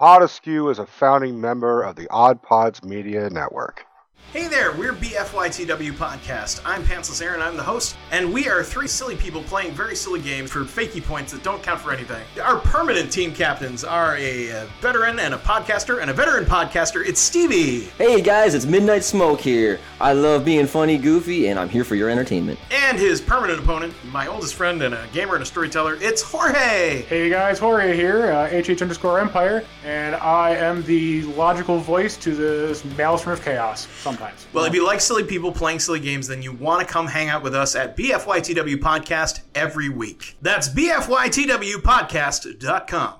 Potiskew is a founding member of the OddPods Media Network. Hey there, we're BFYTW Podcast. I'm Pantsless Aaron, I'm the host, and we are three silly people playing very silly games for fakey points that don't count for anything. Our permanent team captains are a veteran and a podcaster and a veteran podcaster. It's Stevie. Hey guys, it's Midnight Smoke here. I love being funny, goofy, and I'm here for your entertainment. And his permanent opponent, my oldest friend and a gamer and a storyteller, it's Jorge. Hey guys, Jorge here, HH_Empire, and I am the logical voice to this maelstrom of chaos sometimes. Well, if you like silly people playing silly games, then you want to come hang out with us at BFYTW Podcast every week. That's BFYTWpodcast.com.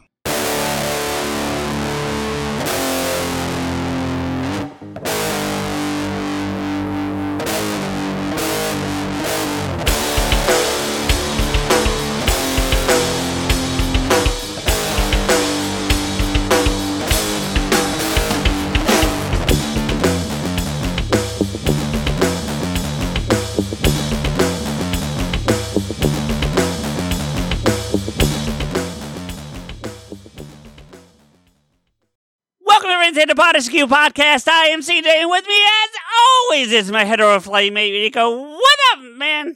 The Potiskew Podcast. I am CJ, and with me, as always, is my hetero flame-mate, Rico. What up, man?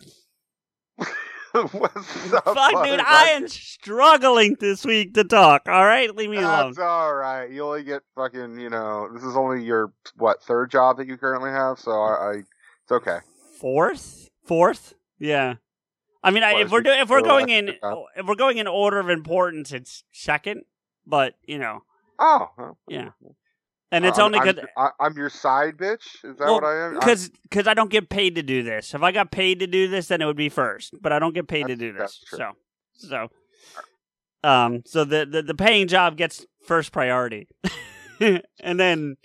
What's up, fuck, dude, I am struggling this week to talk, alright? Leave me alone. That's alright. You only get fucking, you know, this is only your, what, third job that you currently have, so I it's okay. Fourth? Yeah. I mean, if we're going in order of importance, it's second, but, you know. Oh. Well, yeah. And it's only because I'm your side bitch. Is that what I am? Because I don't get paid to do this. If I got paid to do this, then it would be first. But I don't get paid to do this. So the paying job gets first priority, and then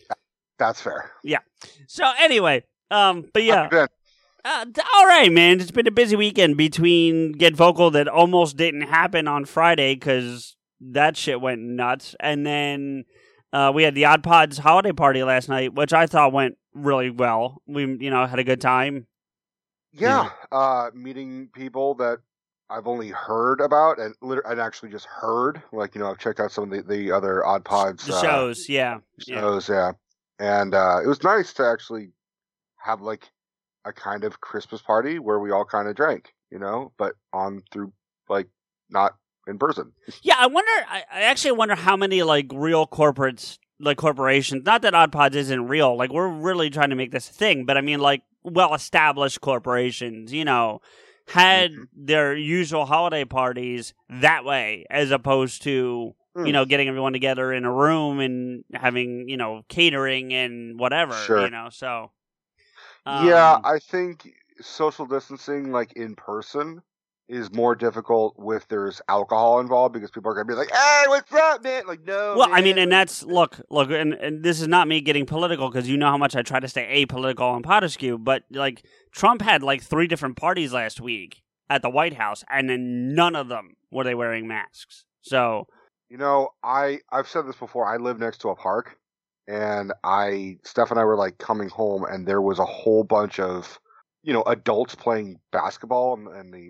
that's fair. Yeah. So anyway, but yeah. All right, man. It's been a busy weekend between Get Vocal that almost didn't happen on Friday because that shit went nuts, and then. We had the OddPods holiday party last night, which I thought went really well. We, you know, had a good time. Yeah, meeting people that I've only heard about and actually just heard. Like, you know, I've checked out some of the other OddPods shows. And it was nice to actually have like a kind of Christmas party where we all kind of drank, you know, but on through like not. In person. Yeah, I actually wonder how many like real corporates, like corporations, not that OddPods isn't real, like we're really trying to make this a thing, but I mean like well-established corporations, you know, had their usual holiday parties that way as opposed to, you know, getting everyone together in a room and having, you know, catering and whatever, you know, so. Yeah, I think social distancing like in person is more difficult with there's alcohol involved because people are going to be like, hey, what's up, man? Like, no. Well, man. I mean, and that's, look, and this is not me getting political because you know how much I try to stay apolitical on Potiskew, but, like, Trump had, like, 3 different parties last week at the White House, and then none of them were they wearing masks. So. You know, I've said this before. I live next to a park, and Steph and I were, like, coming home, and there was a whole bunch of, you know, adults playing basketball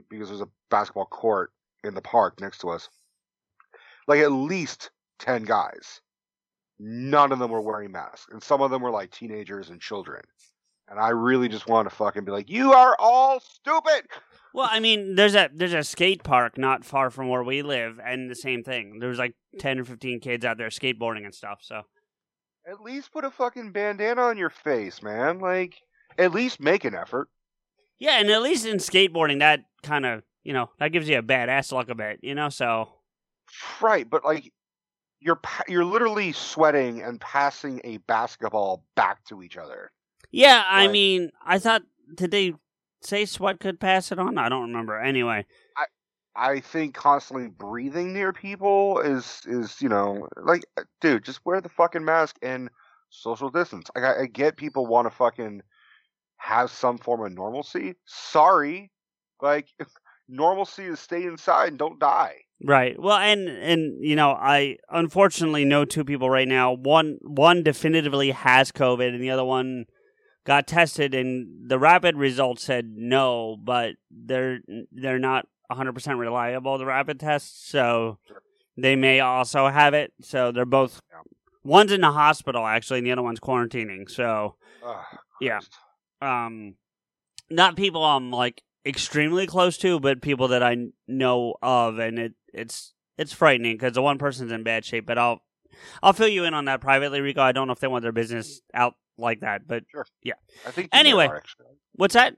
because there's a basketball court in the park next to us. Like at least 10 guys. None of them were wearing masks. And some of them were like teenagers and children. And I really just wanted to fucking be like, you are all stupid. Well, I mean, there's a skate park not far from where we live. And the same thing. There was like 10 or 15 kids out there skateboarding and stuff. So at least put a fucking bandana on your face, man. Like at least make an effort. Yeah, and at least in skateboarding, that kind of, you know, that gives you a badass look a bit, you know, so. Right, but, like, you're literally sweating and passing a basketball back to each other. Yeah, like, I mean, I thought, did they say sweat could pass it on? I don't remember. Anyway. I think constantly breathing near people is, you know, like, dude, just wear the fucking mask and social distance. I get people want to fucking have some form of normalcy. Sorry. Like, normalcy is stay inside and don't die. Right. Well, and you know, I unfortunately know two people right now. One definitively has COVID, and the other one got tested, and the rapid results said no, but they're not 100% reliable, the rapid tests, so they may also have it. So they're both, one's in the hospital actually, and the other one's quarantining. So yeah, not people I'm like extremely close to, but people that I know of, and it's frightening because the one person's in bad shape. But I'll fill you in on that privately, Rico. I don't know if they want their business out like that, but sure. Yeah. I think anyway, what's that?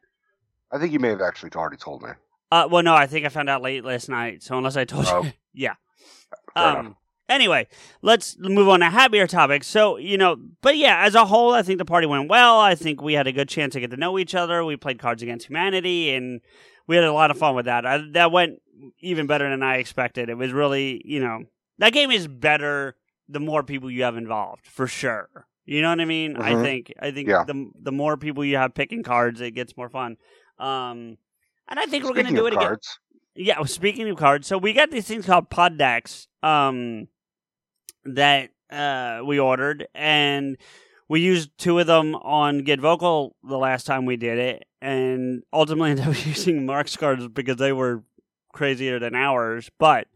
I think you may have actually already told me. Well, no, I think I found out late last night. So unless I told you, yeah. Anyway, let's move on to happier topics. So, you know, but yeah, as a whole, I think the party went well. I think we had a good chance to get to know each other. We played Cards Against Humanity, and we had a lot of fun with that. That went even better than I expected. It was really, you know, that game is better the more people you have involved, for sure. You know what I mean? Mm-hmm. I think yeah. the more people you have picking cards, it gets more fun. And I think we're going to do it cards. Again. Yeah, well, speaking of cards, so we got these things called pod decks that we ordered, and we used two of them on Get Vocal the last time we did it, and ultimately ended up using Mark's cards because they were crazier than ours. But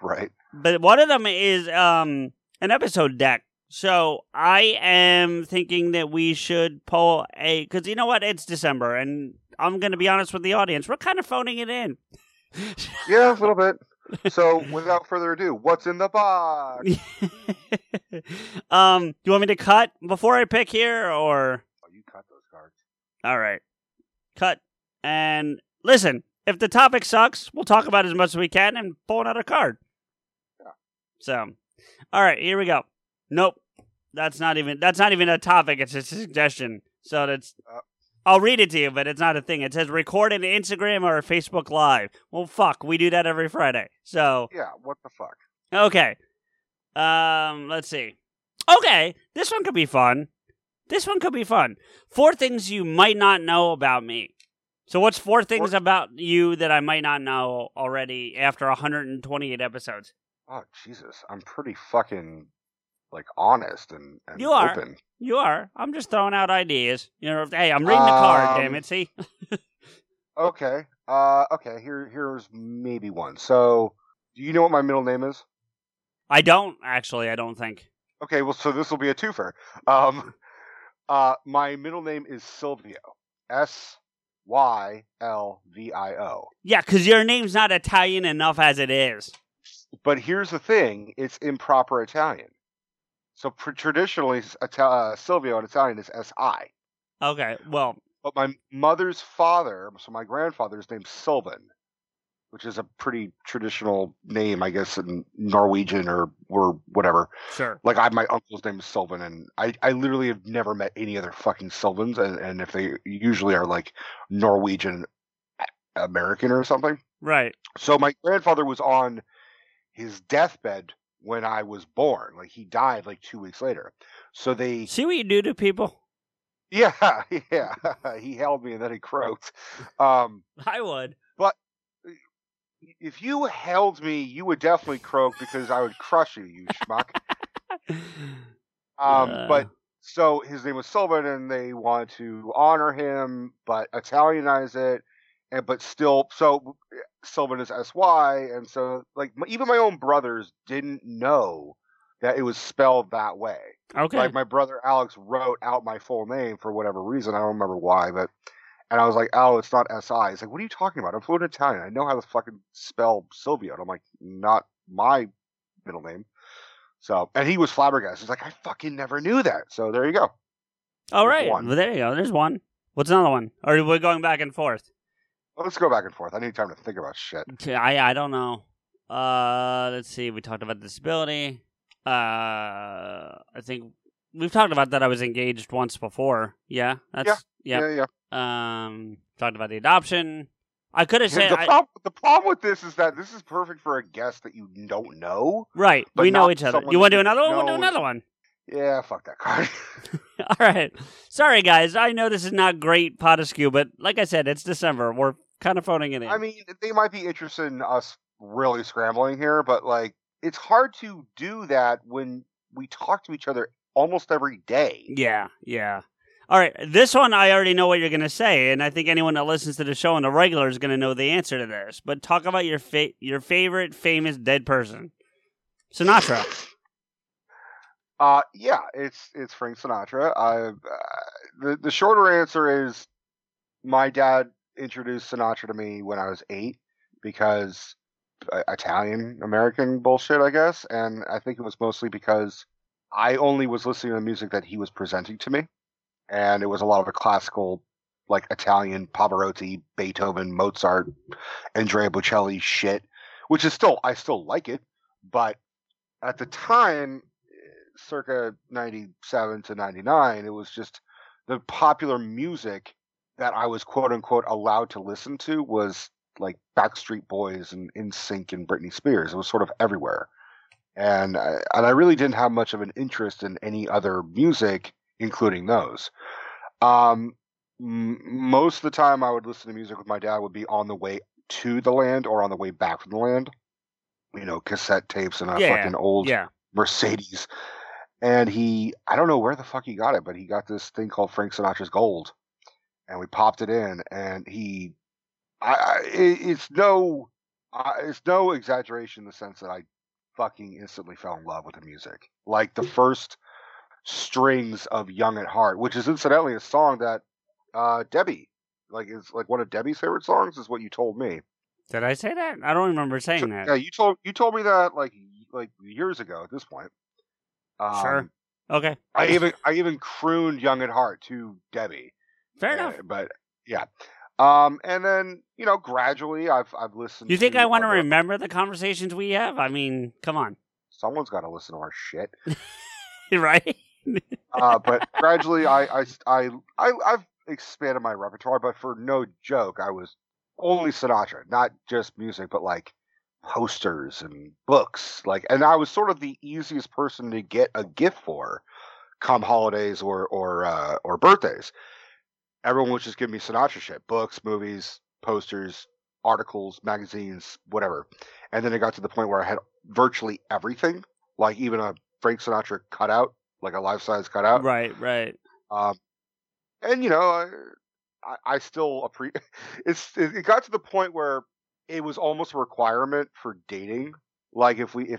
right, but one of them is an episode deck. So I am thinking that we should pull a, because you know what, it's December, and I'm going to be honest with the audience, we're kind of phoning it in. Yeah, a little bit. So without further ado, what's in the box? Do you want me to cut before I pick here, or? Oh, you cut those cards. All right. Cut. And listen, if the topic sucks, we'll talk about it as much as we can and pull another card. Yeah. So, all right, here we go. Nope. That's not even a topic. It's just a suggestion. So that's I'll read it to you, but it's not a thing. It says record an Instagram or a Facebook Live. Well, fuck, we do that every Friday. So yeah, what the fuck? Okay. Let's see. Okay, this one could be fun. 4 things you might not know about me. So what's 4 things about you that I might not know already after 128 episodes? Oh, Jesus. I'm pretty fucking like honest and you are. Open. You are. I'm just throwing out ideas. You know, hey, I'm reading the card, damn it, see? Okay. Okay, here's maybe one. So, do you know what my middle name is? I don't, actually, I don't think. Okay, well, so this will be a twofer. My middle name is Sylvio. Sylvio. Yeah, because your name's not Italian enough as it is. But here's the thing, it's improper Italian. So traditionally, Sylvio in Italian is S-I. Okay, well. But my mother's father, so my grandfather's named Sylvan, which is a pretty traditional name, I guess, in Norwegian or whatever. Sure. Like, my uncle's name is Sylvan, and I literally have never met any other fucking Sylvans, and if they usually are, like, Norwegian American or something. Right. So my grandfather was on his deathbed when I was born. Like, he died like 2 weeks later. So they see what you do to people. Yeah. He held me and then he croaked. I would. But if you held me, you would definitely croak because I would crush you, you schmuck. But so his name was Sylvan, and they wanted to honor him, but Italianize it. And, but still, so Sylvan is S-Y, and so, like, even my own brothers didn't know that it was spelled that way. Okay. Like, my brother Alex wrote out my full name for whatever reason. I don't remember why, but, and I was like, oh, it's not S-I. He's like, what are you talking about? I'm fluent Italian. I know how to fucking spell Sylvia. And I'm like, not my middle name. So, and he was flabbergasted. He's like, I fucking never knew that. So, there you go. All right. Well, there you go. There's one. What's another one? Or we're going back and forth. Let's go back and forth. I need time to think about shit. I don't know. Let's see. We talked about disability. I think we've talked about that I was engaged once before. Yeah. Talked about the adoption. I could have said... The problem with this is that this is perfect for a guest that you don't know. Right. We know each other. You want to do another one? We'll do another one. Yeah, fuck that card. All right. Sorry, guys. I know this is not great Potiskew, but like I said, it's December. We're kind of phoning it in. I mean, they might be interested in us really scrambling here, but like, it's hard to do that when we talk to each other almost every day. Yeah, yeah. All right, this one I already know what you're going to say, and I think anyone that listens to the show on the regular is going to know the answer to this. But talk about your favorite famous dead person, Sinatra. Yeah, it's Frank Sinatra. The shorter answer is my dad introduced Sinatra to me when I was 8 because Italian American bullshit, I guess, and I think it was mostly because I only was listening to the music that he was presenting to me. And it was a lot of the classical, like Italian Pavarotti, Beethoven, Mozart, Andrea Bocelli shit, which is still, I still like it. But at the time, circa 97 to 99, it was just the popular music that I was quote unquote allowed to listen to was like Backstreet Boys and NSYNC and Britney Spears. It was sort of everywhere. And I really didn't have much of an interest in any other music, including those. Most of the time I would listen to music with my dad would be on the way to the land or on the way back from the land. You know, cassette tapes and a fucking old Mercedes. And I don't know where the fuck he got it, but he got this thing called Frank Sinatra's Gold. And we popped it in, and it's no exaggeration in the sense that I fucking instantly fell in love with the music. Like the first strings of Young at Heart, which is incidentally a song that Debbie, like, is like one of Debbie's favorite songs, is what you told me. Did I say that? I don't remember saying that. Yeah, you told me that like years ago at this point. Sure. Okay. I even crooned Young at Heart to Debbie. Fair enough. But yeah. And then, you know, gradually I've listened. You think I want to remember the conversations we have? I mean, come on. Someone's got to listen to our shit. Right. But gradually, I've expanded my repertoire. But for no joke, I was only Sinatra, not just music, but like posters and books. Like, and I was sort of the easiest person to get a gift for, come holidays or birthdays. Everyone was just giving me Sinatra shit: books, movies, posters, articles, magazines, whatever. And then it got to the point where I had virtually everything, like even a Frank Sinatra cutout, like a life-size cutout. Right. And you know, I still appreciate. It got to the point where it was almost a requirement for dating. Like if we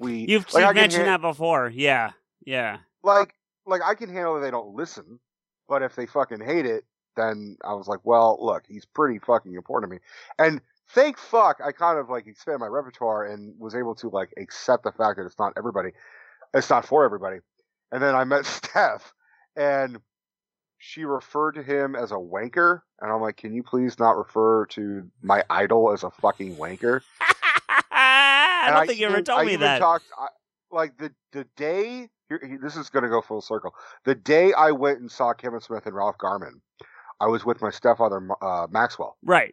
you've like mentioned that before, yeah. Like I can handle if they don't listen, but if they fucking hate it, then I was like, well, look, he's pretty fucking important to me, and. Thank fuck, I kind of like expand my repertoire and was able to like accept the fact that it's not for everybody. And then I met Steph, and she referred to him as a wanker, and I'm like, can you please not refer to my idol as a fucking wanker? I don't think you ever told me that. The day this is gonna go full circle. The day I went and saw Kevin Smith and Ralph Garman, I was with my stepfather Maxwell. Right.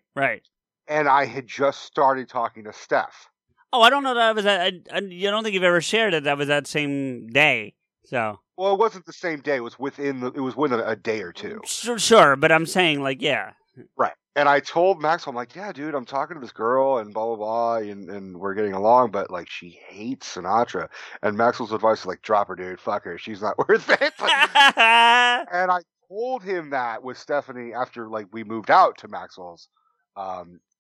And I had just started talking to Steph. Oh, I don't know that was that. I don't think you've ever shared that. That was that same day. So. Well, it wasn't the same day. It was within a day or two. Sure, but I'm saying like, yeah. Right. And I told Maxwell, I'm like, yeah, dude, I'm talking to this girl and blah, blah, blah, and we're getting along, but like she hates Sinatra. And Maxwell's advice is like, drop her, dude, fuck her. She's not worth it. And I told him that with Stephanie after like we moved out to Maxwell's.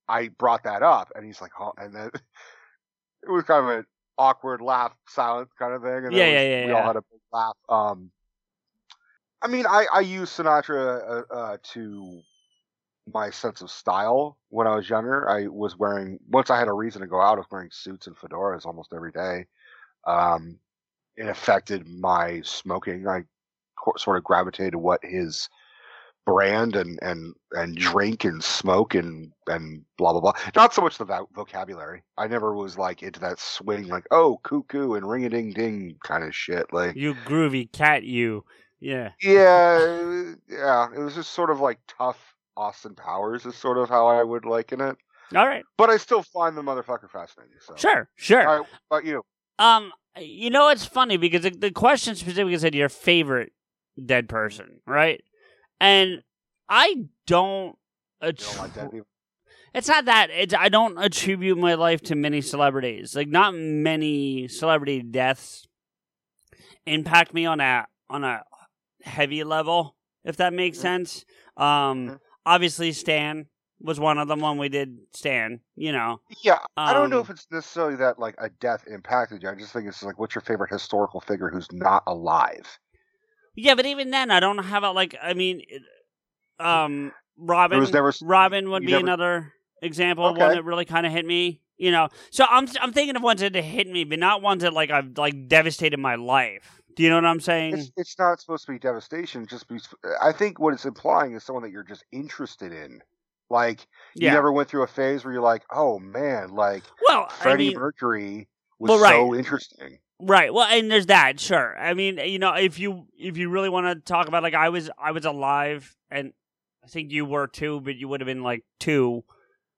I brought that up, and he's like, "Oh," and then it was kind of an awkward laugh, silence kind of thing. And we all had a big laugh. I mean, I use Sinatra to my sense of style when I was younger. Once I had a reason to go out, I was wearing suits and fedoras almost every day. It affected my smoking. I sort of gravitated to what his brand and drink and smoke and blah blah blah. Not so much the vocabulary. I never was like into that swing like, oh, cuckoo and ring a ding ding kind of shit. Like, you groovy cat, you. Yeah. It was just sort of like tough Austin Powers is sort of how I would liken it. All right. But I still find the motherfucker fascinating. So. Sure, sure. All right, what about you? You know, it's funny because the question specifically said your favorite dead person, right? And I don't... You don't like that people. It's not that. I don't attribute my life to many celebrities. Like, not many celebrity deaths impact me on a heavy level, if that makes sense. Obviously, Stan was one of them when we did Stan, you know. Yeah, I don't know if it's necessarily that, like, a death impacted you. I just think it's, like, what's your favorite historical figure who's not alive? Yeah, but even then, I don't have, Robin would be another example of one that really kind of hit me, you know. So I'm thinking of ones that hit me, but not ones that I've devastated my life. Do you know what I'm saying? It's not supposed to be devastation. I think what it's implying is someone that you're just interested in. Like you never went through a phase where you're like, oh man, like Freddie Mercury was so interesting. Right. Well, and there's that. Sure. I mean, you know, if you really want to talk about I was alive and. I think you were too, but you would have been like 2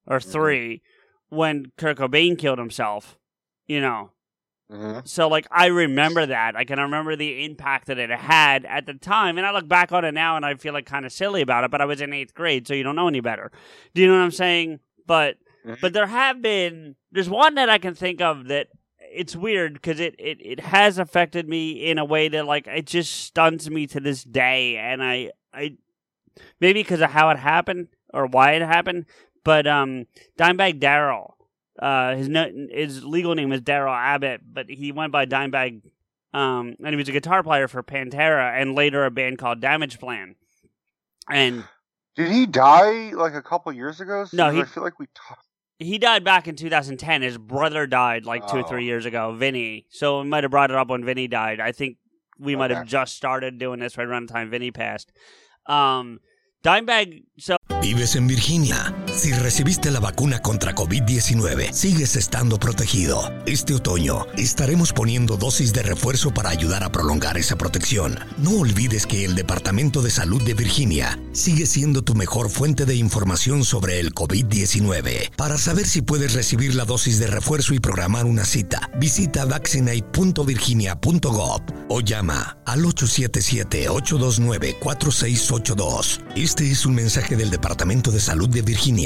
or 3 when Kurt Cobain killed himself, you know. Mm-hmm. So, I remember that. I can remember the impact that it had at the time. And I look back on it now and I feel kind of silly about it, but I was in 8th grade, so you don't know any better. Do you know what I'm saying? But there's one that I can think of that it's weird because it has affected me in a way that, it just stuns me to this day. And I maybe because of how it happened or why it happened, but Dimebag Darrell, his legal name is Darrell Abbott, but he went by Dimebag, and he was a guitar player for Pantera and later a band called Damage Plan. And did he die a couple years ago? No, I feel like we talked. He died back in 2010. His brother died 2 or 3 years ago, Vinny. So we might have brought it up when Vinny died. I think we might have just started doing this right around the time Vinny passed. Dimebag, so... Vives en Virginia. Si recibiste la vacuna contra COVID-19, sigues estando protegido. Este otoño estaremos poniendo dosis de refuerzo para ayudar a prolongar esa protección. No olvides que el Departamento de Salud de Virginia sigue siendo tu mejor fuente de información sobre el COVID-19. Para saber si puedes recibir la dosis de refuerzo y programar una cita, visita vaccinate.virginia.gov o llama al 877-829-4682. Este es un mensaje del Departamento de Salud de Virginia.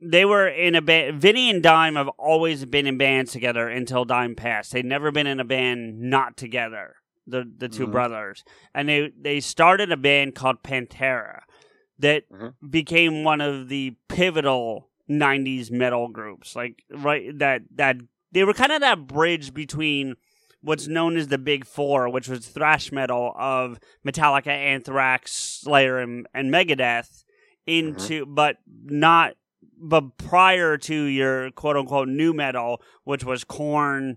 They were in a band. Vinny and Dime have always been in bands together until Dime passed. They'd never been in a band not together, the two brothers. And they started a band called Pantera that became one of the pivotal 90s metal groups. They were kind of that bridge between what's known as the Big Four, which was thrash metal of Metallica, Anthrax, Slayer, and Megadeth, into but prior to your quote-unquote new metal, which was Korn,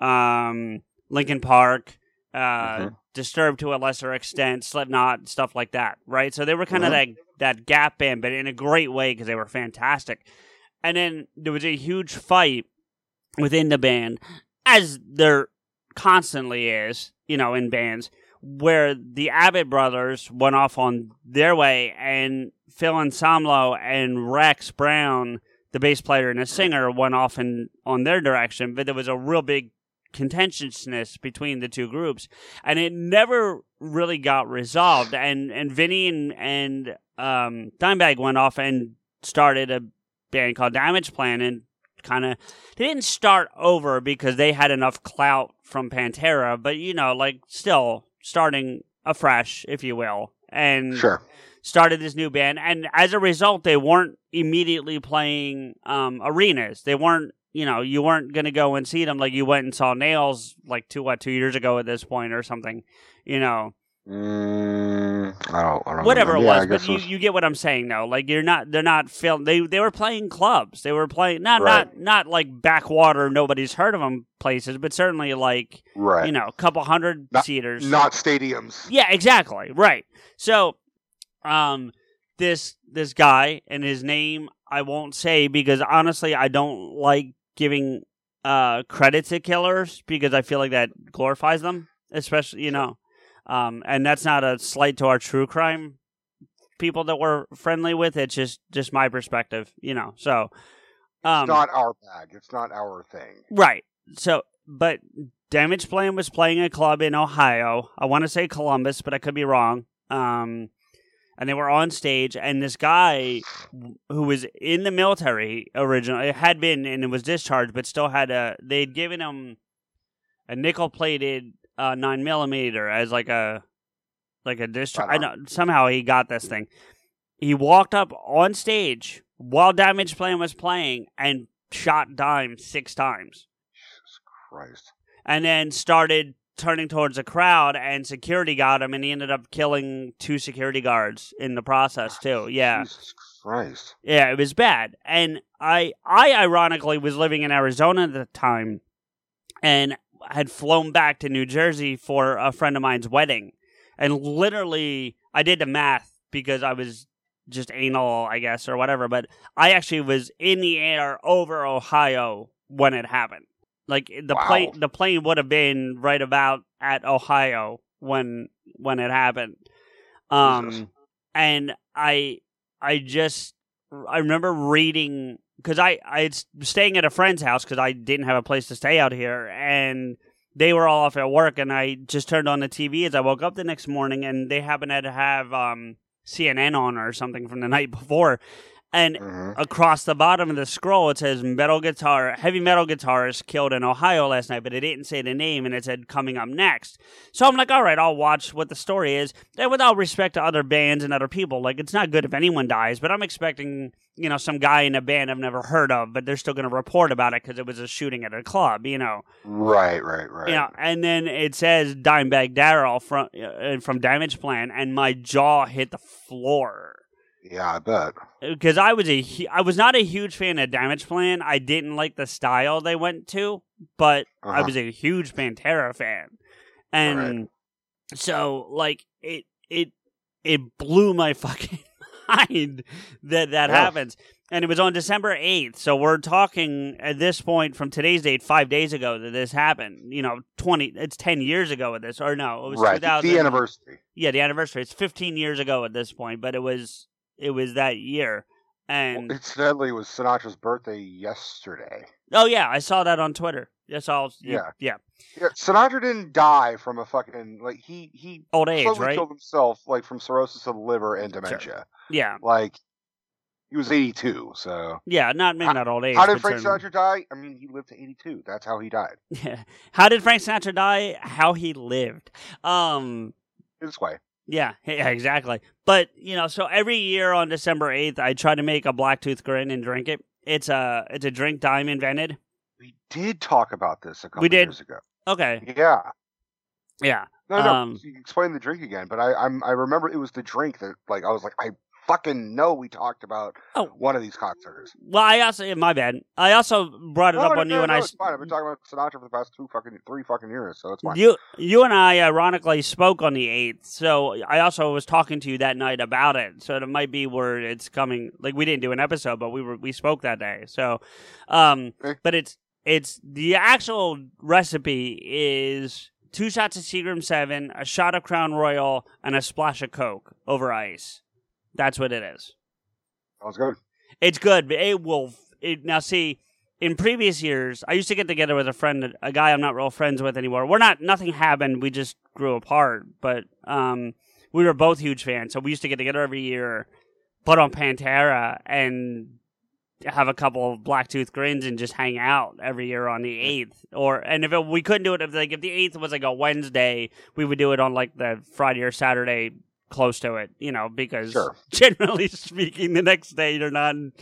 Linkin Park, Disturbed to a lesser extent, Slipknot, stuff like that, right? So they were kind of that gap band, but in a great way because they were fantastic. And then there was a huge fight within the band, as there constantly is, you know, in bands, where the Abbott brothers went off on their way, and Phil Anselmo and Rex Brown, the bass player and a singer, went off on their direction, but there was a real big contentiousness between the two groups, and it never really got resolved, and Vinny and Dimebag went off and started a band called Damage Plan, and they didn't start over because they had enough clout from Pantera, but, you know, still starting afresh, if you will, and started this new band, and as a result, they weren't immediately playing arenas. They weren't, you know, you weren't going to go and see them like you went and saw Nails 2 years ago at this point or something, you know. I don't whatever remember. It was, yeah, but you get what I'm saying though. Like they were playing clubs. They were playing not like backwater, nobody's heard of them places, but certainly like a couple hundred seaters. Not stadiums. Yeah, exactly. Right. So this guy, and his name I won't say because honestly I don't like giving credit to killers because I feel like that glorifies them, especially and that's not a slight to our true crime people that we're friendly with. It's just my perspective, so. It's not our bag. It's not our thing. Right. So, but Damage Plan was playing a club in Ohio. I want to say Columbus, but I could be wrong. And they were on stage, and this guy who was in the military originally, had been and was discharged, but still had they'd given him a nickel-plated 9mm as like a discharge. I know somehow he got this thing. He walked up on stage while Damage Plan was playing and shot Dime 6 times. Jesus Christ. And then started turning towards the crowd, and security got him, and he ended up killing 2 security guards in the process too. Yeah. Jesus Christ. Yeah, it was bad. And I ironically was living in Arizona at the time, and had flown back to New Jersey for a friend of mine's wedding. And literally, I did the math because I was just anal, I guess, or whatever. But I actually was in the air over Ohio when it happened. Like, the plane would have been right about at Ohio when it happened. And I remember reading... Because I was staying at a friend's house because I didn't have a place to stay out here. And they were all off at work. And I just turned on the TV as I woke up the next morning. And they happened to have CNN on or something from the night before. And across the bottom of the scroll, it says heavy metal guitarist killed in Ohio last night. But it didn't say the name. And it said coming up next. So I'm like, all right, I'll watch what the story is. And with all respect to other bands and other people, like, it's not good if anyone dies. But I'm expecting... some guy in a band I've never heard of, but they're still going to report about it because it was a shooting at a club, Right. And then it says Dimebag Darrell from Damage Plan, and my jaw hit the floor. Yeah, I bet. Because I was not a huge fan of Damage Plan. I didn't like the style they went to, but I was a huge Pantera fan. And so, like, it blew my fucking... that happens. And it was on December 8th, so we're talking at this point from today's date 5 days ago that this happened. 10 years ago at this, or no, it was 2000. The anniversary. Yeah, the anniversary. It's 15 years ago at this point, but it was that year. And incidentally, it was Sinatra's birthday yesterday. Oh yeah, I saw that on Twitter. Yeah, Sinatra didn't die from a fucking he old age, right? Killed himself from cirrhosis of the liver and dementia. Sure. Yeah, he was 82, so yeah, not old age. How did Frank Sinatra die? I mean, he lived to 82. That's how he died. Yeah. How did Frank Sinatra die? How he lived. This way. Yeah, exactly. But so every year on December 8th, I try to make a blacktooth grin and drink it. It's a drink Dime invented. We did talk about this a couple years ago. Okay. Yeah. No. You explain the drink again, but I remember it was the drink that I was I fucking know we talked about one of these concerts. Well, I also brought it up on you and I. It's fine. I've been talking about Sinatra for the past three fucking years, so it's fine. You and I ironically spoke on the 8th, so I also was talking to you that night about it. So it might be where it's coming. We didn't do an episode, but we spoke that day. So, but it's the actual recipe is 2 shots of Seagram 7, a shot of Crown Royal, and a splash of Coke over ice. That's what it is. Sounds good. It's good, but in previous years, I used to get together with a friend, a guy I'm not real friends with anymore. Nothing happened. We just grew apart, but we were both huge fans. So we used to get together every year, put on Pantera, and have a couple of blacktooth grins and just hang out every year on the 8th. We couldn't do it, if the 8th was a Wednesday, we would do it on the Friday or Saturday close to it, because sure. Generally speaking, the next day you're not in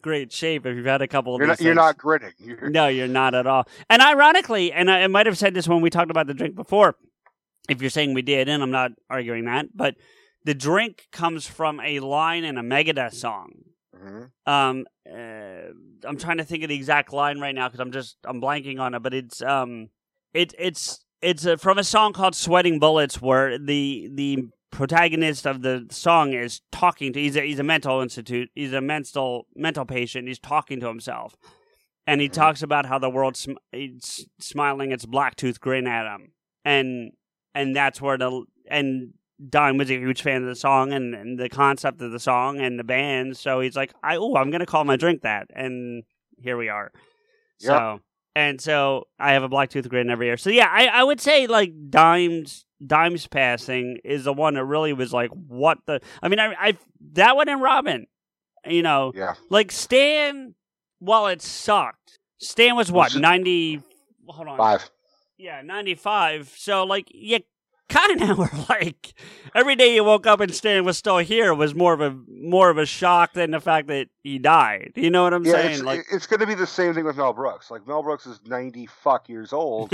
great shape if you've had a couple of these. You're not grinning. No, you're not at all. And ironically, and I might have said this when we talked about the drink before, if you're saying we did, and I'm not arguing that, but the drink comes from a line in a Megadeth song. Mm-hmm. I'm trying to think of the exact line right now because I'm blanking on it, but it's from a song called "Sweating Bullets," where the protagonist of the song is talking to he's a mental patient. He's talking to himself, and he talks about how the world's smiling its blacktooth grin at him, and that's where Don was a huge fan of the song and the concept of the song and the band, so he's like, I'm going to call my drink that, and here we are. Yep. So I have a blacktooth grin every year. So yeah, I would say like Dime's passing is the one that really was like, what the... I mean, I that one and Robin, you know. Yeah. Like Stan, while it sucked, Stan was what, 90... Hold on. 5. Yeah, 95. So like, yeah. Kind of now we're like, every day you woke up and Stan was still here was more of a shock than the fact that he died. You know what I'm saying? It's going to be the same thing with Mel Brooks. Like, Mel Brooks is 90 fuck years old,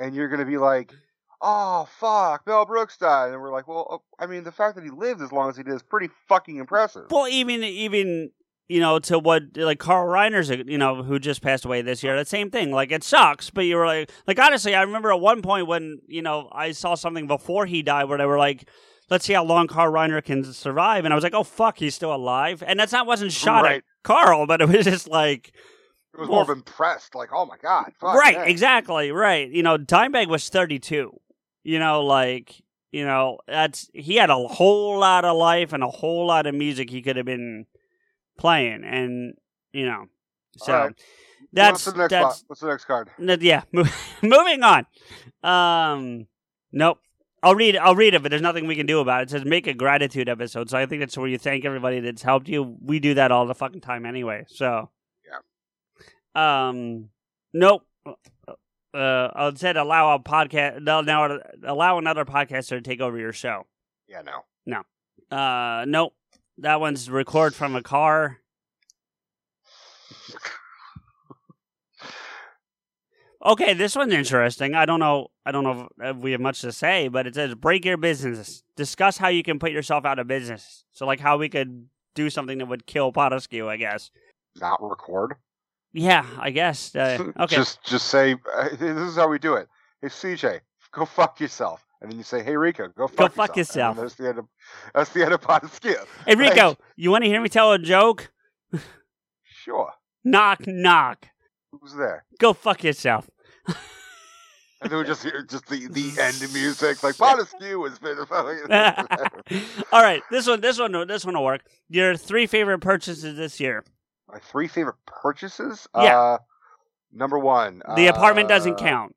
and you're going to be like, oh, fuck, Mel Brooks died. And we're like, well, I mean, the fact that he lived as long as he did is pretty fucking impressive. Well, even you know, to what, like, Carl Reiner's, you know, who just passed away this year, that same thing. Like, it sucks, but you were like, honestly, I remember at one point when, you know, I saw something before he died where they were like, let's see how long Carl Reiner can survive. And I was like, oh, fuck, he's still alive. And that's not, wasn't shot at Carl, but it was just like... It was more of impressed, like, oh, my God. Fuck, right, man. Exactly, right. You know, Dimebag was 32. You know, like, you know, he had a whole lot of life and a whole lot of music he could have been... playing, and you know, so right. What's the next card? Yeah, moving on. Nope. I'll read it, but there's nothing we can do about it. It says make a gratitude episode, so I think that's where you thank everybody that's helped you. We do that all the fucking time anyway, so yeah. Nope. I said allow a podcast. Now allow another podcaster to take over your show. Yeah. No. Nope. That one's record from a car. Okay, this one's interesting. I don't know if we have much to say, but it says break your business. Discuss how you can put yourself out of business. So, like, how we could do something that would kill Potiskew, I guess. Not record? Yeah, I guess. Okay. Just say, this is how we do it. Hey, CJ, go fuck yourself. And then you say, hey, Rico, go fuck yourself. That's the end of Potiskew. Hey, Rico, right? You want to hear me tell a joke? Sure. Knock, knock. Who's there? Go fuck yourself. And then we just hear the end of music. Like, Potiskew is been... All right, this one will work. Your 3 favorite purchases this year. My 3 favorite purchases? Yeah. Number 1. The apartment doesn't count.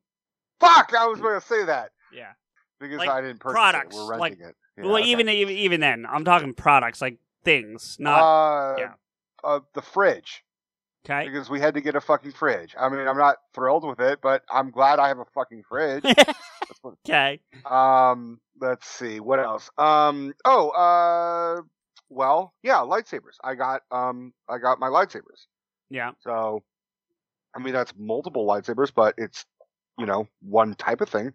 Fuck, I was going to say that. Yeah. Because like I didn't purchase products, it. We're renting it. Yeah, well, okay. even then, I'm talking products, like things, not... the fridge. Okay. Because we had to get a fucking fridge. I mean, I'm not thrilled with it, but I'm glad I have a fucking fridge. Okay. Let's see. What else? Lightsabers. I got my lightsabers. Yeah. So, I mean, that's multiple lightsabers, but it's, you know, one type of thing.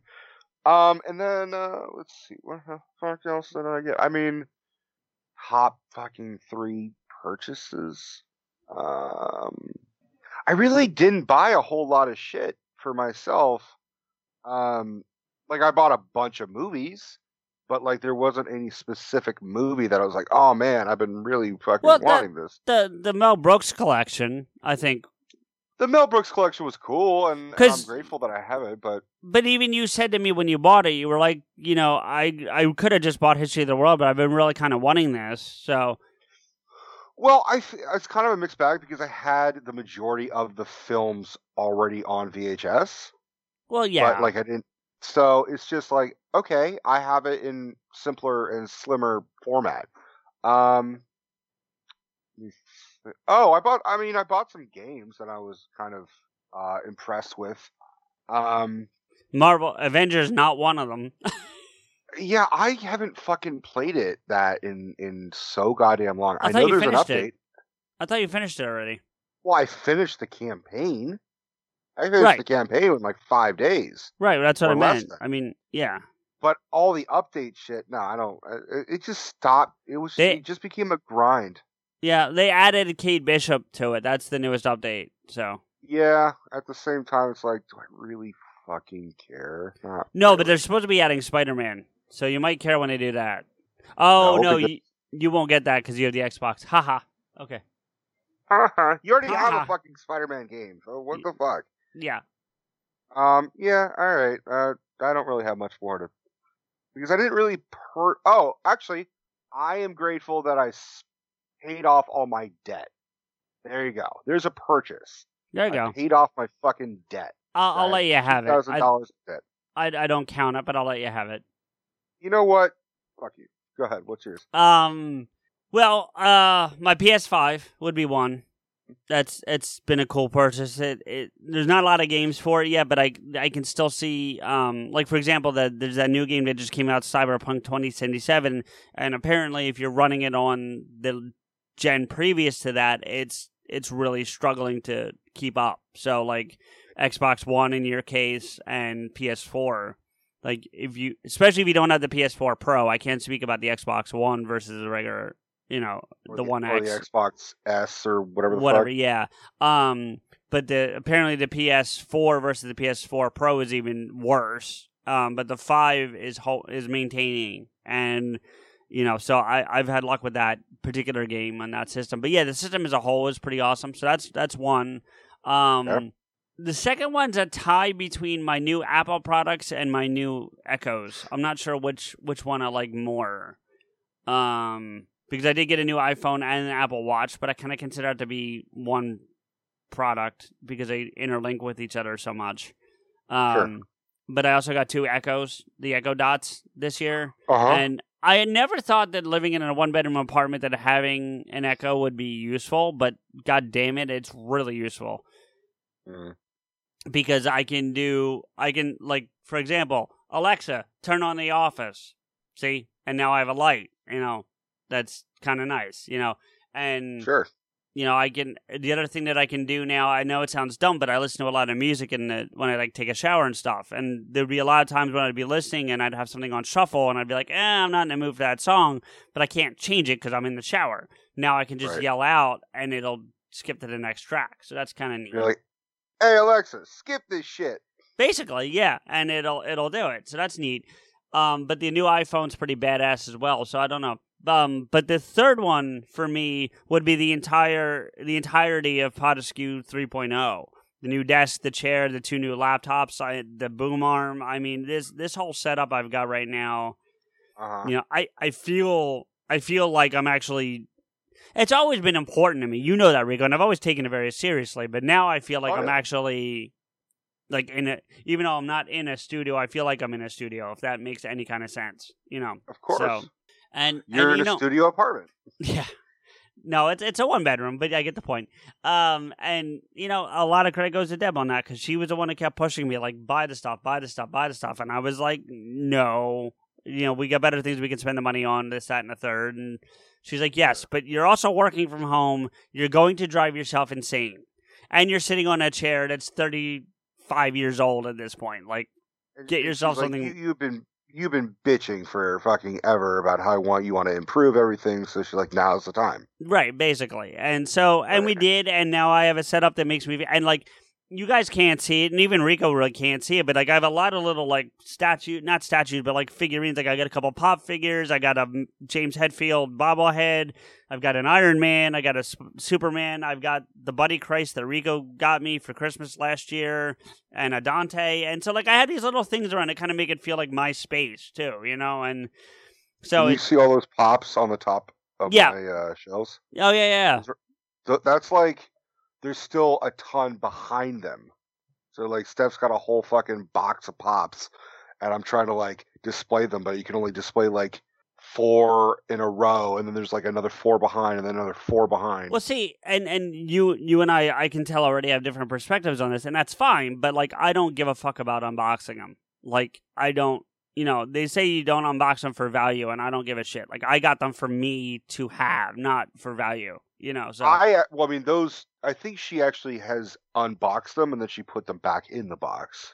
And then, let's see, what the fuck else did I get? I mean, hot fucking 3 purchases. I really didn't buy a whole lot of shit for myself. Like, I bought a bunch of movies, but, like, there wasn't any specific movie that I was like, oh, man, I've been really fucking wanting this. The Mel Brooks collection, I think. The Mel Brooks collection was cool, and I'm grateful that I have it, but... But even you said to me when you bought it, you were like, you know, I could have just bought History of the World, but I've been really kind of wanting this, so... Well, it's kind of a mixed bag, because I had the majority of the films already on VHS. Well, yeah. But, like, I didn't... So, it's just like, okay, I have it in simpler and slimmer format. Oh, I bought some games that I was kind of impressed with. Marvel Avengers, not one of them. Yeah, I haven't fucking played it in so goddamn long. I know there's an update. It. I thought you finished it already. Well, I finished the campaign. I finished the campaign in like 5 days. Right, that's what I meant. I mean, yeah. But all the update shit, no, I don't. It just stopped. It just became a grind. Yeah, they added Cade Bishop to it. That's the newest update. So yeah, at the same time, it's like, do I really fucking care? No, really. But they're supposed to be adding Spider-Man, so you might care when they do that. Oh no, because... you won't get that because you have the Xbox. Haha. Okay. You already have a fucking Spider-Man game. So what the fuck? Yeah. Yeah. All right. I don't really have much more to. Because I didn't really Oh, actually, I am grateful that I paid off all my debt. There you go. There's a purchase. There you go. Paid off my fucking debt. I'll let you have it. $2,000 debt. I don't count it, but I'll let you have it. You know what? Fuck you. Go ahead. What's yours? Well, my PS5 would be one. It's been a cool purchase. There's not a lot of games for it yet, but I can still see, like, for example, there's that new game that just came out, Cyberpunk 2077, and apparently if you're running it on the gen previous to that, it's really struggling to keep up. So, like, Xbox One in your case and PS4, like, especially if you don't have the PS4 Pro, I can't speak about the Xbox One versus the regular... You know, or the One X, or the Xbox S, or whatever. Whatever, fuck. Yeah. But apparently the PS4 versus the PS4 Pro is even worse. But the 5 is maintaining, and you know, so I've had luck with that particular game on that system. But yeah, the system as a whole is pretty awesome. So that's one. Yep. The second one's a tie between my new Apple products and my new Echoes. I'm not sure which one I like more. Because I did get a new iPhone and an Apple Watch, but I kind of consider it to be one product because they interlink with each other so much. Sure. But I also got two Echoes, the Echo Dots, this year. Uh-huh. And I had never thought that living in a one-bedroom apartment that having an Echo would be useful, but God damn it, it's really useful. Mm. Because I can, like, for example, Alexa, turn on the office. See? And now I have a light, you know. That's kind of nice, you know, and sure, you know, the other thing that I can do now, I know it sounds dumb, but I listen to a lot of music when I like take a shower and stuff. And there'd be a lot of times when I'd be listening and I'd have something on shuffle and I'd be like, I'm not in the mood for that song, but I can't change it because I'm in the shower. Now I can just yell out and it'll skip to the next track. So that's kind of neat. You're like, hey, Alexa, skip this shit. Basically. Yeah. And it'll do it. So that's neat. But the new iPhone's pretty badass as well. So I don't know. But the third one for me would be the entirety of Potiskew 3.0. The new desk, the chair, the two new laptops, the boom arm. I mean, this whole setup I've got right now. Uh-huh. You know, I feel like I'm actually. It's always been important to me, you know that, Rico, and I've always taken it very seriously. But now I feel like I'm actually like even though I'm not in a studio, I feel like I'm in a studio. If that makes any kind of sense, you know. Of course. So, You're in a studio apartment. Yeah. No, it's a one-bedroom, but I get the point. And, you know, a lot of credit goes to Deb on that because she was the one that kept pushing me, like, buy the stuff. And I was like, no. You know, we got better things we can spend the money on, this, that, and the third. And she's like, yes, but you're also working from home. You're going to drive yourself insane. And you're sitting on a chair that's 35 years old at this point. Like, get yourself something. Like, You've been bitching for fucking ever about how you want to improve everything, so she's like, now's the time. Right, basically. And so, we did, and now I have a setup that makes me, and like, you guys can't see it, and even Rico really can't see it, but like, I have a lot of little, like, not statues, but like figurines. Like, I got a couple pop figures, I got a James Hetfield bobblehead, I've got an Iron Man, I got a Superman, I've got the Buddy Christ that Rico got me for Christmas last year, and a Dante, and so, like, I had these little things around to kind of make it feel like my space, too, you know, and so... You see all those pops on the top of my shelves? Oh, yeah, yeah. That's like, there's still a ton behind them. So, like, Steph's got a whole fucking box of pops, and I'm trying to, like, display them, but you can only display, like, 4 in a row, and then there's like another 4 behind, and then another 4 behind. Well, see, and you and I can tell already have different perspectives on this, and that's fine. But like, I don't give a fuck about unboxing them. Like, I don't, you know, they say you don't unbox them for value, and I don't give a shit. Like, I got them for me to have, not for value. You know, so I think she actually has unboxed them, and then she put them back in the box.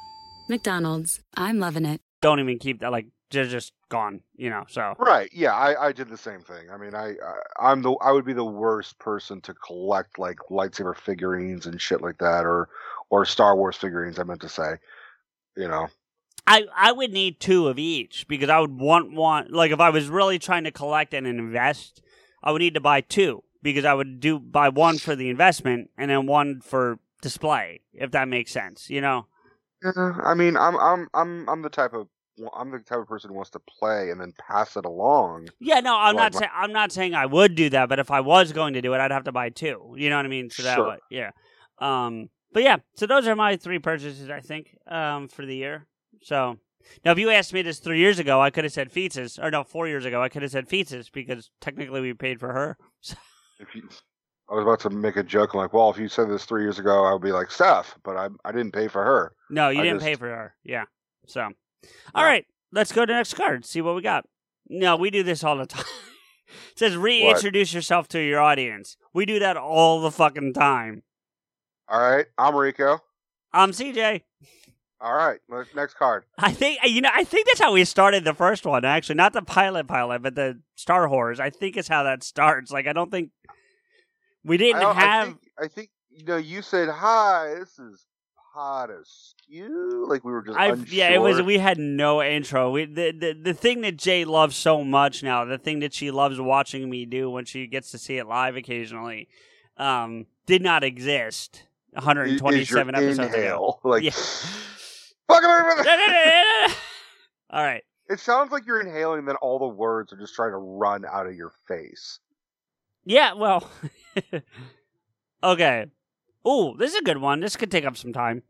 McDonald's. I'm loving it. Don't even keep that, like, just gone, you know, so. Right, yeah, I did the same thing. I mean, I would be the worst person to collect, like, lightsaber figurines and shit like that, or Star Wars figurines, I meant to say, you know. I would need 2 of each, because I would want like, if I was really trying to collect and invest, I would need to buy 2, because I would buy 1 for the investment, and then 1 for display, if that makes sense, you know? Yeah, I mean, I'm the type of person who wants to play and then pass it along. Yeah, no, I'm not saying I would do that, but if I was going to do it, I'd have to buy 2. You know what I mean? So that way, yeah. But yeah, so those are my 3 purchases, I think, for the year. So now, if you asked me this 3 years ago, I could have said pizzas, or no, 4 years ago, I could have said pizzas, because technically we paid for her. So. I was about to make a joke. I'm like, well, if you said this 3 years ago, I would be like, Steph, but I didn't pay for her. No, you didn't pay for her. Yeah. So, all right, let's go to the next card. See what we got. No, we do this all the time. It says reintroduce yourself to your audience. We do that all the fucking time. All right. I'm Rico. I'm CJ. All right. Next card. I think that's how we started the first one, actually. Not the pilot, but the Star Wars. I think it's how that starts. Like, I don't think... We didn't have... I think, you know, you said, hi, this is Potiskew. Like, we were just unsure. Yeah, it was, we had no intro. The thing that Jay loves so much now, the thing that she loves watching me do when she gets to see it live occasionally, did not exist 127 episodes ago. Like, yeah. Fuck it. All right. It sounds like you're inhaling, then all the words are just trying to run out of your face. Yeah, well, okay. Ooh, this is a good one. This could take up some time.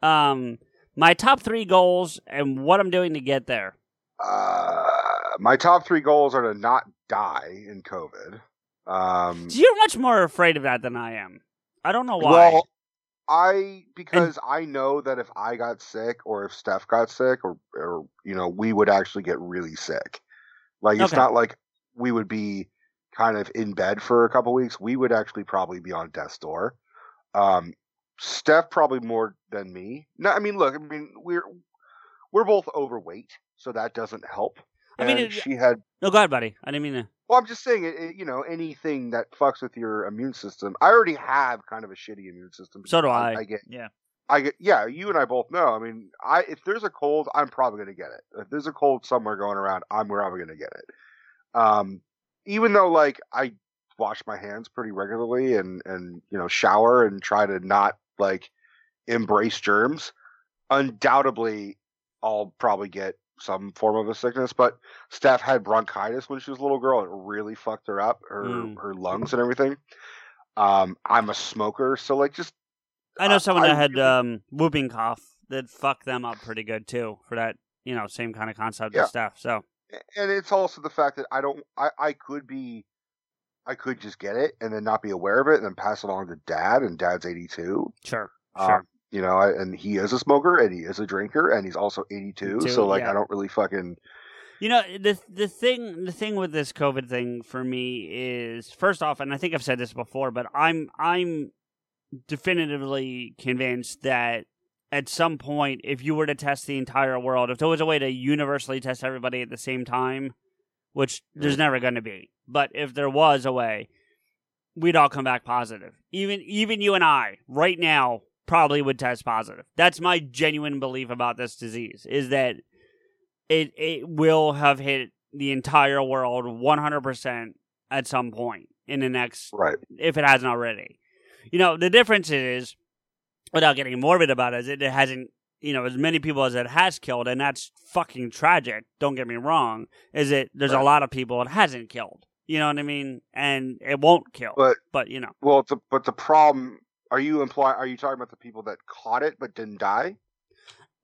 My top 3 goals and what I'm doing to get there. My top 3 goals are to not die in COVID. You're much more afraid of that than I am. I don't know why. Well, I know that if I got sick or if Steph got sick or you know, we would actually get really sick. Like, it's not like we would be kind of in bed for a couple weeks. We would actually probably be on death's door. Steph probably more than me. No, I mean, look, I mean, we're both overweight, so that doesn't help. And I mean, no, go ahead, buddy. I didn't mean to. Well, I'm just saying, you know, anything that fucks with your immune system. I already have kind of a shitty immune system. So do I. Yeah, you and I both know. I mean, if there's a cold, I'm probably going to get it. If there's a cold somewhere going around, I'm probably going to get it. Even though, like, I wash my hands pretty regularly and you know, shower and try to not, like, embrace germs, undoubtedly I'll probably get some form of a sickness. But Steph had bronchitis when she was a little girl. It really fucked her up, her lungs and everything. I'm a smoker, so, like, just... I know someone that had whooping cough that fucked them up pretty good, too, for that, you know, same kind of concept and stuff, so... And it's also the fact that I could just get it and then not be aware of it and then pass it along to Dad, and Dad's 82. Sure. You know, and he is a smoker, and he is a drinker, and he's also 82. So, like, yeah. I don't really fucking. You know, the thing with this COVID thing for me is, first off, and I think I've said this before, but I'm definitively convinced that at some point, if you were to test the entire world, if there was a way to universally test everybody at the same time, which there's never going to be, but if there was a way, we'd all come back positive. Even you and I right now probably would test positive. That's my genuine belief about this disease, is that it will have hit the entire world 100% at some point in the next, if it hasn't already. You know, the difference is, without getting morbid about it, it hasn't, you know, as many people as it has killed, and that's fucking tragic, don't get me wrong, is that there's a lot of people it hasn't killed. You know what I mean? And it won't kill. But you know. Well, but the problem, are you talking about the people that caught it but didn't die?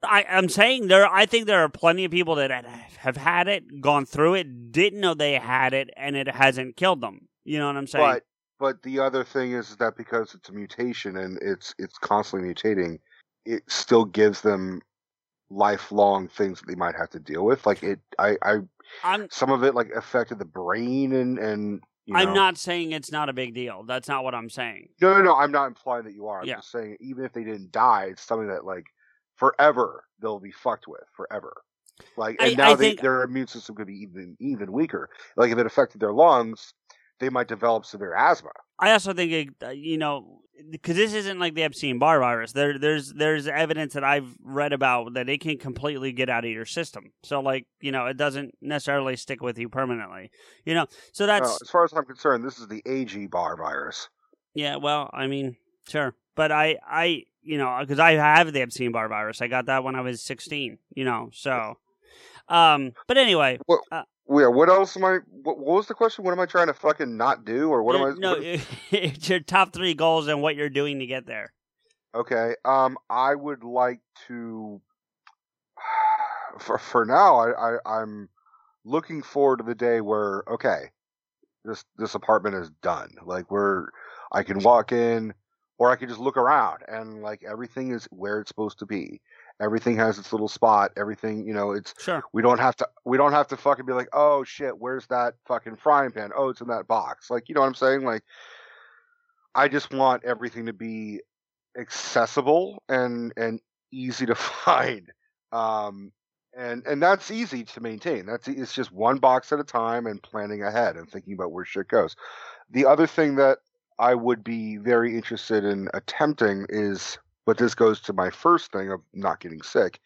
I'm saying I think there are plenty of people that have had it, gone through it, didn't know they had it, and it hasn't killed them. You know what I'm saying? But the other thing is that because it's a mutation and it's constantly mutating, it still gives them lifelong things that they might have to deal with. Like some of it like affected the brain and you know. I'm not saying it's not a big deal. That's not what I'm saying. No. I'm not implying that you are. I'm just saying even if they didn't die, it's something that like forever they'll be fucked with forever. Like and their immune system could be even weaker. Like if it affected their lungs, they might develop severe asthma. I also think, you know, because this isn't like the Epstein-Barr virus. There's evidence that I've read about that it can completely get out of your system. So, like, you know, it doesn't necessarily stick with you permanently. You know, so that's... Well, as far as I'm concerned, this is the Epstein-Barr virus. Yeah, well, I mean, sure. But I you know, because I have the Epstein-Barr virus. I got that when I was 16, you know, so... but anyway... Well, what else am I? What was the question? What am I trying to fucking not do, or what am I? No, it's your top 3 goals and what you're doing to get there. Okay. I would like to. For now, I'm looking forward to the day where this apartment is done. Like where I can walk in, or I can just look around and like everything is where it's supposed to be. Everything has its little spot. Everything, you know, it's sure. We don't have to fucking be like, oh shit, where's that fucking frying pan? Oh, it's in that box. Like, you know what I'm saying? Like, I just want everything to be accessible and easy to find. And that's easy to maintain. It's just one box at a time and planning ahead and thinking about where shit goes. The other thing that I would be very interested in attempting is. But this goes to my first thing of not getting sick,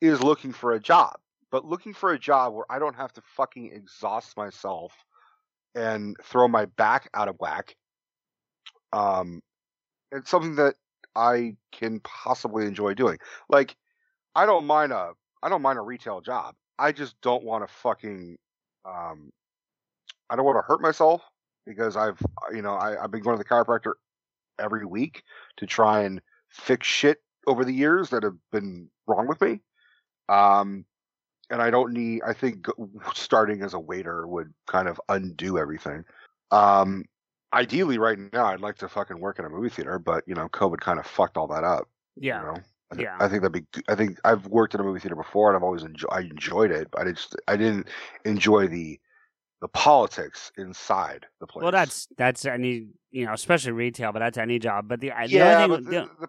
is looking for a job. But looking for a job where I don't have to fucking exhaust myself and throw my back out of whack. It's something that I can possibly enjoy doing. Like, I don't mind a retail job. I just don't want to fucking, I don't want to hurt myself because I've been going to the chiropractor every week to try and fix shit over the years that have been wrong with me. And I don't need, I think starting as a waiter would kind of undo everything. Ideally right now, I'd like to fucking work in a movie theater, but you know, COVID kind of fucked all that up. Yeah. You know? I think I've worked in a movie theater before and I've always enjoyed it, but I didn't enjoy the politics inside the place. Well, that's any, you know, especially retail, but that's any job. But the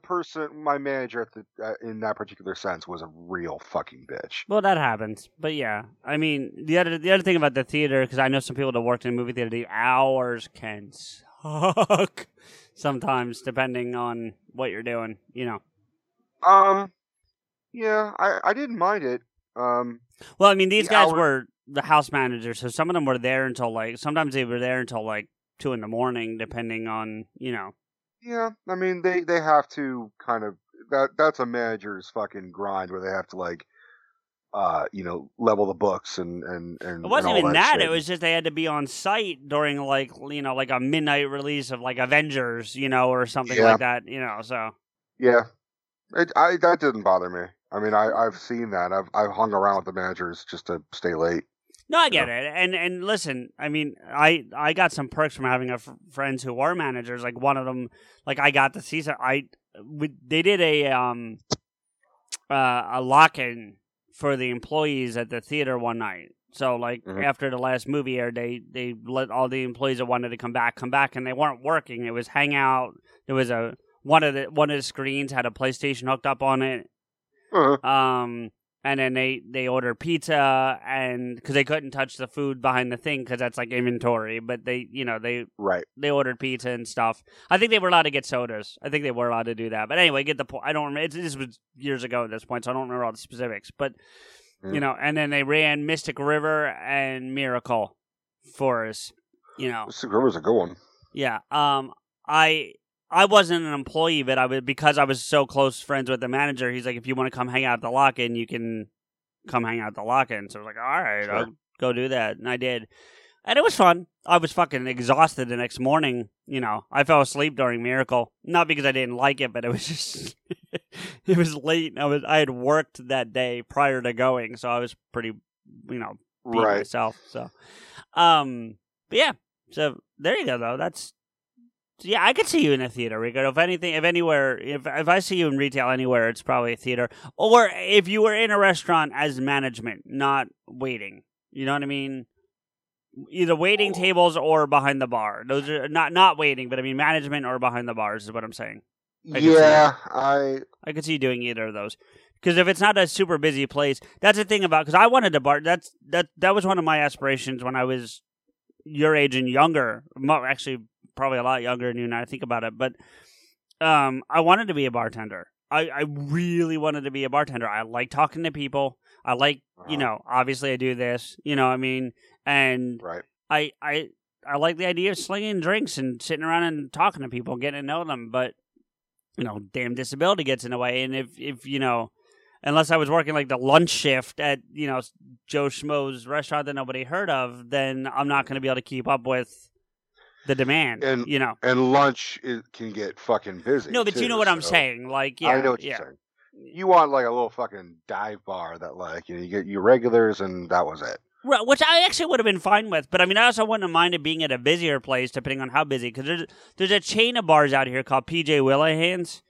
person, my manager at the, in that particular sense was a real fucking bitch. Well, that happens. But yeah, I mean, the other thing about the theater, because I know some people that worked in a movie theater, the hours can suck sometimes, depending on what you're doing, you know. Yeah, I didn't mind it. Well, I mean, these guys were the house manager, so some of them were there until like, sometimes they were there until like 2 a.m, depending on, you know. Yeah, I mean, they have to kind of, that's a manager's fucking grind where they have to like, you know, level the books and it wasn't even that. It was just they had to be on site during like, you know, like a midnight release of like Avengers, you know, or something like that, you know, so. Yeah, that didn't bother me. I mean, I've seen that. I've hung around with the managers just to stay late. No, I get it. And listen, I mean, I got some perks from having friends who are managers. Like one of them, like I got to see they did a lock-in for the employees at the theater one night. So, like, after the last movie aired, they let all the employees that wanted to come back, and they weren't working. It was hang out. There was one of the screens had a PlayStation hooked up on it. And then they ordered pizza, and because they couldn't touch the food behind the thing because that's like inventory. But they ordered pizza and stuff. I think they were allowed to get sodas. I think they were allowed to do that. But anyway, get the point. I don't remember. This was years ago at this point, so I don't remember all the specifics. But you know, and then they ran Mystic River and Miracle for us. You know, Mystic River's a good one. Yeah. I wasn't an employee, but because I was so close friends with the manager. He's like, if you want to come hang out at the lock-in, you can come hang out at the lock-in. So I was like, all right, sure. I'll go do that. And I did. And it was fun. I was fucking exhausted the next morning. You know, I fell asleep during Miracle. Not because I didn't like it, but it was just, it was late. And I had worked that day prior to going. So I was pretty, you know, beat myself. So, but yeah. So there you go, though. That's, yeah, I could see you in a theater, Rico. If anything, if anywhere, if I see you in retail anywhere, it's probably a theater. Or if you were in a restaurant as management, not waiting. You know what I mean? Either waiting tables or behind the bar. Those are not waiting, but I mean management or behind the bars is what I'm saying. I could see you doing either of those. Because if it's not a super busy place, that's the thing about. Because I wanted to bar. That was one of my aspirations when I was your age and younger. Actually, probably a lot younger than you now I think about it, but I wanted to be a bartender. I really wanted to be a bartender. I like talking to people. I like, you know, obviously I do this, you know what I mean? And I like the idea of slinging drinks and sitting around and talking to people, getting to know them, but, you know, damn disability gets in the way. And if you know, unless I was working like the lunch shift at, you know, Joe Schmo's restaurant that nobody heard of, then I'm not going to be able to keep up with the demand, and, you know, and lunch can get fucking busy. No, but too, you know what I'm saying. Like, yeah, I know what you're saying. You want like a little fucking dive bar that, like, you know, you get your regulars, and that was it. Right, which I actually would have been fine with, but I mean, I also wouldn't have minded being at a busier place, depending on how busy. Because there's a chain of bars out here called PJ Willihan's,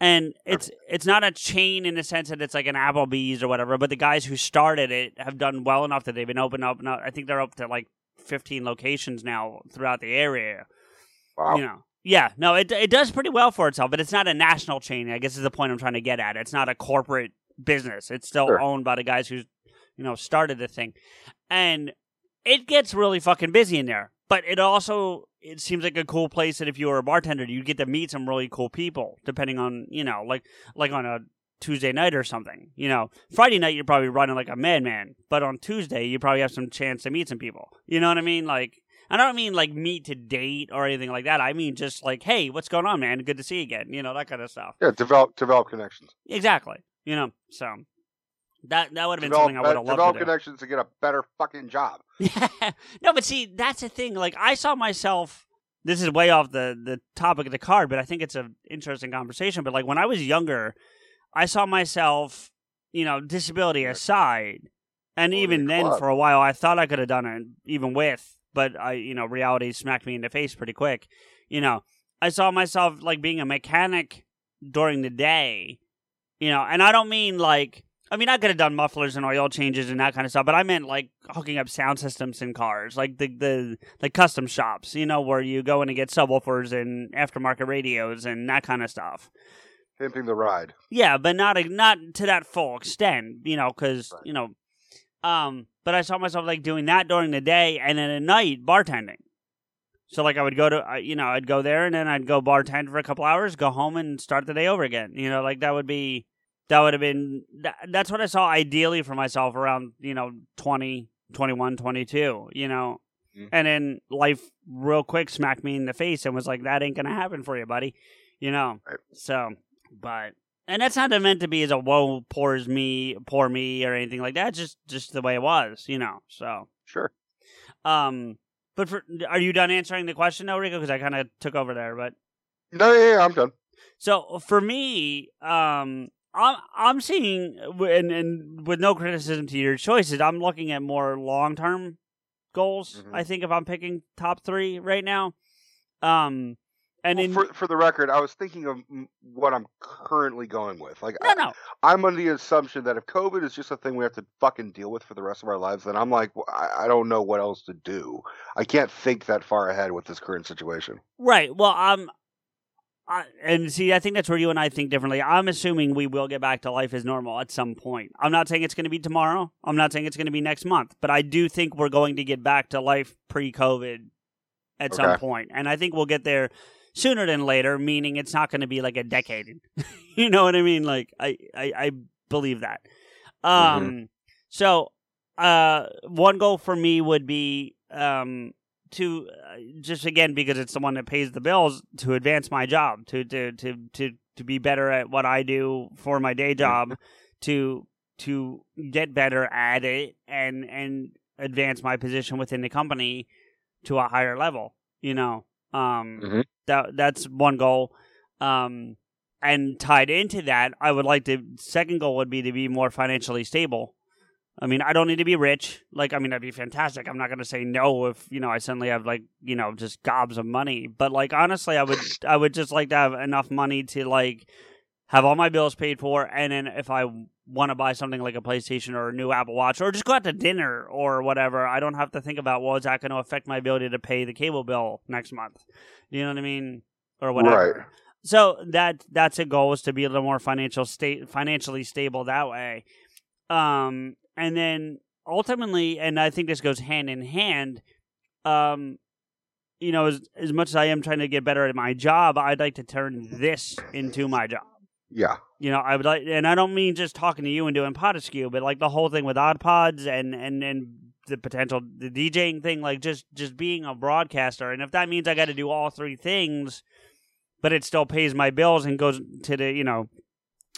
and it's not a chain in the sense that it's like an Applebee's or whatever. But the guys who started it have done well enough that they've been open up. Now I think they're up to like 15 locations now throughout the area. Wow. You know, yeah, no, it does pretty well for itself, but it's not a national chain, I guess is the point I'm trying to get at. It's not a corporate business. It's still owned by the guys who, you know, started the thing. And it gets really fucking busy in there. But it seems like a cool place that if you were a bartender, you'd get to meet some really cool people, depending on, you know, like on a Tuesday night or something. You know, Friday night you're probably running like a madman, but on Tuesday you probably have some chance to meet some people. You know what I mean? Like, I don't mean like meet to date or anything like that. I mean just like, hey, what's going on, man? Good to see you again. You know, that kind of stuff. Yeah, develop connections. Exactly. You know, so that would have been something I would have loved to do. Develop connections to get a better fucking job. No, but see, that's the thing. Like, I saw myself. This is way off the topic of the card, but I think it's an interesting conversation. But like when I was younger, I saw myself, you know, disability aside, and even then for a while, I thought I could have done it even with, but I, you know, reality smacked me in the face pretty quick. You know, I saw myself like being a mechanic during the day, you know, and I don't mean like, I mean, I could have done mufflers and oil changes and that kind of stuff, but I meant like hooking up sound systems in cars, like the custom shops, you know, where you go in and get subwoofers and aftermarket radios and that kind of stuff. Pimping the ride. Yeah, but not to that full extent, you know, because, you know, but I saw myself, like, doing that during the day and then at night, bartending. So, like, I would go to, you know, I'd go there and then I'd go bartend for a couple hours, go home and start the day over again. You know, like, that's what I saw ideally for myself around, you know, 20, 21, 22, you know. Mm-hmm. And then life real quick smacked me in the face and was like, that ain't going to happen for you, buddy. You know, right. So... But and that's not meant to be as a woe pours me, poor me, or anything like that. Just the way it was, you know. So sure. But are you done answering the question now, Rico? Because I kind of took over there, but no, yeah, I'm done. So for me, I'm seeing, and with no criticism to your choices, I'm looking at more long-term goals, mm-hmm. I think, if I'm picking top three right now. And well, for the record, I was thinking of what I'm currently going with. Like, no. I'm under the assumption that if COVID is just a thing we have to fucking deal with for the rest of our lives, then I'm like, well, I don't know what else to do. I can't think that far ahead with this current situation. Right. Well, and see, I think that's where you and I think differently. I'm assuming we will get back to life as normal at some point. I'm not saying it's going to be tomorrow. I'm not saying it's going to be next month. But I do think we're going to get back to life pre-COVID at some point. And I think we'll get there sooner than later, meaning it's not going to be like a decade. You know what I mean? Like, I believe that. Mm-hmm. So one goal for me would be to just, again, because it's the one that pays the bills, to advance my job, to be better at what I do for my day job, to get better at it and advance my position within the company to a higher level, you know. Mm-hmm. That's one goal. And tied into that, I would like to, second goal would be to be more financially stable. I mean, I don't need to be rich. Like, I mean, that'd be fantastic. I'm not going to say no if, you know, I suddenly have, like, you know, just gobs of money. But, like, honestly, I would just like to have enough money to, like, have all my bills paid for. And then if I want to buy something like a PlayStation or a new Apple Watch or just go out to dinner or whatever, I don't have to think about, well, is that going to affect my ability to pay the cable bill next month? You know what I mean? Or whatever. Right. So that's a goal, is to be a little more financially stable that way. And then ultimately, and I think this goes hand in hand, you know, as much as I am trying to get better at my job, I'd like to turn this into my job. Yeah. You know, I would like, and I don't mean just talking to you and doing Potiskew, but like the whole thing with OddPods and the potential, the DJing thing, like just being a broadcaster. And if that means I got to do all three things, but it still pays my bills and goes to the, you know,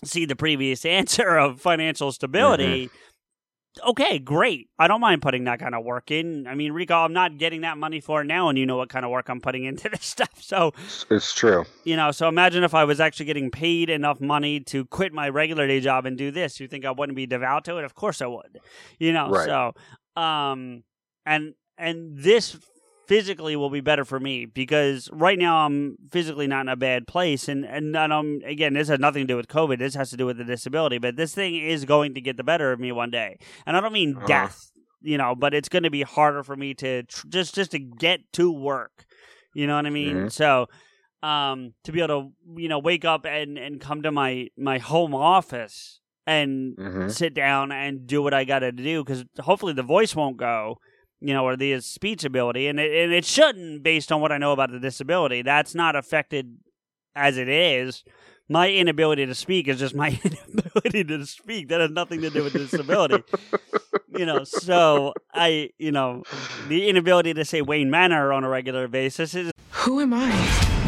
see the previous answer of financial stability. Mm-hmm. Okay, great. I don't mind putting that kind of work in. I mean, Rico, I'm not getting that money for it now, and you know what kind of work I'm putting into this stuff. So it's true. You know, so imagine if I was actually getting paid enough money to quit my regular day job and do this. You think I wouldn't be devout to it? Of course I would. You know, right. So and this physically will be better for me, because right now I'm physically not in a bad place. And I'm, again, this has nothing to do with COVID. This has to do with the disability. But this thing is going to get the better of me one day. And I don't mean death, you know, but it's going to be harder for me to just to get to work. You know what I mean? Mm-hmm. So to be able to, you know, wake up and come to my home office and mm-hmm. sit down and do what I got to do, because hopefully the voice won't go. You know, or the speech ability, and it shouldn't, based on what I know about the disability. That's not affected as it is. My inability to speak is just my inability to speak. That has nothing to do with disability. You know, so I, you know, the inability to say Wayne Manor on a regular basis is... Who am I?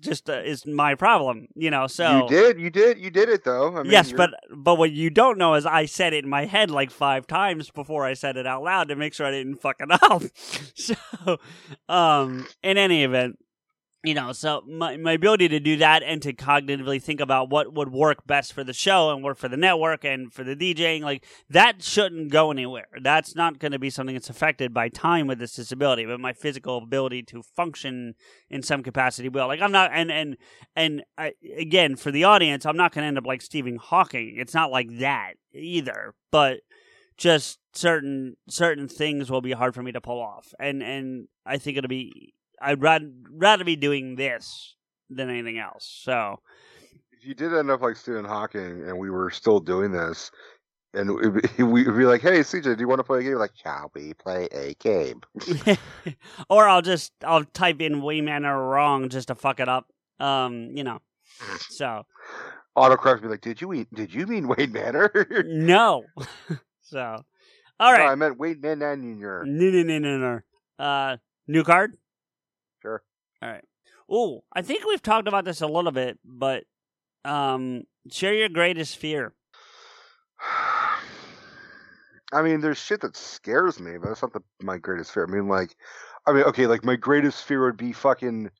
Just is my problem, you know. So you did it though. I mean, yes, but what you don't know is I said it in my head like 5 times before I said it out loud to make sure I didn't fuck it up. So, in any event, you know, so my ability to do that and to cognitively think about what would work best for the show and work for the network and for the DJing, like that shouldn't go anywhere. That's not going to be something that's affected by time with this disability, but my physical ability to function in some capacity will. Like I'm not, and I, again, for the audience, I'm not going to end up like Stephen Hawking. It's not like that either, but just certain things will be hard for me to pull off, and I think it'll be. I'd rather be doing this than anything else. So, if you did end up like Stephen Hawking and we were still doing this, and we'd be like, "Hey, CJ, do you want to play a game?" We're like, shall we play a game? Or I'll type in "Wayman" or wrong just to fuck it up. You know. So. autocorrect be like, did you mean Wayne Manor? No. So, all right. No, I meant Wayne Manor. No. New card? Sure. All right. Oh, I think we've talked about this a little bit, but share your greatest fear. I mean, there's shit that scares me, but that's not my greatest fear. I mean, okay, my greatest fear would be fucking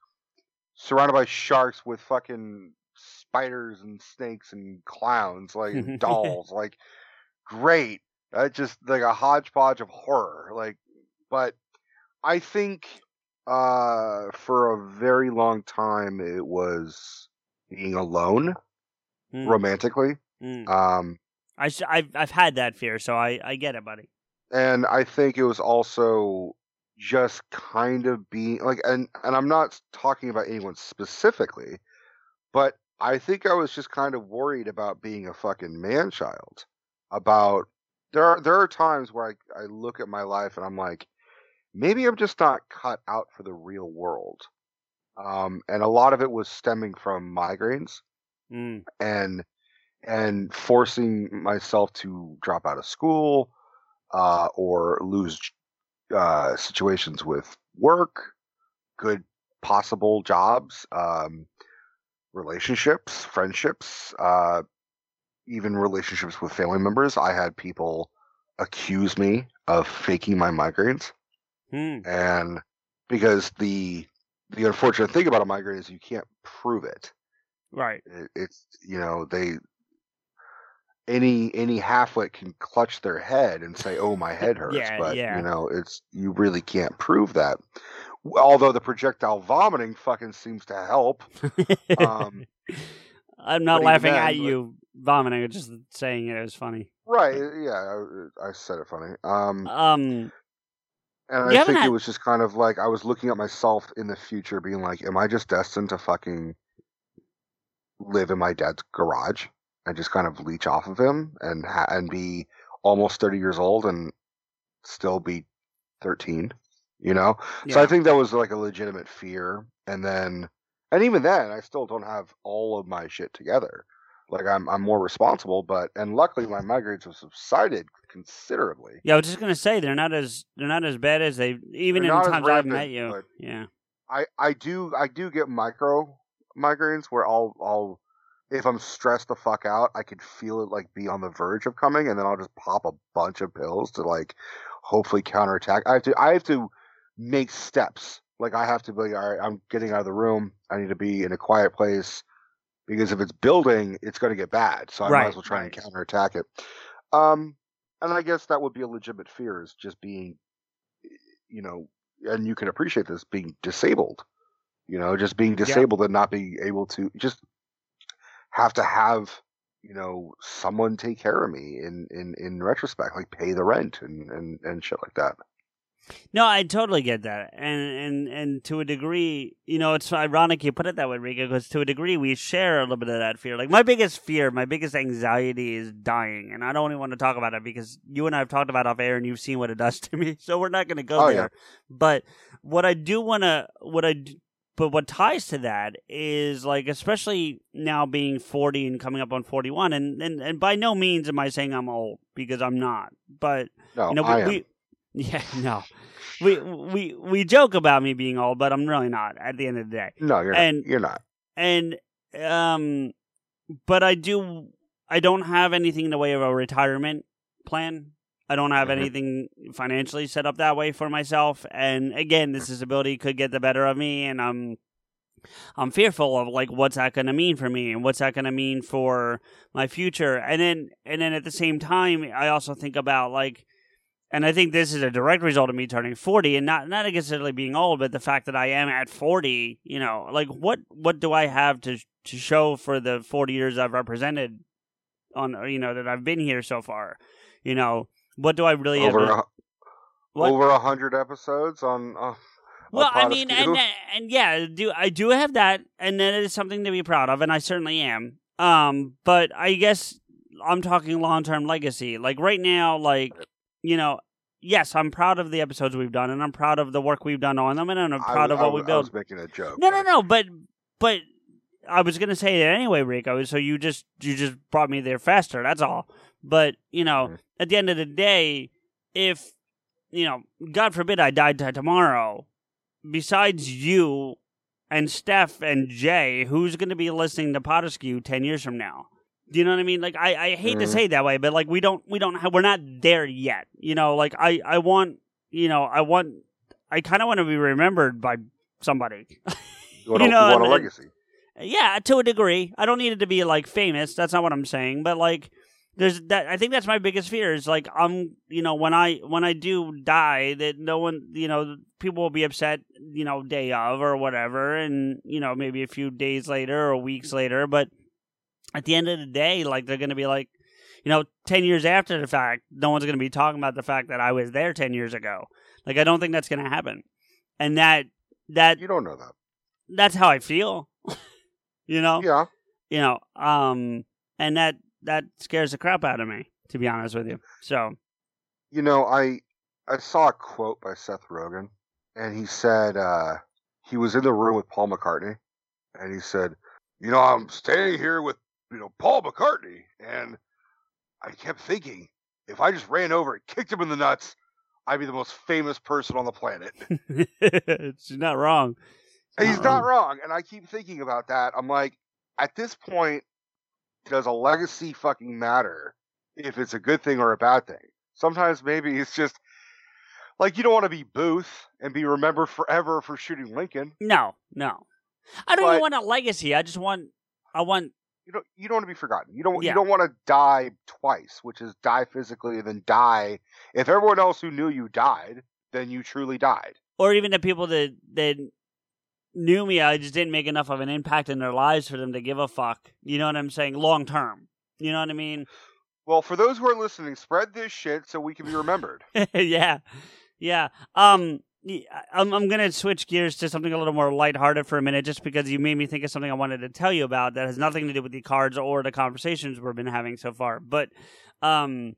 surrounded by sharks with fucking spiders and snakes and clowns, and dolls. Great. That's just, a hodgepodge of horror. But I think for a very long time it was being alone romantically. Mm. I've had that fear, so I get it, buddy. And I think it was also just kind of being and I'm not talking about anyone specifically, but I think I was just kind of worried about being a fucking man-child. There are times where I look at my life and I'm like, maybe I'm just not cut out for the real world. And a lot of it was stemming from migraines and forcing myself to drop out of school or lose situations with work, good possible jobs, relationships, friendships, even relationships with family members. I had people accuse me of faking my migraines. And because the unfortunate thing about a migraine is you can't prove it. Right. It's, any halfwit can clutch their head and say, "Oh, my head hurts," you really can't prove that. Although the projectile vomiting fucking seems to help. I'm not laughing at you vomiting. I'm just saying it was funny. Right? Yeah, I said it funny. And I think it was just kind of like I was looking at myself in the future, being like, "Am I just destined to fucking live in my dad's garage?" And just kind of leech off of him and be almost 30 years old and still be 13, Yeah. So I think that was a legitimate fear. And even then, I still don't have all of my shit together. I'm more responsible, and luckily my migraines have subsided considerably. Yeah, I was just gonna say they're not as bad as they even in the times I've met you. Yeah, I do get micro migraines where I'll if I'm stressed the fuck out, I could feel it be on the verge of coming, and then I'll just pop a bunch of pills to hopefully counterattack. I have to make steps. I have to be all right. I'm getting out of the room. I need to be in a quiet place because if it's building, it's going to get bad. So I might as well try and counterattack it. And I guess that would be a legitimate fear is just being, and you can appreciate this being disabled. Just being disabled and not being able to just. Have to have, someone take care of me in retrospect, pay the rent and shit like that. No, I totally get that. And to a degree, it's ironic you put it that way, Rico, because to a degree we share a little bit of that fear. My biggest fear, my biggest anxiety is dying. And I don't even want to talk about it because you and I have talked about it off air and you've seen what it does to me. So we're not going to go there. Yeah. But what I do want to, But what ties to that is, especially now being 40 and coming up on 41, and by no means am I saying I'm old, because I'm not. But, no, I am. We joke about me being old, but I'm really not at the end of the day. No, you're not. And, but I don't have anything in the way of a retirement plan. I don't have anything financially set up that way for myself. And again, this disability could get the better of me. And I'm fearful of what's that going to mean for me and what's that going to mean for my future. And then at the same time, I also think about and I think this is a direct result of me turning 40 and not necessarily being old, but the fact that I am at 40, what do I have to show for the 40 years I've represented on, that I've been here so far, What do I really over 100 episodes on? Well, I mean, and yeah, I do have that, and that is something to be proud of, and I certainly am. But I guess I'm talking long-term legacy. Right now, yes, I'm proud of the episodes we've done, and I'm proud of the work we've done on them, and I'm proud of what we built. I was making a joke. No, but I was going to say that anyway, Rico, so you just brought me there faster, that's all. But, you know, at the end of the day, if, you know, God forbid I died tomorrow, besides you and Steph and Jay, who's going to be listening to Potiskew 10 years from now? Do you know what I mean? Like, I hate to say it that way, but, like, we're not there yet. You know, like, I kind of want to be remembered by somebody. You want a legacy. Yeah, to a degree. I don't need it to be, like, famous. That's not what I'm saying. But, like, there's that. I think that's my biggest fear is, like, when I do die, that no one, you know, people will be upset, you know, day of or whatever. And, you know, maybe a few days later or weeks later. But at the end of the day, like, they're going to be like, you know, 10 years after the fact, no one's going to be talking about the fact that I was there 10 years ago. Like, I don't think that's going to happen. And that you don't know that. That's how I feel. You know? Yeah. You know, and that scares the crap out of me, to be honest with you. So, you know, I saw a quote by Seth Rogen, and he said he was in the room with Paul McCartney, and he said, you know, I'm standing here with, you know, Paul McCartney, and I kept thinking, if I just ran over and kicked him in the nuts, I'd be the most famous person on the planet. It's not wrong. He's not wrong, and I keep thinking about that. I'm like, at this point, does a legacy fucking matter if it's a good thing or a bad thing? Sometimes maybe it's just, like, you don't want to be Booth and be remembered forever for shooting Lincoln. No. I don't even want a legacy. I just want, You don't want to be forgotten. You don't want to die twice, which is die physically and then die. If everyone else who knew you died, then you truly died. Or even the people that knew me, I just didn't make enough of an impact in their lives for them to give a fuck. You know what I'm saying? Long term. You know what I mean? Well, for those who are listening, spread this shit so we can be remembered. Yeah. I'm going to switch gears to something a little more lighthearted for a minute, just because you made me think of something I wanted to tell you about that has nothing to do with the cards or the conversations we've been having so far. But, and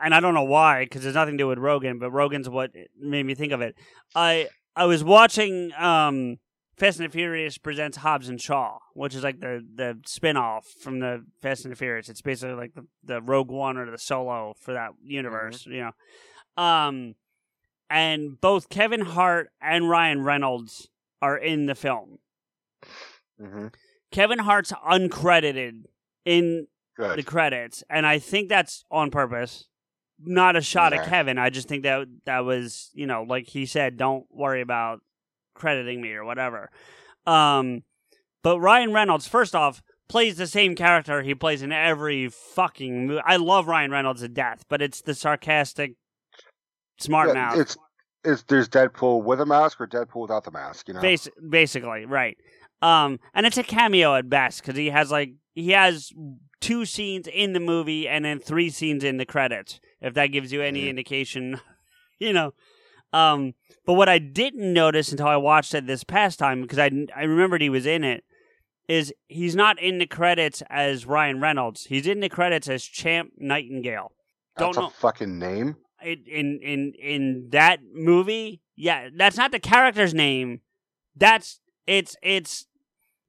I don't know why, because there's nothing to do with Rogan, but Rogan's what made me think of it. I was watching, Fast and the Furious presents Hobbs and Shaw, which is like the spin-off from the Fast and the Furious. It's basically like the Rogue One or the Solo for that universe, you know. And both Kevin Hart and Ryan Reynolds are in the film. Mm-hmm. Kevin Hart's uncredited in the credits, and I think that's on purpose. Not a shot at Kevin. I just think that was, you know, like he said, don't worry about crediting me or whatever. But Ryan Reynolds, first off, plays the same character he plays in every fucking movie. I love Ryan Reynolds to death, but it's the sarcastic smart mouth. It's there's Deadpool with a mask or Deadpool without the mask, you know. Basically, right. And it's a cameo at best, because he has two scenes in the movie and then three scenes in the credits, if that gives you any indication, you know. But what I didn't notice until I watched it this past time, because I remembered he was in it, is he's not in the credits as Ryan Reynolds. He's in the credits as Champ Nightingale. That's a fucking name? In that movie? Yeah, that's not the character's name. It's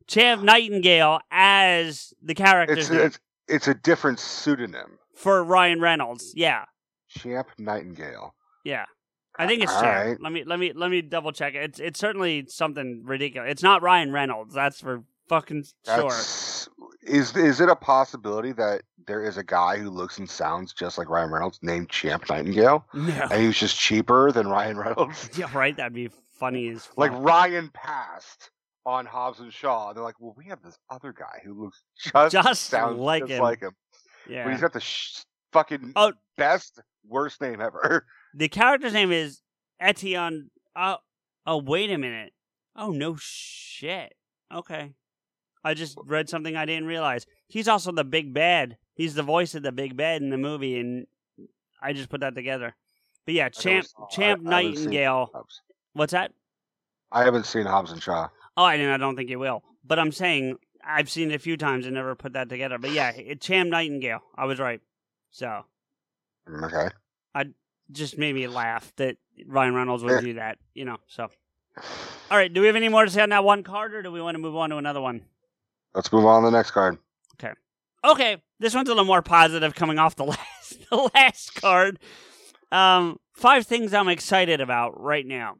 Champ Nightingale as the character's name. It's a different pseudonym. For Ryan Reynolds, yeah. Champ Nightingale. Yeah. I think it's Champ. Right. Let me double check it. It's certainly something ridiculous. It's not Ryan Reynolds. That's for fucking sure. Is it a possibility that there is a guy who looks and sounds just like Ryan Reynolds named Champ Nightingale? No. And he was just cheaper than Ryan Reynolds? Yeah, right. That'd be funny as fuck. Like Ryan passed on Hobbs and Shaw. They're like, well, we have this other guy who looks just sounds like him. Yeah. But he's got the fucking best, worst name ever. The character's name is Etienne. Oh, wait a minute. Oh, no shit. Okay. I just read something I didn't realize. He's also the big bad. He's the voice of the big bad in the movie, and I just put that together. But yeah, Champ Nightingale. What's that? I haven't seen Hobbs and Shaw. Oh, I don't think you will. But I'm saying I've seen it a few times and never put that together. But yeah, Champ Nightingale. I was right. So. Okay. Just made me laugh that Ryan Reynolds would do that, you know, so. All right, do we have any more to say on that one card, or do we want to move on to another one? Let's move on to the next card. Okay. Okay. This one's a little more positive coming off the last card. 5 things I'm excited about right now.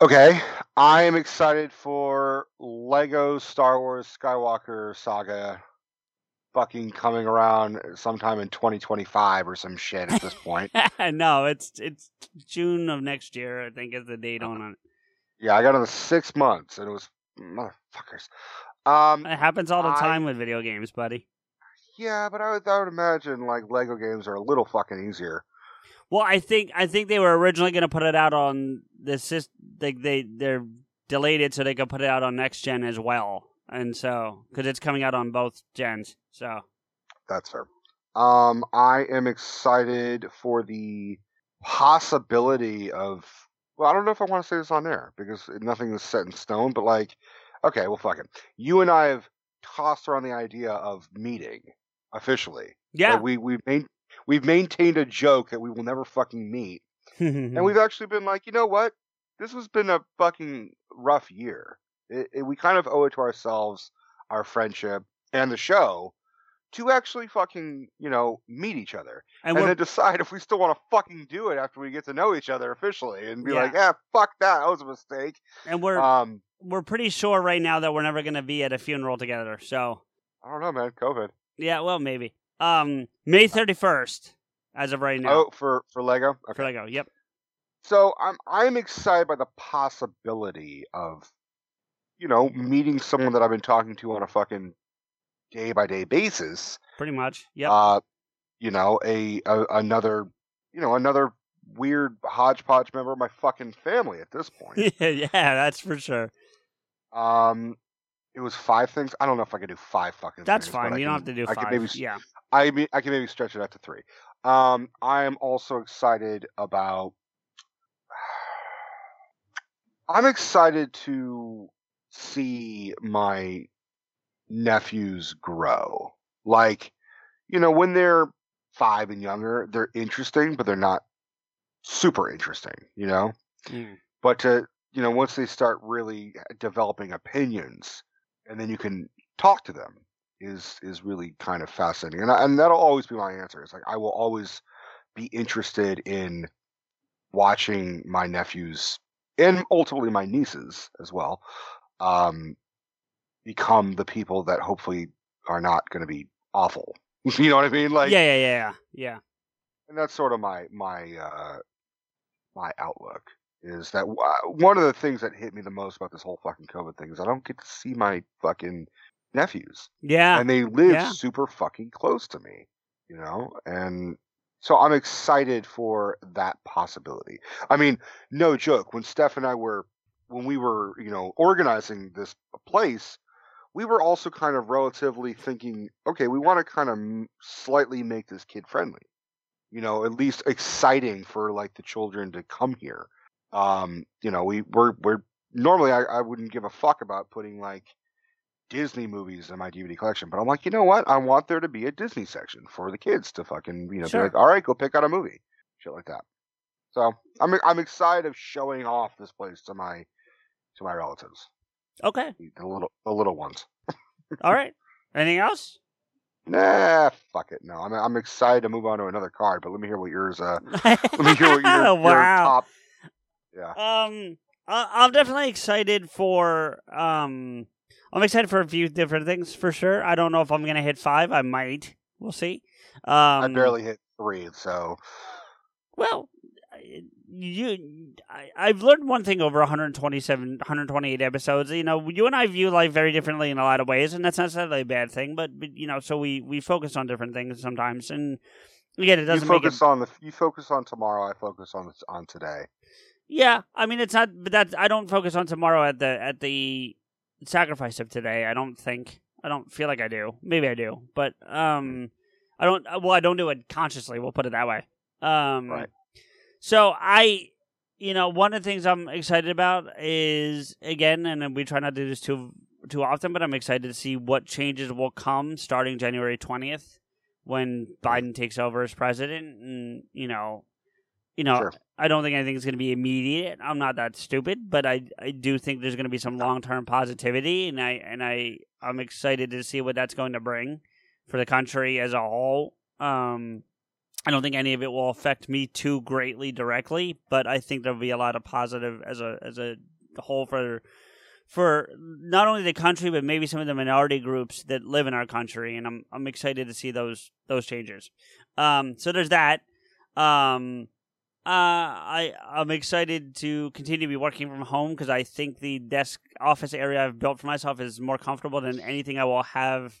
Okay. I am excited for Lego Star Wars Skywalker Saga fucking coming around sometime in 2025 or some shit at this point. No, it's June of next year, I think, is the date on it. Yeah, I got it in 6 months, and it was... Motherfuckers. It happens all the time with video games, buddy. Yeah, but I would imagine like Lego games are a little fucking easier. Well, I think they were originally going to put it out on this system. They're delayed it so they could put it out on next gen as well, and so because it's coming out on both gens, so that's fair. I am excited for the possibility of. Well, I don't know if I want to say this on air because nothing is set in stone, but like. Okay, well, fuck it. You and I have tossed around the idea of meeting officially. Yeah, like we've maintained a joke that we will never fucking meet, and we've actually been like, you know what? This has been a fucking rough year. We kind of owe it to ourselves, our friendship, and the show to actually fucking meet each other and then decide if we still want to fucking do it after we get to know each other officially and be like, fuck that, that was a mistake. And we're pretty sure right now that we're never going to be at a funeral together. So I don't know, man. COVID. Yeah, well, maybe. May 31st, as of right now. Oh, for Lego? Okay. For Lego, yep. So I'm excited by the possibility of, meeting someone that I've been talking to on a fucking day-by-day basis. Pretty much, yep. Another weird hodgepodge member of my fucking family at this point. Yeah, that's for sure. It was 5 things. I don't know if I could do 5 fucking things. That's fine. You don't have to do 5. I can maybe stretch it out to 3. I am also excited about... I'm excited to see my nephews grow. Like, when they're 5 and younger, they're interesting, but they're not super interesting, But to... once they start really developing opinions, and then you can talk to them, is really kind of fascinating. And that'll always be my answer. It's like I will always be interested in watching my nephews and ultimately my nieces as well become the people that hopefully are not going to be awful. You know what I mean? Like yeah. And that's sort of my outlook. Is that one of the things that hit me the most about this whole fucking COVID thing is I don't get to see my fucking nephews. Yeah. And they live super fucking close to me, And so I'm excited for that possibility. I mean, no joke. When Steph and I when we were, organizing this place, we were also kind of relatively thinking, okay, we want to kind of slightly make this kid friendly, at least exciting for like the children to come here. We're normally I wouldn't give a fuck about putting like Disney movies in my DVD collection, but I'm like, you know what? I want there to be a Disney section for the kids to fucking, be like, all right, go pick out a movie, shit like that. So I'm excited of showing off this place to my relatives. Okay. The little ones. All right. Anything else? Nah, fuck it. No, I'm excited to move on to another card, but let me hear what yours. Let me hear what your top. Yeah. I'm definitely excited for I'm excited for a few different things for sure. I don't know if I'm gonna hit 5. I might. We'll see. I barely hit 3, so. Well, I've learned one thing over 128 episodes. You and I view life very differently in a lot of ways, and that's not necessarily a bad thing. But so we focus on different things sometimes, and again, it doesn't. You focus on tomorrow. I focus on today. Yeah, I mean it's not, but that I don't focus on tomorrow at the sacrifice of today. I don't feel like I do. Maybe I do, but I don't. Well, I don't do it consciously. We'll put it that way. Right. So one of the things I'm excited about is again, and we try not to do this too often, but I'm excited to see what changes will come starting January 20th when Biden takes over as president, and you know, sure. I don't think anything's going to be immediate. I'm not that stupid, but I do think there's going to be some long-term positivity, and I'm excited to see what that's going to bring for the country as a whole. I don't think any of it will affect me too greatly directly, but I think there'll be a lot of positive as a whole for not only the country, but maybe some of the minority groups that live in our country, and I'm excited to see those changes. So there's that. I'm excited to continue to be working from home because I think the desk office area I've built for myself is more comfortable than anything I will have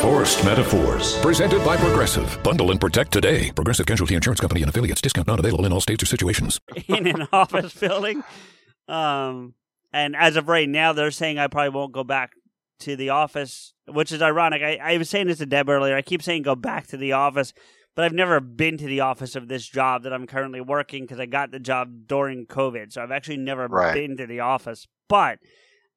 Forced Metaphors, presented by Progressive. Bundle and protect today. Progressive Casualty Insurance Company and affiliates. Discount not available in all states or situations. In an office building. And as of right now, they're saying I probably won't go back to the office, which is ironic. I was saying this to Deb earlier. I keep saying go back to the office, but I've never been to the office of this job that I'm currently working because I got the job during COVID. So I've actually never been to the office. But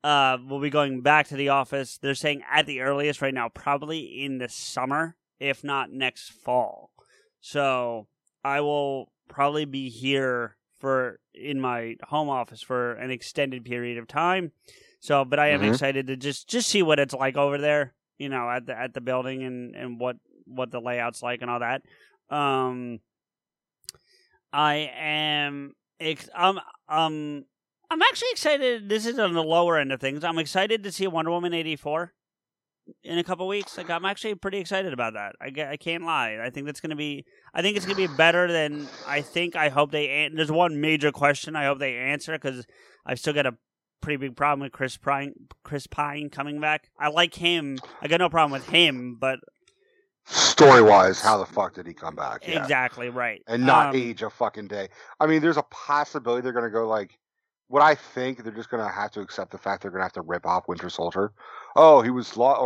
we'll be going back to the office. They're saying at the earliest right now, probably in the summer, if not next fall. So I will probably be here in my home office for an extended period of time. So, but I am excited to just see what it's like over there, you know, at the building and what the layout's like and all that. I'm actually excited. This is on the lower end of things. I'm excited to see Wonder Woman 84 in a couple weeks. Like, I'm actually pretty excited about that. I can't lie. I think it's going to be better than I hope they answer. There's one major question I hope they answer because I've still got a pretty big problem with Chris Pine coming back. I like him. I got no problem with him, but story-wise, how the fuck did he come back? Yeah. Exactly, right. And not age a fucking day. I mean, there's a possibility they're going to go like, what I think they're just going to have to accept the fact they're going to have to rip off Winter Soldier. Oh, he was not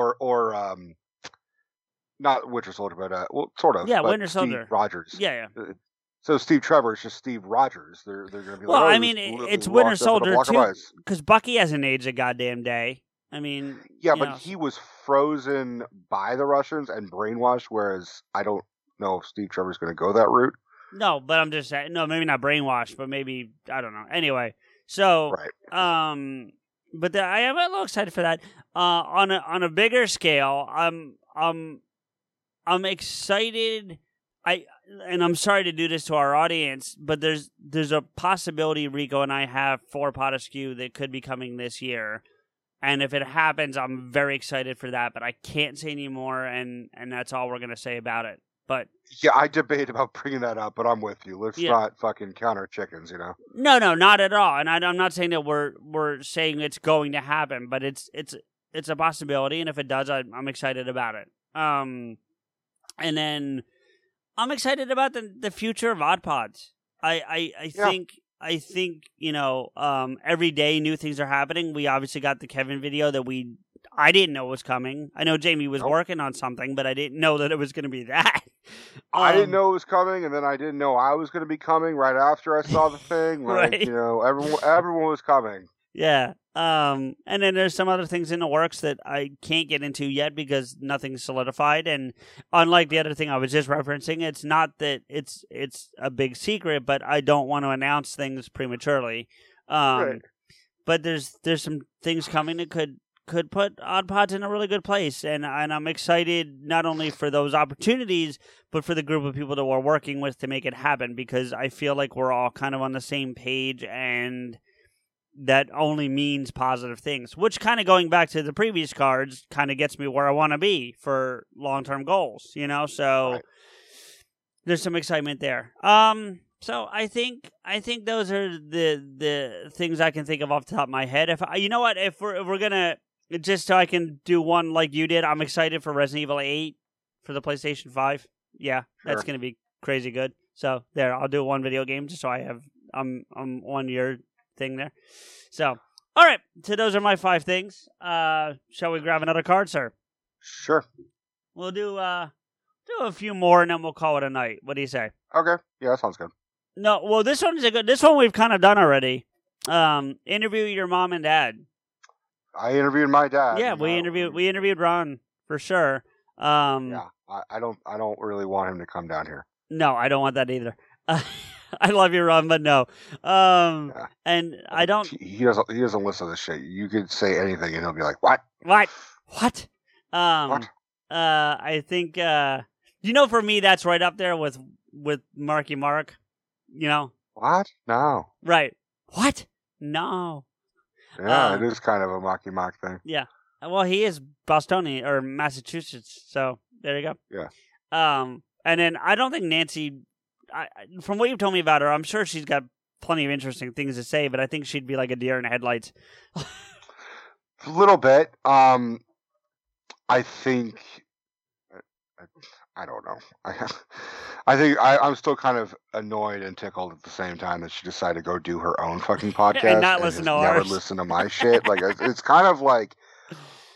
Winter Soldier, but well, sort of. Yeah, Winter Soldier. Steve Rogers. Yeah, yeah. So Steve Trevor is just Steve Rogers. They're going to be like, well, I mean, it's Winter Soldier too, because Bucky hasn't aged a goddamn day. I mean, yeah, but he was frozen by the Russians and brainwashed. Whereas I don't know if Steve Trevor's going to go that route. No, but I'm just saying. No, maybe not brainwashed, but maybe I don't know. Anyway. So, but I am a little excited for that. On a bigger scale, I'm excited. I'm sorry to do this to our audience, but there's a possibility Rico and I have for Potiskew that could be coming this year, and if it happens, I'm very excited for that. But I can't say any more, and that's all we're gonna say about it. But yeah, I debate about bringing that up, but I'm with you. Let's not fucking count our chickens, you know. No, not at all. And I'm not saying that we're saying it's going to happen, but it's a possibility. And if it does, I'm excited about it. And then I'm excited about the future of OddPods. I think you know, every day new things are happening. We obviously got the Kevin video that I didn't know it was coming. I know Jamie was working on something, but I didn't know that it was going to be that. I didn't know it was coming, and then I didn't know I was going to be coming right after I saw the thing. Like, right? You know, everyone was coming. Yeah. And then there's some other things in the works that I can't get into yet because nothing's solidified. And unlike the other thing I was just referencing, it's not that it's a big secret, but I don't want to announce things prematurely. Right. But there's some things coming that could put OddPods in a really good place, and I'm excited not only for those opportunities, but for the group of people that we're working with to make it happen, because I feel like we're all kind of on the same page, and that only means positive things, which kind of going back to the previous cards kind of gets me where I want to be for long-term goals, you know, so there's some excitement there. So I think those are the things I can think of off the top of my head. If we're gonna, just so I can do one like you did, I'm excited for Resident Evil 8 for the PlayStation 5. Yeah, that's going to be crazy good. So there, I'll do one video game just so I'm on your thing there. So, All right, so those are my five things. Shall we grab another card, sir? Sure. We'll do a few more, and then we'll call it a night. What do you say? Okay. Yeah, that sounds good. No, well, this one's a good. This one we've kind of done already. Interview your mom and dad. I interviewed my dad. Yeah, we interviewed Ron for sure. I don't really want him to come down here. No, I don't want that either. I love you, Ron, but no. Yeah. And I don't. He doesn't listen to this shit. You could say anything, and he'll be like, "What? What? What?" What? I think for me, that's right up there with Marky Mark. You know what? No. Right. What? No. Yeah, it is kind of a Marky Mark thing. Yeah. Well, he is Bostonian or Massachusetts, so there you go. Yeah. And then I don't think Nancy. From what you've told me about her, I'm sure she's got plenty of interesting things to say, but I think she'd be like a deer in the headlights. A little bit. I think. I don't know. I think I'm still kind of annoyed and tickled at the same time that she decided to go do her own fucking podcast and not listen to ours. Never listen to my shit. Like it's kind of like,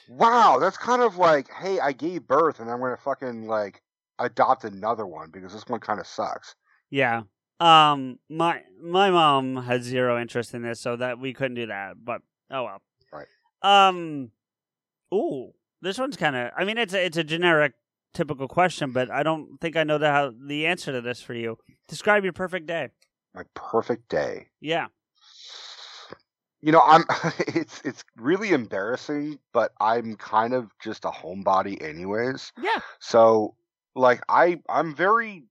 wow, that's kind of like, hey, I gave birth and I'm gonna fucking like adopt another one because this one kind of sucks. Yeah. My mom had zero interest in this, so that we couldn't do that. But oh well. Right. Ooh, this one's kind of. I mean, it's a generic. Typical question, but I don't think I know the answer to this for you. Describe your perfect day. My perfect day. Yeah. You know, I'm. It's really embarrassing, but I'm kind of just a homebody, anyways. Yeah. So, like, I'm very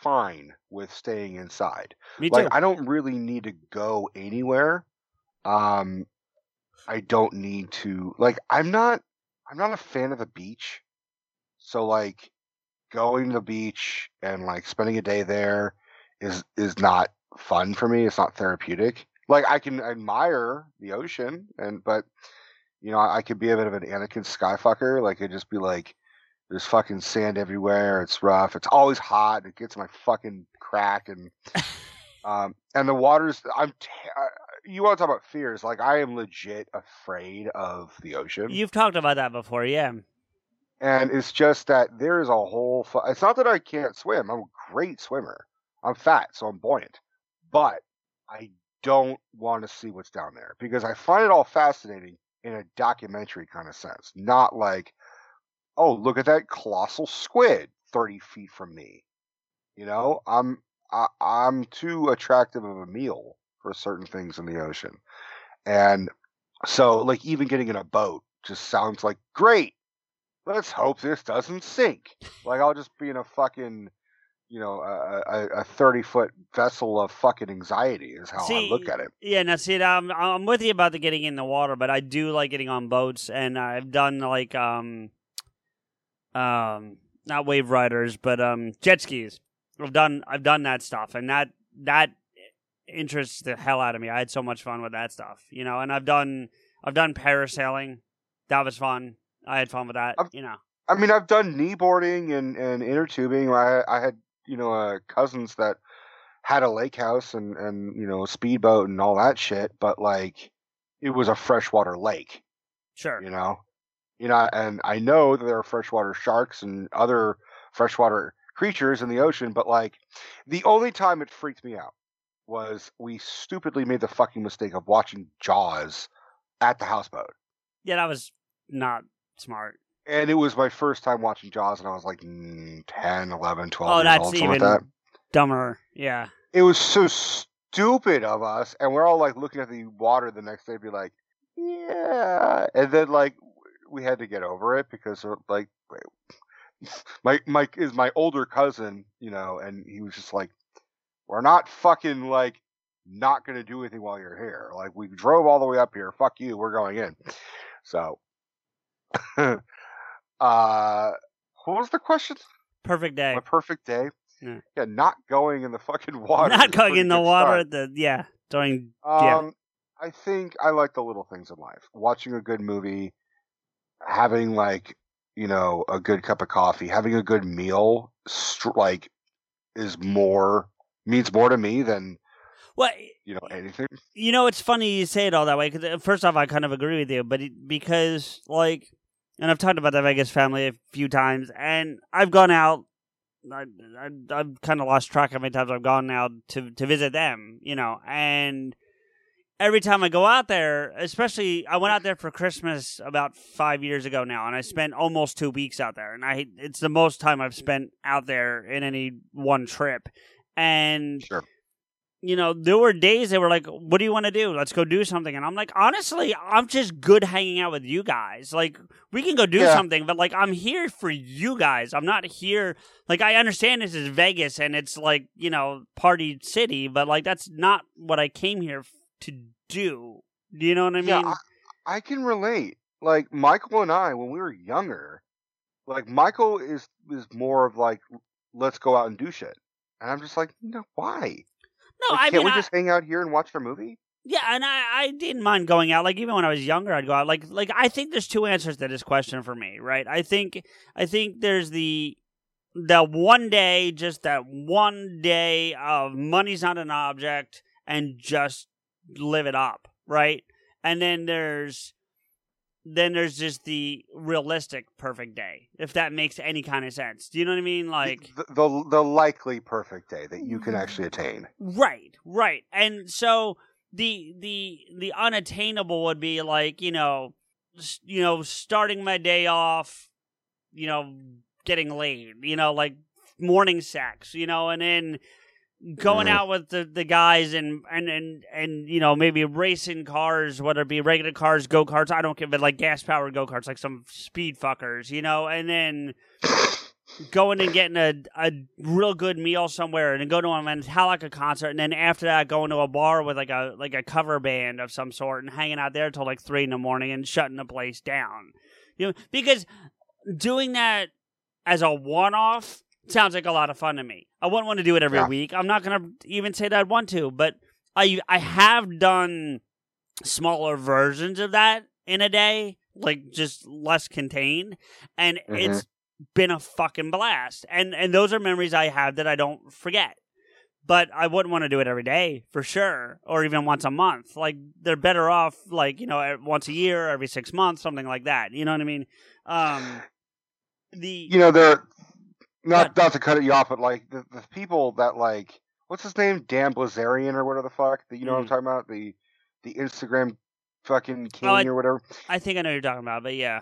fine with staying inside. Me too. Like, I don't really need to go anywhere. I don't need to. Like, I'm not a fan of the beach. So, like, going to the beach and, like, spending a day there is not fun for me. It's not therapeutic. Like, I can admire the ocean, but, you know, I could be a bit of an Anakin Skyfucker. Like, it'd just be like, there's fucking sand everywhere. It's rough. It's always hot. It gets my fucking crack. And and the water's – you want to talk about fears. Like, I am legit afraid of the ocean. You've talked about that before, yeah. And it's just that there's a whole... It's not that I can't swim. I'm a great swimmer. I'm fat, so I'm buoyant. But I don't want to see what's down there because I find it all fascinating in a documentary kind of sense. Not like, oh, look at that colossal squid 30 feet from me. You know, I'm too attractive of a meal for certain things in the ocean. And so, like, even getting in a boat just sounds like, great. Let's hope this doesn't sink. Like, I'll just be in a fucking, you know, a 30-foot vessel of fucking anxiety is how I look at it. Yeah, now, see, I'm with you about the getting in the water, but I do like getting on boats, and I've done, like, not wave riders, but jet skis. I've done that stuff, and that interests the hell out of me. I had so much fun with that stuff, you know, and I've done parasailing. That was fun. I had fun with that, you know. I mean, I've done kneeboarding and inner tubing. I had, you know, cousins that had a lake house and you know, a speedboat and all that shit. But, like, it was a freshwater lake. Sure. You know, and I know that there are freshwater sharks and other freshwater creatures in the ocean. But, like, the only time it freaked me out was we stupidly made the fucking mistake of watching Jaws at the houseboat. Yeah, that was not... smart. And it was my first time watching Jaws, and I was like 10, 11, 12 years old. Oh, that's even dumber. Yeah. It was so stupid of us, and we're all like looking at the water the next day and be like, yeah. And then like we had to get over it because like my is my older cousin, you know, and he was just like, we're not fucking like not going to do anything while you're here. Like we drove all the way up here. Fuck you. We're going in. So. What was the question? Perfect day. My perfect day. Yeah, not going in the fucking water. Not going in the water. I think I like the little things in life. Watching a good movie, having like you know a good cup of coffee, having a good meal, like means more to me than Well, you know, anything. You know, it's funny you say it all that way, because first off, I kind of agree with you, but because, like, and I've talked about the Vegas family a few times, and I've gone out, I've kind of lost track of how many times I've gone out to visit them, you know, and every time I go out there, especially, I went out there for Christmas about 5 years ago now, and I spent almost 2 weeks out there, and it's the most time I've spent out there in any one trip, and... Sure. You know, there were days they were like, what do you want to do? Let's go do something. And I'm like, honestly, I'm just good hanging out with you guys. Like, we can go do something, but, like, I'm here for you guys. I'm not here. Like, I understand this is Vegas and it's, like, you know, party city, but, like, that's not what I came here to do. Do you know what I mean? Yeah, I can relate. Like, Michael and I, when we were younger, like, Michael is more of, like, let's go out and do shit. And I'm just like, no, why? No, like, I mean, we just hang out here and watch a movie? Yeah, and I didn't mind going out. Like, even when I was younger, I'd go out. Like I think there's two answers to this question for me, right? I think there's that one day, just that one day of money's not an object and just live it up, right? And then there's just the realistic perfect day, if that makes any kind of sense. Do you know what I mean? Like the likely perfect day that you can actually attain. Right. And so the unattainable would be like, you know, starting my day off, you know, getting laid, you know, like morning sex, you know, and then going out with the guys and you know, maybe racing cars, whether it be regular cars, go-karts, I don't care, but like gas-powered go-karts, like some speed fuckers, you know, and then going and getting a real good meal somewhere and then go to a Metallica concert, and then after that going to a bar with like a cover band of some sort and hanging out there till like 3 in the morning and shutting the place down. You know, because doing that as a one-off sounds like a lot of fun to me. I wouldn't want to do it every week. I'm not going to even say that I'd want to, but I have done smaller versions of that in a day, like just less contained, and it's been a fucking blast. And those are memories I have that I don't forget. But I wouldn't want to do it every day, for sure, or even once a month. Like, they're better off, like, you know, once a year, every 6 months, something like that. You know what I mean? You know, they're... Not to cut you off, but, like, the people that, like, what's his name? Dan Blazarian or whatever the fuck? You know what I'm talking about? The Instagram fucking king or whatever. I think I know what you're talking about, but yeah.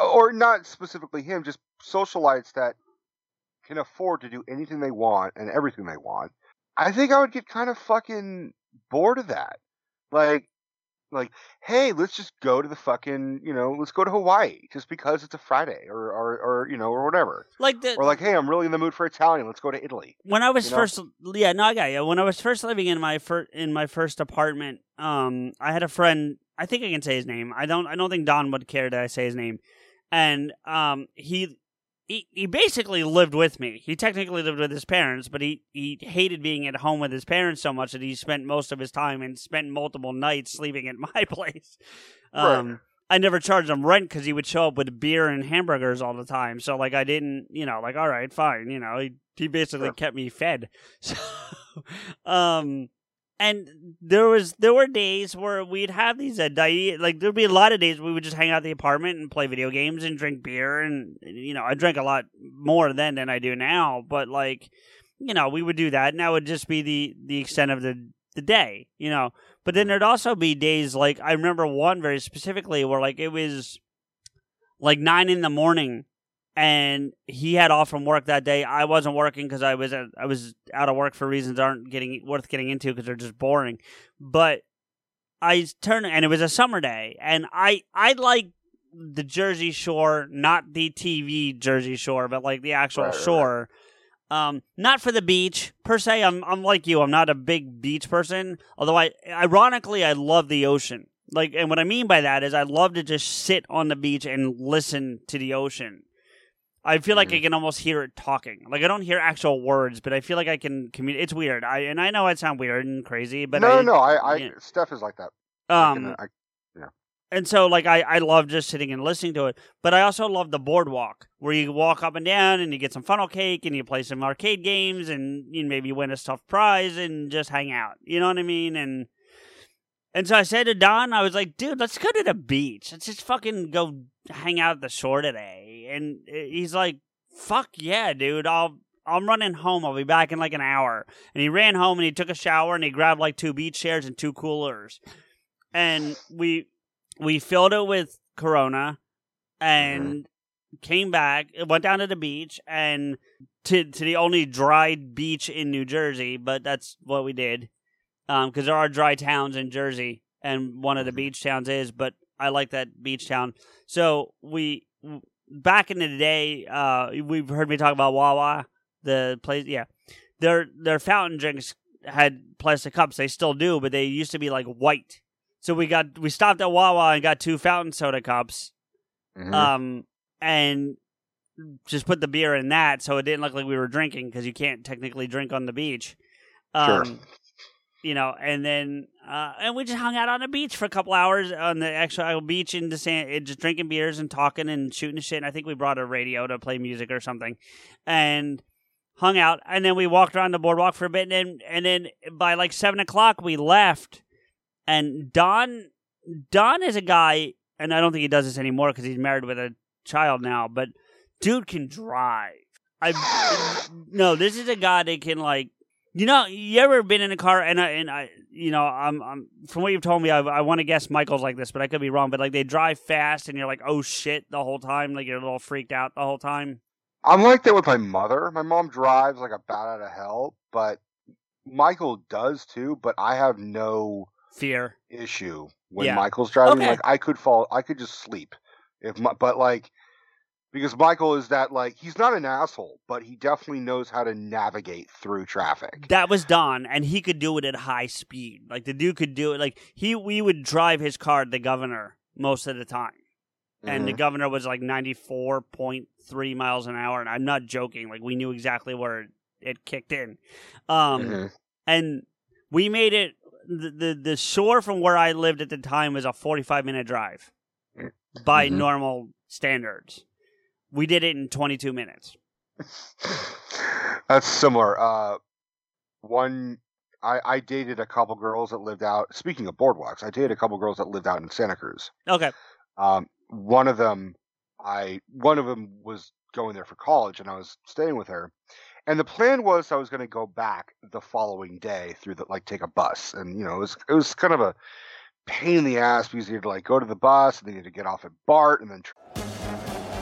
Or not specifically him, just socialites that can afford to do anything they want and everything they want. I think I would get kind of fucking bored of that. Like, hey, let's just go to the fucking, you know, let's go to Hawaii just because it's a Friday or you know, or whatever. Like or like, hey, I'm really in the mood for Italian. Let's go to Italy. When I was When I was first living in my first apartment, I had a friend. I think I can say his name. I don't think Don would care that I say his name. And he basically lived with me. He technically lived with his parents, but he hated being at home with his parents so much that he spent most of his time and spent multiple nights sleeping at my place. Right. I never charged him rent because he would show up with beer and hamburgers all the time. So, like, I didn't, you know, like, all right, fine. You know, he basically kept me fed. So, and there were days where we'd have these like there'd be a lot of days where we would just hang out at the apartment and play video games and drink beer, and you know, I drank a lot more then than I do now, but like, you know, we would do that and that would just be the extent of the day, you know. But then there'd also be days, like I remember one very specifically where like it was like 9 a.m. and he had off from work that day. I wasn't working because I was out of work for reasons that aren't worth getting into because they're just boring. But I turned, and it was a summer day, and I like the Jersey Shore, not the TV Jersey Shore, but like the actual shore. Not for the beach per se. I'm like you. I'm not a big beach person. Although ironically I love the ocean. Like, and what I mean by that is I love to just sit on the beach and listen to the ocean. I feel like I can almost hear it talking. Like, I don't hear actual words, but I feel like I can communicate. It's weird. I know I sound weird and crazy, but no. Steph is like that. And so, like, I love just sitting and listening to it. But I also love the boardwalk, where you walk up and down, and you get some funnel cake, and you play some arcade games, and you maybe win a stuffed prize, and just hang out. You know what I mean? And so I said to Don, I was like, dude, let's go to the beach. Let's just fucking go hang out at the shore today. And he's like, fuck yeah, dude. I'm running home. I'll be back in like an hour. And he ran home, and he took a shower, and he grabbed like 2 beach chairs and 2 coolers. And we filled it with Corona and came back, went down to the beach, and to the only dried beach in New Jersey, but that's what we did. Because there are dry towns in Jersey, and one of the beach towns is, but I like that beach town. So we, back in the day, we've heard me talk about Wawa, the place, yeah. Their fountain drinks had plastic cups. They still do, but they used to be like white. So we stopped at Wawa and got 2 fountain soda cups, and just put the beer in that, so it didn't look like we were drinking, because you can't technically drink on the beach, sure. You know. And then and we just hung out on the beach for a couple hours on the actual beach in the sand, just drinking beers and talking and shooting the shit. And I think we brought a radio to play music or something, and hung out. And then we walked around the boardwalk for a bit, and then by like 7:00 we left. And Don is a guy, and I don't think he does this anymore because he's married with a child now, but dude can drive. No, this is a guy that can, like, you know, you ever been in a car, and I you know, I'm from what you've told me, I want to guess Michael's like this, but I could be wrong, but like, they drive fast, and you're like, oh shit, the whole time, like, you're a little freaked out the whole time. I'm like that with my mother. My mom drives like a bat out of hell, but Michael does too, but I have no fear issue when Michael's driving. Okay. Like, I could just sleep because Michael is that, like, he's not an asshole, but he definitely knows how to navigate through traffic. That was Don, and he could do it at high speed. Like, the dude could do it. Like, we would drive his car to the governor most of the time, and the governor was like 94.3 miles an hour, and I'm not joking. Like, we knew exactly where it kicked in, and we made it. The shore from where I lived at the time was a 45-minute drive by normal standards. We did it in 22 minutes. That's similar. I dated a couple girls that lived out. Speaking of boardwalks, I dated a couple girls that lived out in Santa Cruz. Okay. One of them was going there for college, and I was staying with her. And the plan was I was going to go back the following day take a bus. And, you know, it was kind of a pain in the ass because you had to, like, go to the bus, and then you had to get off at BART, and then...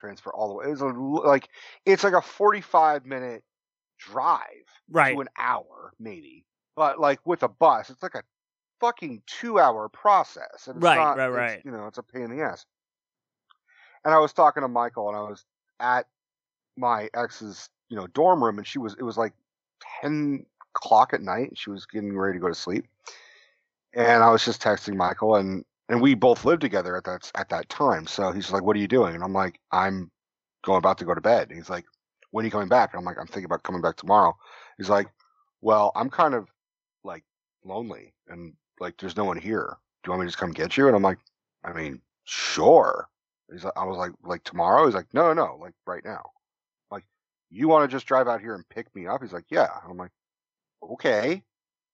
Transfer all the way. It's like a 45-minute drive to an hour, maybe. But like with a bus, it's like a fucking 2-hour process. And it's right. You know, it's a pain in the ass. And I was talking to Michael, and I was at my ex's, you know, dorm room, and it was like 10 o'clock at night. She was getting ready to go to sleep, and I was just texting Michael, and we both lived together at that time. So he's like, "What are you doing?" And I'm like, "I'm about to go to bed." And he's like, "When are you coming back?" And I'm like, "I'm thinking about coming back tomorrow." He's like, "Well, I'm kind of like lonely, and like there's no one here. Do you want me to just come get you?" And I'm like, "I mean, sure." He's like, I was like tomorrow. He's like, "No, like right now." You want to just drive out here and pick me up? He's like, yeah. And I'm like, okay.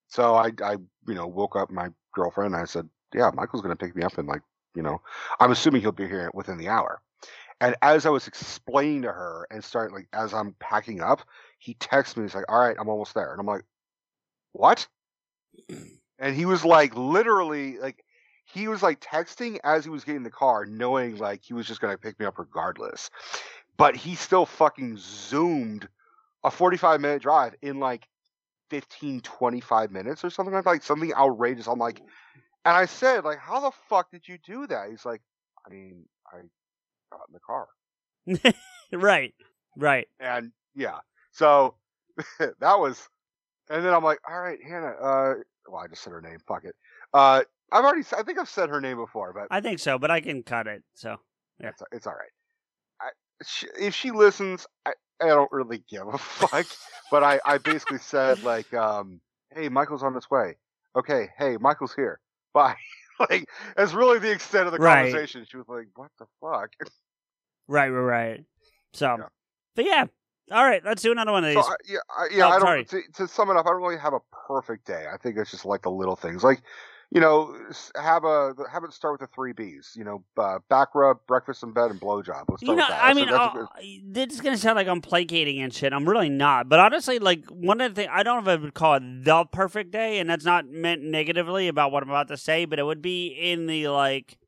So I you know, woke up my girlfriend, and I said, yeah, Michael's going to pick me up. And like, you know, I'm assuming he'll be here within the hour. And as I was explaining to her and starting, like, as I'm packing up, he texts me. He's like, all right, I'm almost there. And I'm like, what? And he was like, literally, like, he was like texting as he was getting in the car, knowing like he was just going to pick me up regardless. But he still fucking zoomed a 45-minute drive in like 15, 25 minutes or something like that. Like something outrageous. I'm like, and I said, like, how the fuck did you do that? He's like, I mean, I got in the car. Right. And yeah, so that was, and then I'm like, all right, Hannah, well, I just said her name. Fuck it. I think I've said her name before, but I think so, but I can cut it. So yeah, it's all right. If she listens, I don't really give a fuck, but I basically said like, hey, Michael's on his way. Okay. Hey, Michael's here. Bye. Like, that's really the extent of the conversation. She was like, what the fuck? Right. So, yeah. But yeah. All right. Let's do another one of these. So, to sum it up, I don't really have a perfect day. I think it's just like the little things. Like, you know, have it start with the 3 B's. You know, back rub, breakfast in bed, and blowjob. Let's start with that. I mean, this is gonna sound like I'm placating and shit. I'm really not. But honestly, like one of the things, I don't know if I would call it the perfect day, and that's not meant negatively about what I'm about to say, but it would be in the like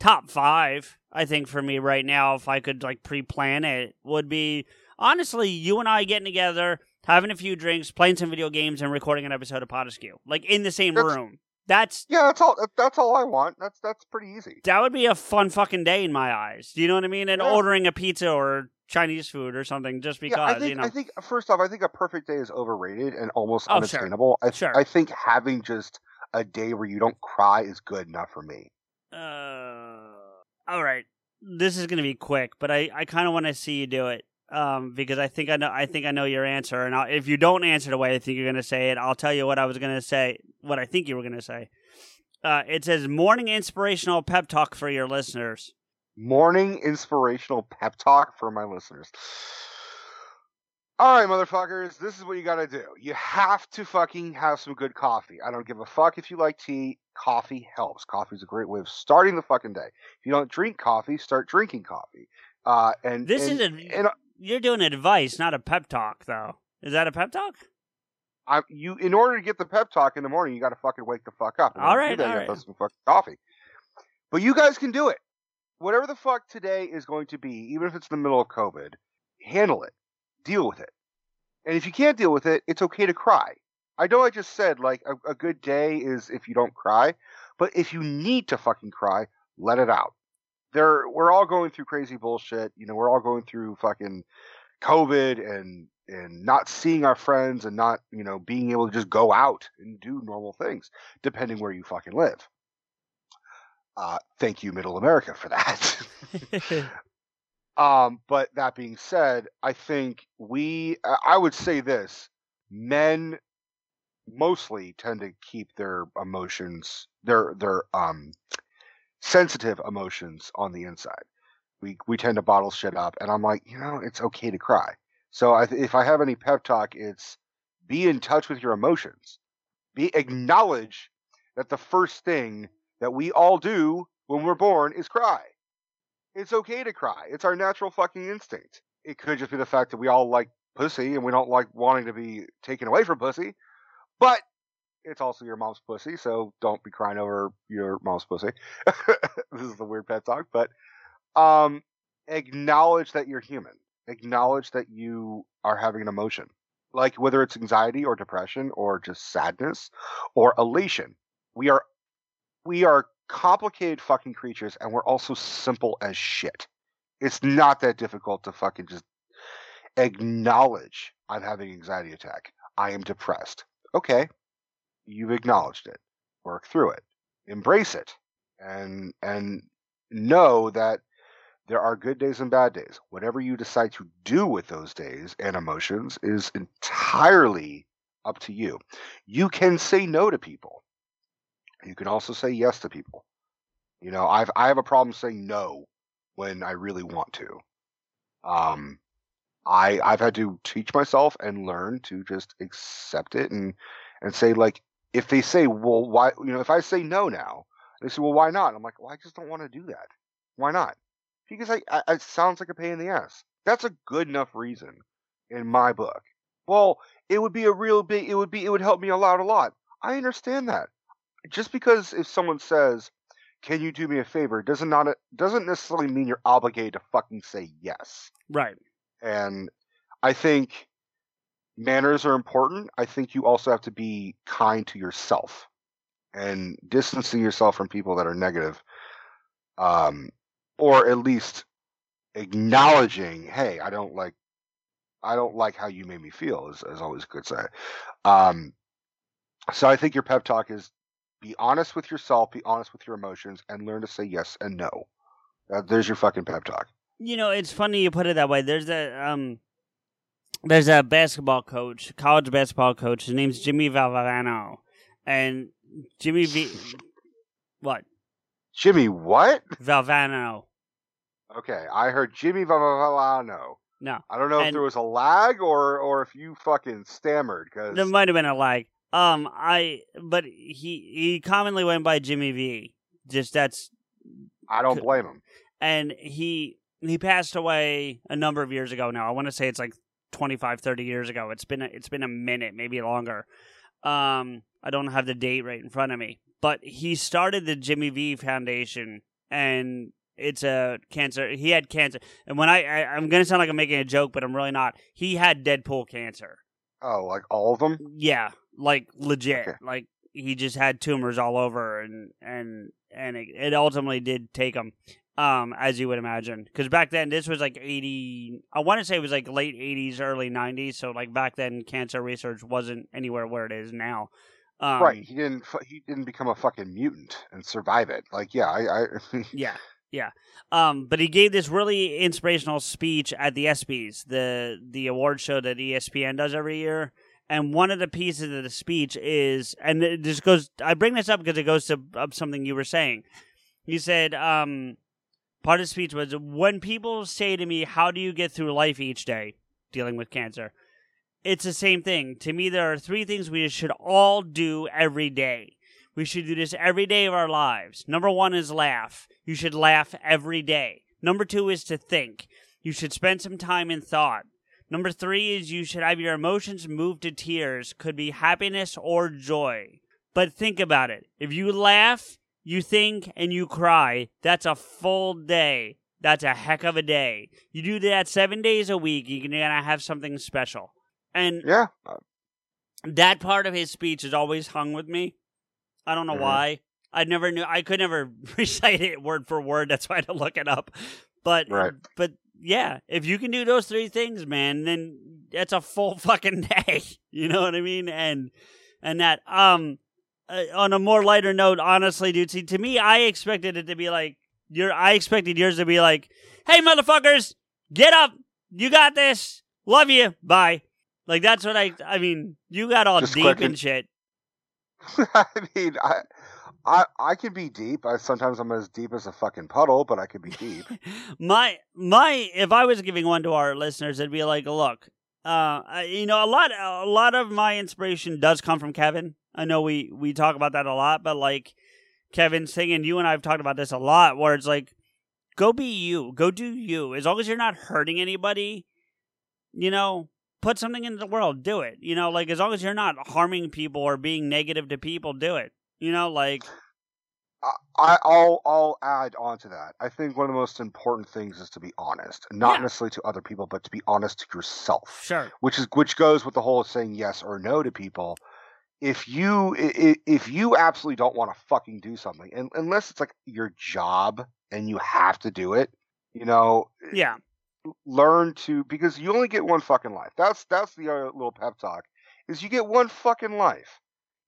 top 5. I think for me right now, if I could like pre-plan it, would be honestly you and I getting together, having a few drinks, playing some video games, and recording an episode of Potiskew, like in the same room. That's all I want. That's pretty easy. That would be a fun fucking day in my eyes. Do you know what I mean? And ordering a pizza or Chinese food or something just because. Yeah, I think first off, I think a perfect day is overrated and almost unattainable. Sure. I think having just a day where you don't cry is good enough for me. All right. This is gonna be quick, but I kind of want to see you do it. Because I think I know your answer, and if you don't answer the way I think you're going to say it, I'll tell you what I was going to say, what I think you were going to say. It says morning inspirational pep talk for your listeners. Morning inspirational pep talk for my listeners. All right, motherfuckers, this is what you got to do. You have to fucking have some good coffee. I don't give a fuck if you like tea. Coffee helps. Coffee's a great way of starting the fucking day. If you don't drink coffee, start drinking coffee. You're doing advice, not a pep talk, though. Is that a pep talk? In order to get the pep talk in the morning, you got to fucking wake the fuck up. All right. That's some fucking coffee. But you guys can do it. Whatever the fuck today is going to be, even if it's in the middle of COVID, handle it. Deal with it. And if you can't deal with it, it's okay to cry. I know I just said, like, a good day is if you don't cry. But if you need to fucking cry, let it out. We're all going through crazy bullshit. You know, we're all going through fucking COVID and not seeing our friends and not, you know, being able to just go out and do normal things, depending where you fucking live. Thank you, Middle America, for that. But that being said, I think I would say this, men mostly tend to keep their emotions, their sensitive emotions on the inside. We tend to bottle shit up, and I'm like, you know, it's okay to cry. So if I have any pep talk, it's be in touch with your emotions. Acknowledge that the first thing that we all do when we're born is cry. It's okay to cry. It's our natural fucking instinct. It could just be the fact that we all like pussy and we don't like wanting to be taken away from pussy, but it's also your mom's pussy, so don't be crying over your mom's pussy. This is the weird pet talk, but acknowledge that you're human. Acknowledge that you are having an emotion, like whether it's anxiety or depression or just sadness or elation. We are complicated fucking creatures, and we're also simple as shit. It's not that difficult to fucking just acknowledge I'm having an anxiety attack. I am depressed. Okay. You've acknowledged it. Work through it. Embrace it. And know that there are good days and bad days. Whatever you decide to do with those days and emotions is entirely up to you. You can say no to people. You can also say yes to people. You know, I have a problem saying no when I really want to. I've had to teach myself and learn to just accept it and say, like, if they say, well, why, you know, if I say no now, they say, well, why not? I'm like, well, I just don't want to do that. Why not? Because it sounds like a pain in the ass. That's a good enough reason in my book. Well, it would be a real big, it would help me a lot. I understand that. Just because if someone says, can you do me a favor, doesn't necessarily mean you're obligated to fucking say yes. Right. And I think manners are important. I think you also have to be kind to yourself, and distancing yourself from people that are negative or at least acknowledging, hey, I don't like how you made me feel, is always a good sign. So I think your pep talk is be honest with yourself, be honest with your emotions, and learn to say yes and no. There's your fucking pep talk. You know, it's funny you put it that way. There's a basketball coach, college basketball coach. His name's Jimmy Valvano. And Jimmy V... What? Jimmy what? Valvano. Okay, I heard Jimmy Valvano. No. I don't know if there was a lag or if you fucking stammered. Cause... There might have been a lag. But he commonly went by Jimmy V. I don't blame him. And he passed away a number of years ago now. I want to say it's like 25, 30 years ago. It's been a minute, maybe longer. I don't have the date right in front of me. But he started the Jimmy V Foundation, and it's a cancer. He had cancer. And when I'm going to sound like I'm making a joke, but I'm really not. He had Deadpool cancer. Oh, like all of them? Yeah, like legit. Okay. Like he just had tumors all over, and it ultimately did take him, as you would imagine. Because back then, this was like 80... I want to say it was like late 80s, early 90s. So like back then, cancer research wasn't anywhere where it is now. Right. He didn't become a fucking mutant and survive it. Like, yeah. Yeah. But he gave this really inspirational speech at the ESPYs, the award show that ESPN does every year. And one of the pieces of the speech is, and this goes, I bring this up because it goes to something you were saying. You said, part of the speech was, when people say to me, how do you get through life each day dealing with cancer? It's the same thing. To me, there are three things we should all do every day. We should do this every day of our lives. Number one is laugh. You should laugh every day. Number two is to think. You should spend some time in thought. Number three is you should have your emotions moved to tears. Could be happiness or joy. But think about it. If you laugh, you think, and you cry, that's a full day. That's a heck of a day. You do that 7 days a week, you're going to have something special. And yeah, that part of his speech has always hung with me. I don't know why. I could never recite it word for word. That's why I had to look it up. But right. But yeah, if you can do those three things, man, then that's a full fucking day. You know what I mean? And that on a more lighter note, honestly, dude. See, to me, I expected it to be like I expected yours to be like, "Hey, motherfuckers, get up! You got this. Love you. Bye." Like, that's what I mean, you got all just deep clicking and shit. I mean, I can be deep. Sometimes I'm as deep as a fucking puddle, but I can be deep. If I was giving one to our listeners, it'd be like, look, you know, a lot of my inspiration does come from Kevin. I know we talk about that a lot, but like Kevin's thing, and you and I have talked about this a lot, where it's like, go be you, go do you. As long as you're not hurting anybody, you know, put something into the world, do it. You know, like, as long as you're not harming people or being negative to people, do it. You know, like... I'll add on to that. I think one of the most important things is to be honest. Not necessarily to other people, but to be honest to yourself. Sure. Which goes with the whole saying yes or no to people. If you absolutely don't want to fucking do something, and unless it's, like, your job and you have to do it, you know... Yeah. Learn to, because you only get one fucking life. That's the other little pep talk, is you get one fucking life.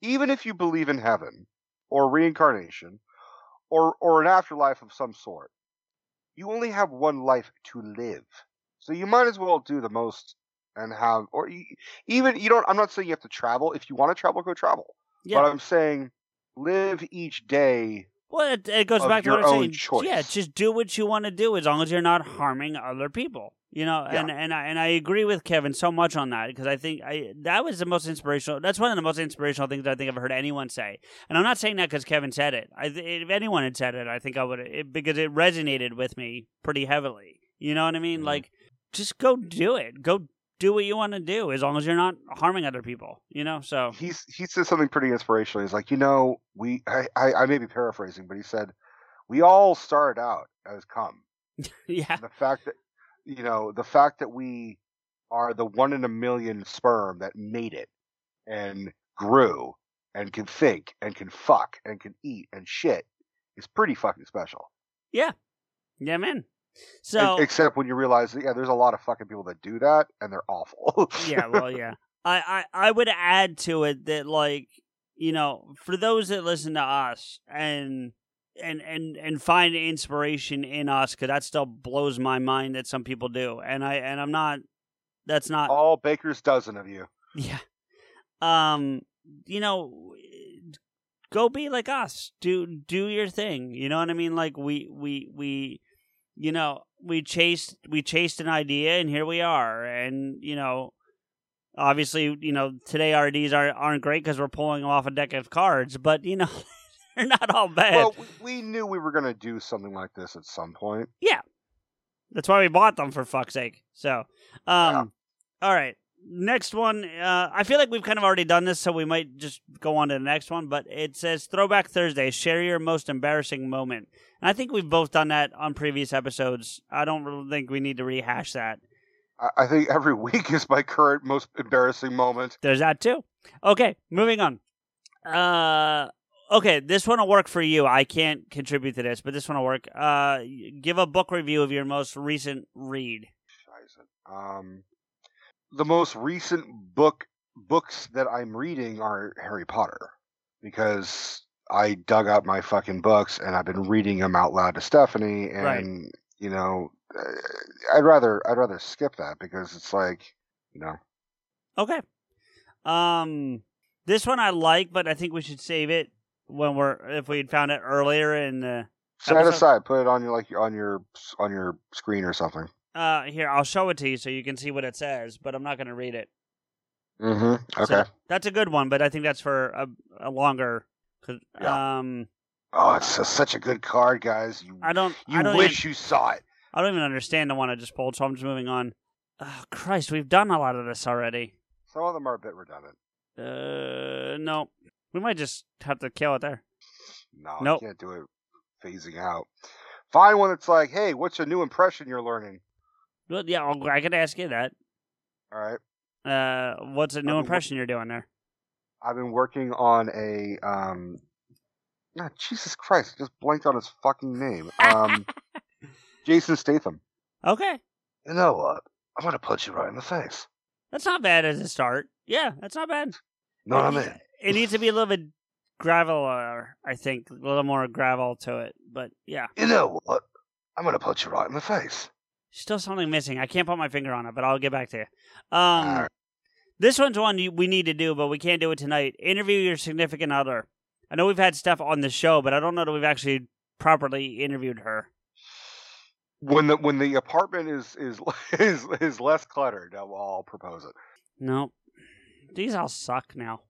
Even if you believe in heaven or reincarnation or an afterlife of some sort, you only have one life to live. So you might as well do the most and have, or even, you don't, I'm not saying you have to travel. If you want to travel, go travel. Yeah. But I'm saying live each day. Well, it goes back to what I'm saying. Choice. Yeah, just do what you want to do as long as you're not harming other people. You know, yeah. And I agree with Kevin so much on that, because I think that was the most inspirational. That's one of the most inspirational things I think I've heard anyone say. And I'm not saying that because Kevin said it. If anyone had said it, I think I would, because it resonated with me pretty heavily. You know what I mean? Mm-hmm. Like, just go do it. Go do what you want to do as long as you're not harming other people, you know? So he said something pretty inspirational. He's like, you know, I may be paraphrasing, but he said, we all started out as cum. Yeah. And the fact that we are the 1 in a million sperm that made it and grew and can think and can fuck and can eat and shit is pretty fucking special. Yeah. Yeah, man. So except when you realize that, yeah, there's a lot of fucking people that do that, and they're awful. Yeah, well, yeah. I would add to it that, like, you know, for those that listen to us and find inspiration in us, because that still blows my mind that some people do, and I'm not. That's not all baker's dozen of you. Yeah. You know, go be like us. Do your thing. You know what I mean? Like we you know, we chased an idea, and here we are. And, you know, obviously, you know, today our RDs aren't great because we're pulling off a deck of cards, but, you know, they're not all bad. Well, we knew we were going to do something like this at some point. Yeah. That's why we bought them, for fuck's sake. So, yeah. All right. Next one. I feel like we've kind of already done this, so we might just go on to the next one. But it says Throwback Thursday, share your most embarrassing moment. And I think we've both done that on previous episodes. I don't really think we need to rehash that. I think every week is my current most embarrassing moment. There's that too. Okay, moving on. Okay, this one will work for you. I can't contribute to this, but this one will work. Give a book review of your most recent read. The most recent books that I'm reading are Harry Potter, because I dug up my fucking books and I've been reading them out loud to Stephanie, and right. You know, I'd rather skip that, because it's like, you know. Okay. This one I like, but I think we should save it if we had found it earlier in the set episode. Aside, put it on your on your screen or something. Here, I'll show it to you so you can see what it says, but I'm not going to read it. Mm-hmm. Okay. So that's a good one, but I think that's for a longer. Yeah. Oh, it's such a good card, guys. You saw it. I don't even understand the one I just pulled, so I'm just moving on. Oh, Christ, we've done a lot of this already. Some of them are a bit redundant. No. We might just have to kill it there. No, nope. You can't do it phasing out. Find one that's like, hey, what's a new impression you're learning? Well, yeah, I could ask you that. All right. What's a new impression you're doing there? I've been working on a... Oh, Jesus Christ, I just blanked on his fucking name. Jason Statham. Okay. You know what? I'm going to punch you right in the face. That's not bad as a start. Yeah, that's not bad. No, I mean, it needs to be a little bit graveler, I think. A little more gravel to it, but yeah. You know what? I'm going to punch you right in the face. Still something missing. I can't put my finger on it, but I'll get back to you. Right. This one's one we need to do, but we can't do it tonight. Interview your significant other. I know we've had Steph on the show, but I don't know that we've actually properly interviewed her. When the apartment is less cluttered, I'll propose it. Nope. These all suck now.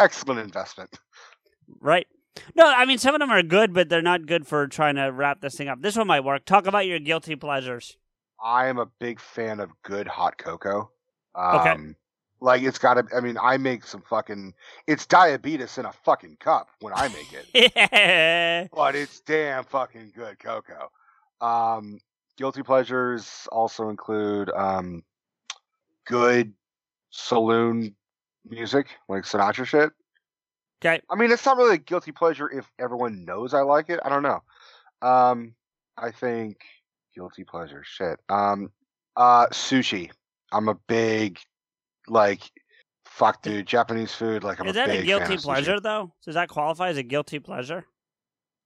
Excellent investment. Right. No, I mean, some of them are good, but they're not good for trying to wrap this thing up. This one might work. Talk about your guilty pleasures. I am a big fan of good hot cocoa. Okay. Like, it's got to... I mean, I make some fucking... It's diabetes in a fucking cup when I make it. Yeah. But it's damn fucking good cocoa. Guilty pleasures also include good saloon music, like Sinatra shit. Okay. I mean, it's not really a guilty pleasure if everyone knows I like it. I don't know. I think guilty pleasure shit. Sushi. I'm a big, like, fuck, dude, Japanese food. Like, I'm a big fan of sushi. Is that a guilty pleasure, though? Does that qualify as a guilty pleasure?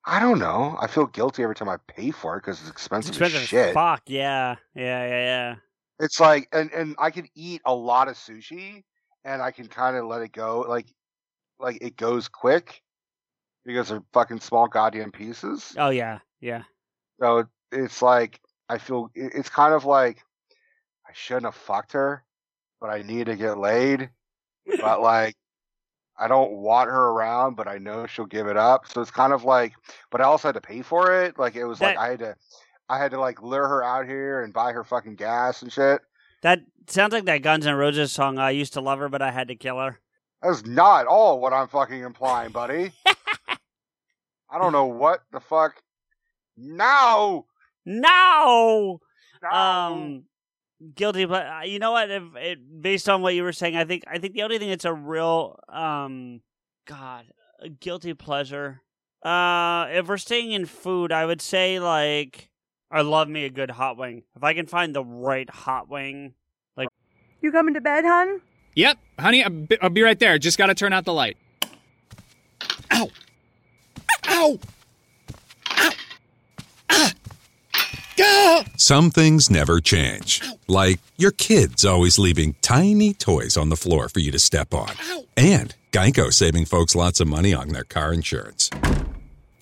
I don't know. I feel guilty every time I pay for it because it's expensive as shit. Fuck, yeah. It's like, and I can eat a lot of sushi, and I can kind of let it go. Like it goes quick because they're fucking small goddamn pieces. Oh, yeah. So it's like, I feel, it's kind of like, I shouldn't have fucked her, but I need to get laid. But like, I don't want her around, but I know she'll give it up. So it's kind of like, but I also had to pay for it. Like, it was that, like, I had to like lure her out here and buy her fucking gas and shit. That sounds like that Guns N' Roses song, I Used to Love Her, But I Had to Kill Her. That's not at all what I'm fucking implying, buddy. I don't know what the fuck. No! Guilty, but you know what? Based on what you were saying, I think the only thing that's a real, God, a guilty pleasure. If we're staying in food, I would say, like, I love me a good hot wing. If I can find the right hot wing, like... You coming to bed, hon? Yep, honey, I'll be right there. Just gotta turn out the light. Ow! Ow! Ow! Ah! Gah! Some things never change. Ow. Like your kids always leaving tiny toys on the floor for you to step on. Ow. And Geico saving folks lots of money on their car insurance.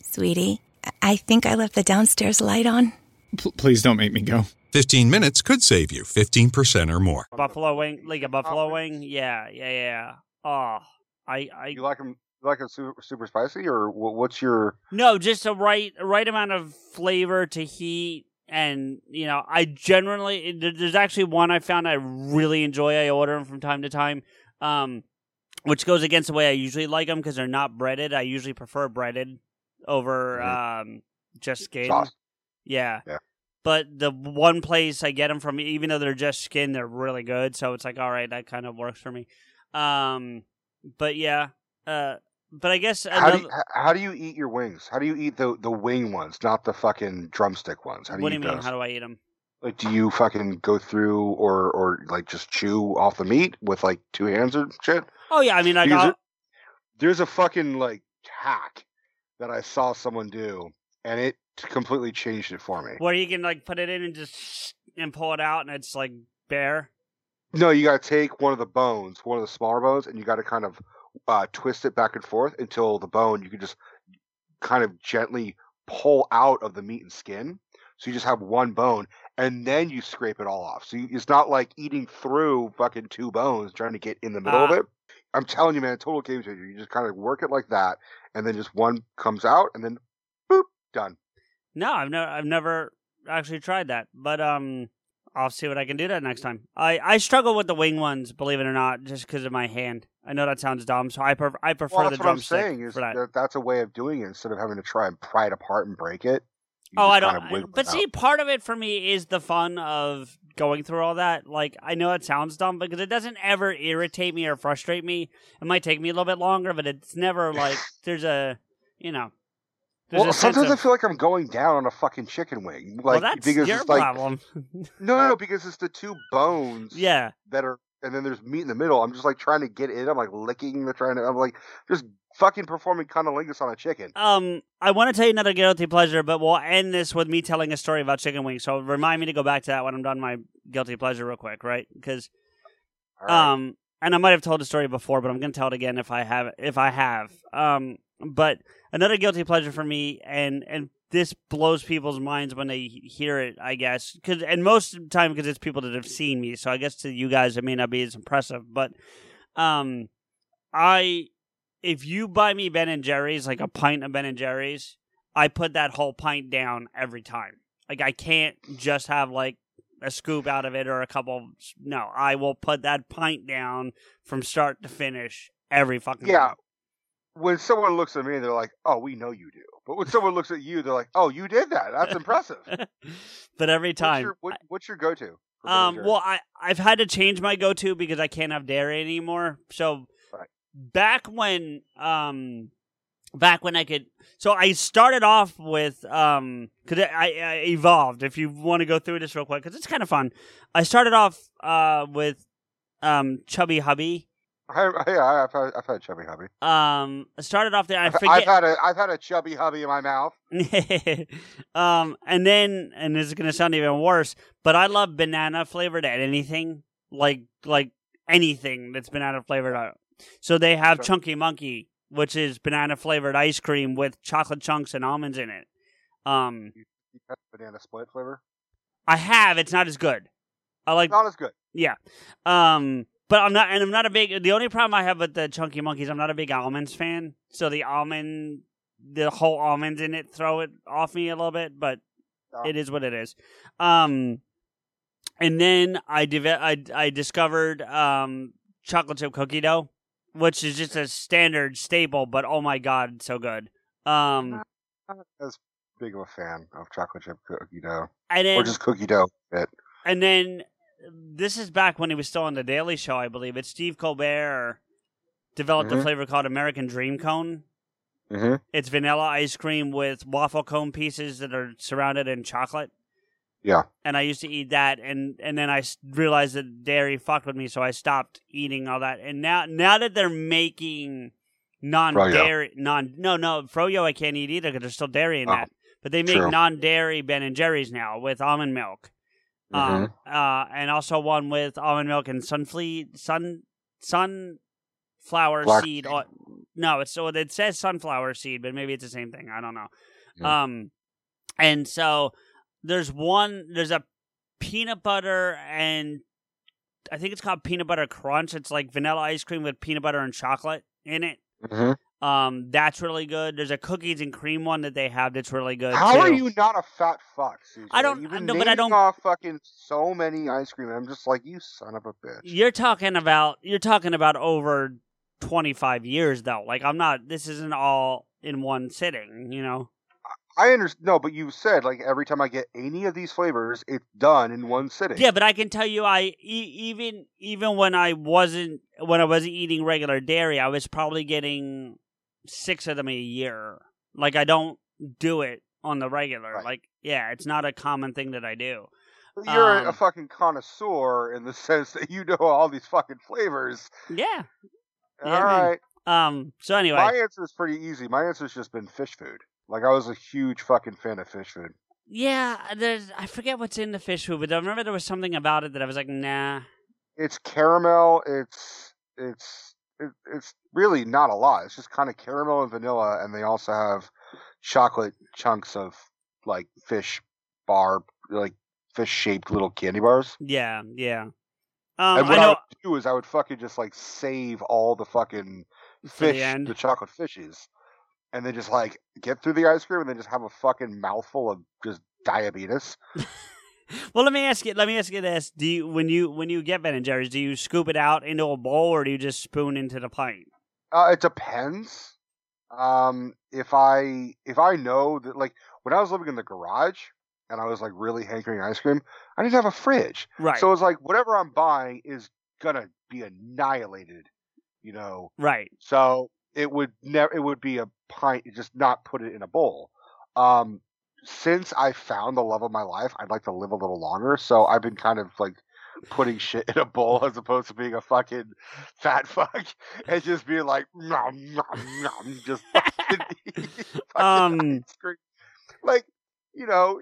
Sweetie, I think I left the downstairs light on. Please don't make me go. 15 minutes could save you 15% or more. Buffalo wing? Like a buffalo wing? Yeah. Oh, I... You like them? Like a super spicy, or what's your... No, just the right amount of flavor to heat, and, you know, I generally... There's actually one I found I really enjoy. I order them from time to time, which goes against the way I usually like them, because they're not breaded. I usually prefer breaded over just skin. Sauce. Yeah. But the one place I get them from, even though they're just skin, they're really good, so it's like, all right, that kind of works for me. But yeah... But I guess another... how do you eat your wings? How do you eat the wing ones, not the fucking drumstick ones? How do you eat those? What do you mean? How do I eat them? Like, do you fucking go through or like just chew off the meat with like two hands or shit? Oh yeah, I mean, I got... There's a fucking like hack that I saw someone do, and it completely changed it for me. Where you can like put it in and just pull it out, and it's like bare. No, you gotta take one of the bones, one of the smaller bones, and you gotta kind of twist it back and forth until the bone, you can just kind of gently pull out of the meat and skin. So you just have one bone, and then you scrape it all off. So it's not like eating through fucking two bones trying to get in the middle of it. I'm telling you, man, total game changer. You just kind of work it like that, and then just one comes out, and then boop, done. No, I've never actually tried that, but I'll see what I can do that next time. I struggle with the wing ones, believe it or not, just because of my hand. I know that sounds dumb, so I prefer the drumstick. Well, that's what I'm saying, is that that's a way of doing it. Instead of having to try and pry it apart and break it. Oh, I don't... But see, part of it for me is the fun of going through all that. Like, I know it sounds dumb, because it doesn't ever irritate me or frustrate me. It might take me a little bit longer, but it's never like... There's a, you know... Well, sometimes I feel like I'm going down on a fucking chicken wing. Like, well, that's because your problem. No, because it's the two bones. Yeah. That are, and then there's meat in the middle. I'm just like trying to get in. I'm like licking. I'm like just fucking performing cunnilingus on a chicken. I want to tell you another guilty pleasure, but we'll end this with me telling a story about chicken wings. So remind me to go back to that when I'm done my guilty pleasure real quick, right? Because, and I might have told the story before, but I'm gonna tell it again if I have. But another guilty pleasure for me, and this blows people's minds when they hear it, I guess, and most of the time because it's people that have seen me, so I guess to you guys it may not be as impressive, but if you buy me Ben & Jerry's, like a pint of Ben & Jerry's, I put that whole pint down every time. Like, I can't just have, like, a scoop out of it or a couple. No, I will put that pint down from start to finish every fucking time. When someone looks at me, they're like, oh, we know you do. But when someone looks at you, they're like, oh, you did that. That's impressive. But every time. What's your go-to? Well, I've had to change my go-to because I can't have dairy anymore. So right. Back when I could. So I started off with, because I evolved, if you want to go through this real quick, because it's kind of fun. I started off with Chubby Hubby. I've had a Chubby Hubby. I started off there. I forget. I've had a Chubby Hubby in my mouth. And then, and this is gonna sound even worse, but I love banana flavored at anything, like anything that's banana flavored. So they have Chunky Monkey, which is banana flavored ice cream with chocolate chunks and almonds in it. You got banana split flavor? I have. It's not as good. Not as good. Yeah. But I'm not a big, the only problem I have with the Chunky Monkeys, I'm not a big almonds fan. So the whole almonds in it throw it off me a little bit, but it is what it is. And then I discovered chocolate chip cookie dough, which is just a standard staple, but oh my God, so good. I'm not as big of a fan of chocolate chip cookie dough. Or just cookie dough. And then... This is back when he was still on The Daily Show, I believe. It's Steve Colbert developed a flavor called American Dream Cone, Mm-hmm. It's vanilla ice cream with waffle cone pieces that are surrounded in chocolate. Yeah. And I used to eat that, and then I realized that dairy fucked with me, so I stopped eating all that. And now that they're making non-dairy... Froyo I can't eat either because there's still dairy in that. But they make non-dairy Ben & Jerry's now with almond milk. Mm-hmm. And also one with almond milk and sunflower seed. It says sunflower seed, but maybe it's the same thing. I don't know. Yeah. And so there's a peanut butter, and I think it's called peanut butter crunch. It's like vanilla ice cream with peanut butter and chocolate in it. Mm-hmm. That's really good. There's a cookies and cream one that they have that's really good. How are you not a fat fuck, CJ? I don't. Off fucking so many ice cream. I'm just like, you son of a bitch. You're talking about over 25 years though. Like, I'm not. This isn't all in one sitting. You know. I understand. No, but you said, like, every time I get any of these flavors, it's done in one sitting. Yeah, but I can tell you, even when I wasn't eating regular dairy, I was probably getting 6 of them a year. Like, I don't do it on the regular. Right. Like, yeah, it's not a common thing that I do. You're a fucking connoisseur in the sense that you know all these fucking flavors. Yeah. All right. So anyway, my answer is pretty easy. My answer's just been fish food. Like, I was a huge fucking fan of fish food. Yeah, I forget what's in the fish food, but I remember there was something about it that I was like, nah. It's caramel. It's really not a lot. It's just kind of caramel and vanilla, and they also have chocolate chunks of, like, fish-shaped little candy bars. Yeah, yeah. And what I would do is I would fucking just, like, save all the fucking fish, the chocolate fishes. And then just, like, get through the ice cream and then just have a fucking mouthful of just diabetes. Well, let me ask you this. Do you, when you get Ben & Jerry's, do you scoop it out into a bowl or do you just spoon into the pint? It depends. If I know that, like, when I was living in the garage and I was, like, really hankering ice cream, I didn't have a fridge. Right. So it was like, whatever I'm buying is going to be annihilated, you know? Right. So it would be a pint, just not put it in a bowl. Since I found the love of my life, I'd like to live a little longer, so I've been kind of like putting shit in a bowl as opposed to being a fucking fat fuck and just being like nom, nom, nom, just fucking ice cream. Like, you know,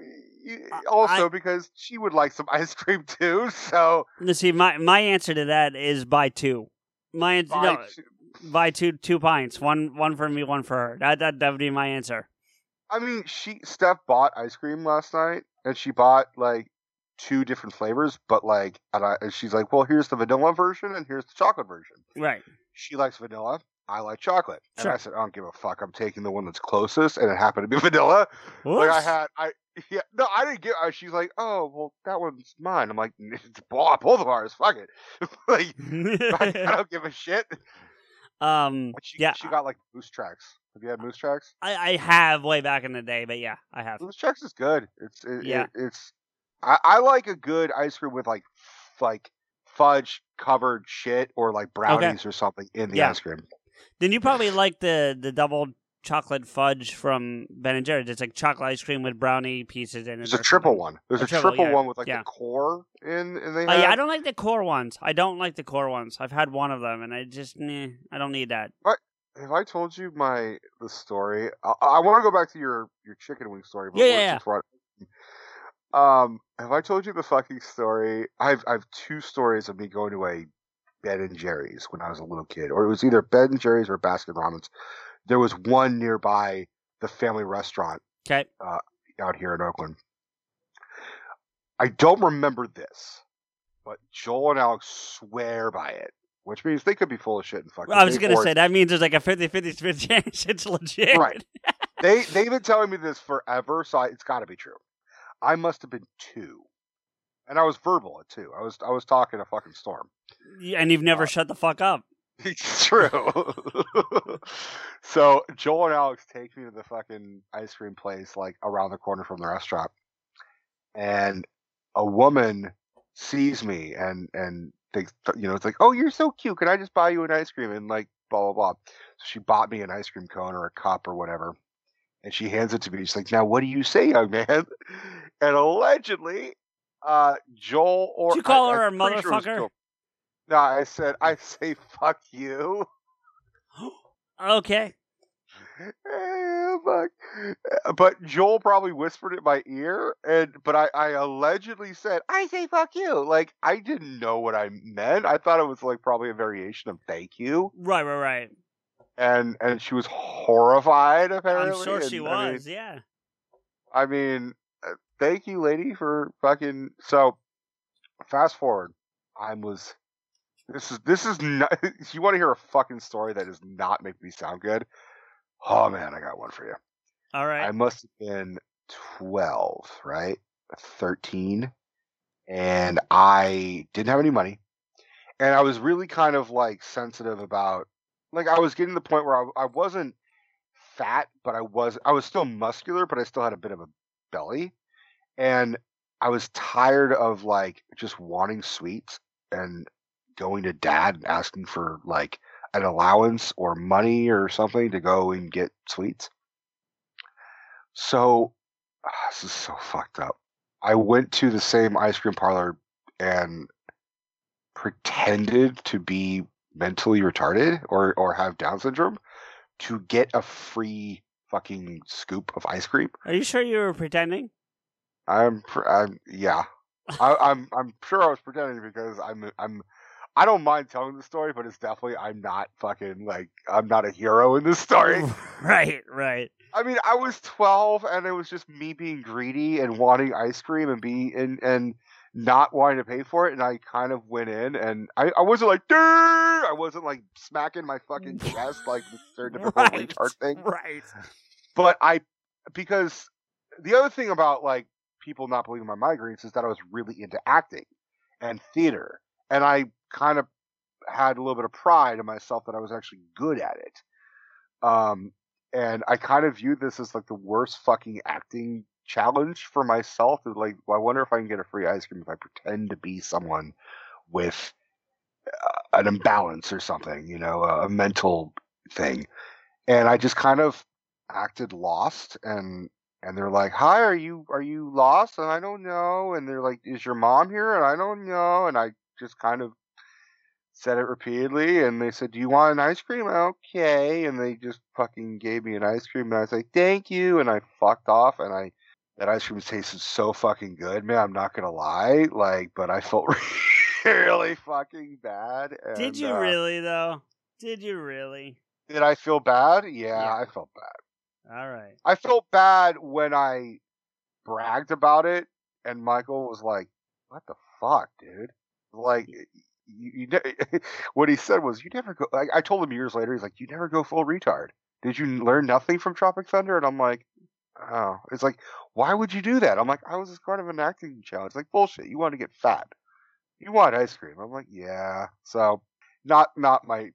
also because she would like some ice cream too. So let's see, my answer to that is buy two. Buy two pints, one for me, one for her. That would be my answer. I mean, Steph bought ice cream last night, and she bought like 2 different flavors. But like, and she's like, "Well, here's the vanilla version, and here's the chocolate version." Right. She likes vanilla. I like chocolate. Sure. And I said, "I don't give a fuck. I'm taking the one that's closest," and it happened to be vanilla. Oops. Like I didn't get. She's like, "Oh, well, that one's mine." I'm like, "It's both of ours. Fuck it." Like, I don't give a shit. She got like Moose Tracks. Have you had Moose Tracks? I have way back in the day, but yeah, I have. Moose Tracks is good. I like a good ice cream with like fudge covered shit or like brownies or something in the ice cream. Then you probably like the double chocolate fudge from Ben & Jerry's. It's like chocolate ice cream with brownie pieces in it. There's a triple one. There's a triple one with like the core in. I don't like the core ones. I've had one of them, and I just, I don't need that. But have I told you the story? I want to go back to your chicken wing story. But have I told you the fucking story? I've 2 stories of me going to a Ben & Jerry's when I was a little kid, or it was either Ben & Jerry's or Baskin Robbins. There was one nearby the family restaurant out here in Oakland. I don't remember this, but Joel and Alex swear by it, which means they could be full of shit and fucking... I was going to say, that means there's like a 50-50 chance it's legit. Right. They've been telling me this forever, so it's got to be true. I must have been 2. And I was verbal at 2. I was talking a fucking storm. Yeah, and you've never shut the fuck up. It's true. So Joel and Alex take me to the fucking ice cream place, like around the corner from the restaurant. And a woman sees me and thinks, you know, it's like, "Oh, you're so cute. Can I just buy you an ice cream?" And like, blah, blah, blah. So she bought me an ice cream cone or a cup or whatever. And she hands it to me. She's like, now, what do you say, young man? And allegedly, Joel or... Did you call her a motherfucker? Sure, no, I said, I say, fuck you. Okay. But Joel probably whispered in my ear, but I allegedly said, I say, fuck you. Like, I didn't know what I meant. I thought it was, like, probably a variation of thank you. Right. And she was horrified, apparently. I'm sure she was, yeah. I mean, thank you, lady, for fucking... So, fast forward. This is not... You want to hear a fucking story that does not make me sound good? Oh, man, I got one for you. All right. I must have been 12, right? 13. And I didn't have any money. And I was really kind of, like, sensitive about... Like, I was getting to the point where I wasn't fat, but I was still muscular, but I still had a bit of a belly. And I was tired of, like, just wanting sweets and going to dad and asking for, like, an allowance or money or something to go and get sweets. So, this is so fucked up. I went to the same ice cream parlor and pretended to be mentally retarded or have Down syndrome to get a free fucking scoop of ice cream. Are you sure you were pretending? Yeah. I'm sure I was pretending because I don't mind telling the story, but it's definitely, I'm not a hero in this story. Right. I mean, I was 12 and it was just me being greedy and wanting ice cream and not wanting to pay for it, and I kind of went in, and I wasn't like, dude, I wasn't like smacking my fucking chest like the third retard thing, right? But because the other thing about like people not believing my migraines is that I was really into acting and theater, and I kind of had a little bit of pride in myself that I was actually good at it, and I kind of viewed this as like the worst fucking acting challenge for myself. Like, I wonder if I can get a free ice cream if I pretend to be someone with an imbalance or something, you know, a mental thing. And I just kind of acted lost, and they're like, hi, are you lost? And I don't know. And they're like, is your mom here? And I don't know. And I just kind of said it repeatedly, and they said, do you want an ice cream? Okay. And they just fucking gave me an ice cream, and I was like, thank you. And I fucked off, and that ice cream tasted so fucking good, man. I'm not gonna lie, like, but I felt really fucking bad. And, did you really though? Did you really? Did I feel bad? Yeah, I felt bad. All right. I felt bad when I bragged about it, and Michael was like, "What the fuck, dude?" Like, you what he said was, "You never go." Like, I told him years later, he's like, "You never go full retard. Did you learn nothing from Tropic Thunder?" And I'm like, "Oh," it's like, why would you do that? I'm like, I was just part of an acting challenge. Like, bullshit. You want to get fat. You want ice cream. I'm like, yeah. So, not my,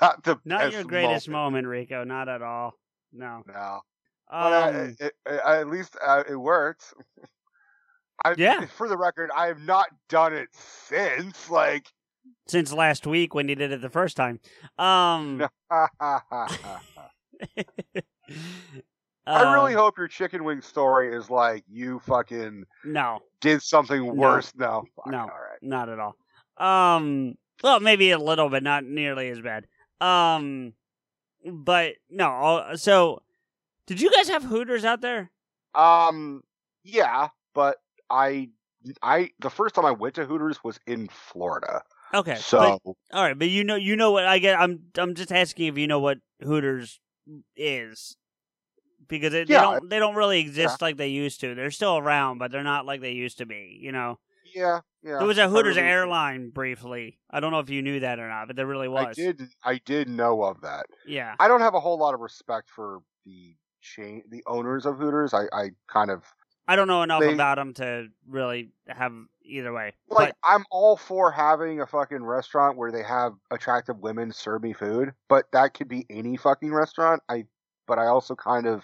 not the not best your greatest moment, Rico. Not at all. No. At least it worked. For the record, I have not done it since. Like, since last week when you did it the first time. I really hope your chicken wing story is like you fucking did something worse. No, all right. Not at all. Well, maybe a little, but not nearly as bad. But no. So, did you guys have Hooters out there? Yeah, but I the first time I went to Hooters was in Florida. Okay, so all right, but you know what I get. I'm just asking if you know what Hooters is. Because they don't really exist like they used to. They're still around, but they're not like they used to be, you know? Yeah. There was a Hooters airline briefly. I don't know if you knew that or not, but there really was. I did know of that. Yeah. I don't have a whole lot of respect for the chain, the owners of Hooters. I don't know enough about them to really have either way. Like, but I'm all for having a fucking restaurant where they have attractive women serve me food, but that could be any fucking restaurant. But I also kind of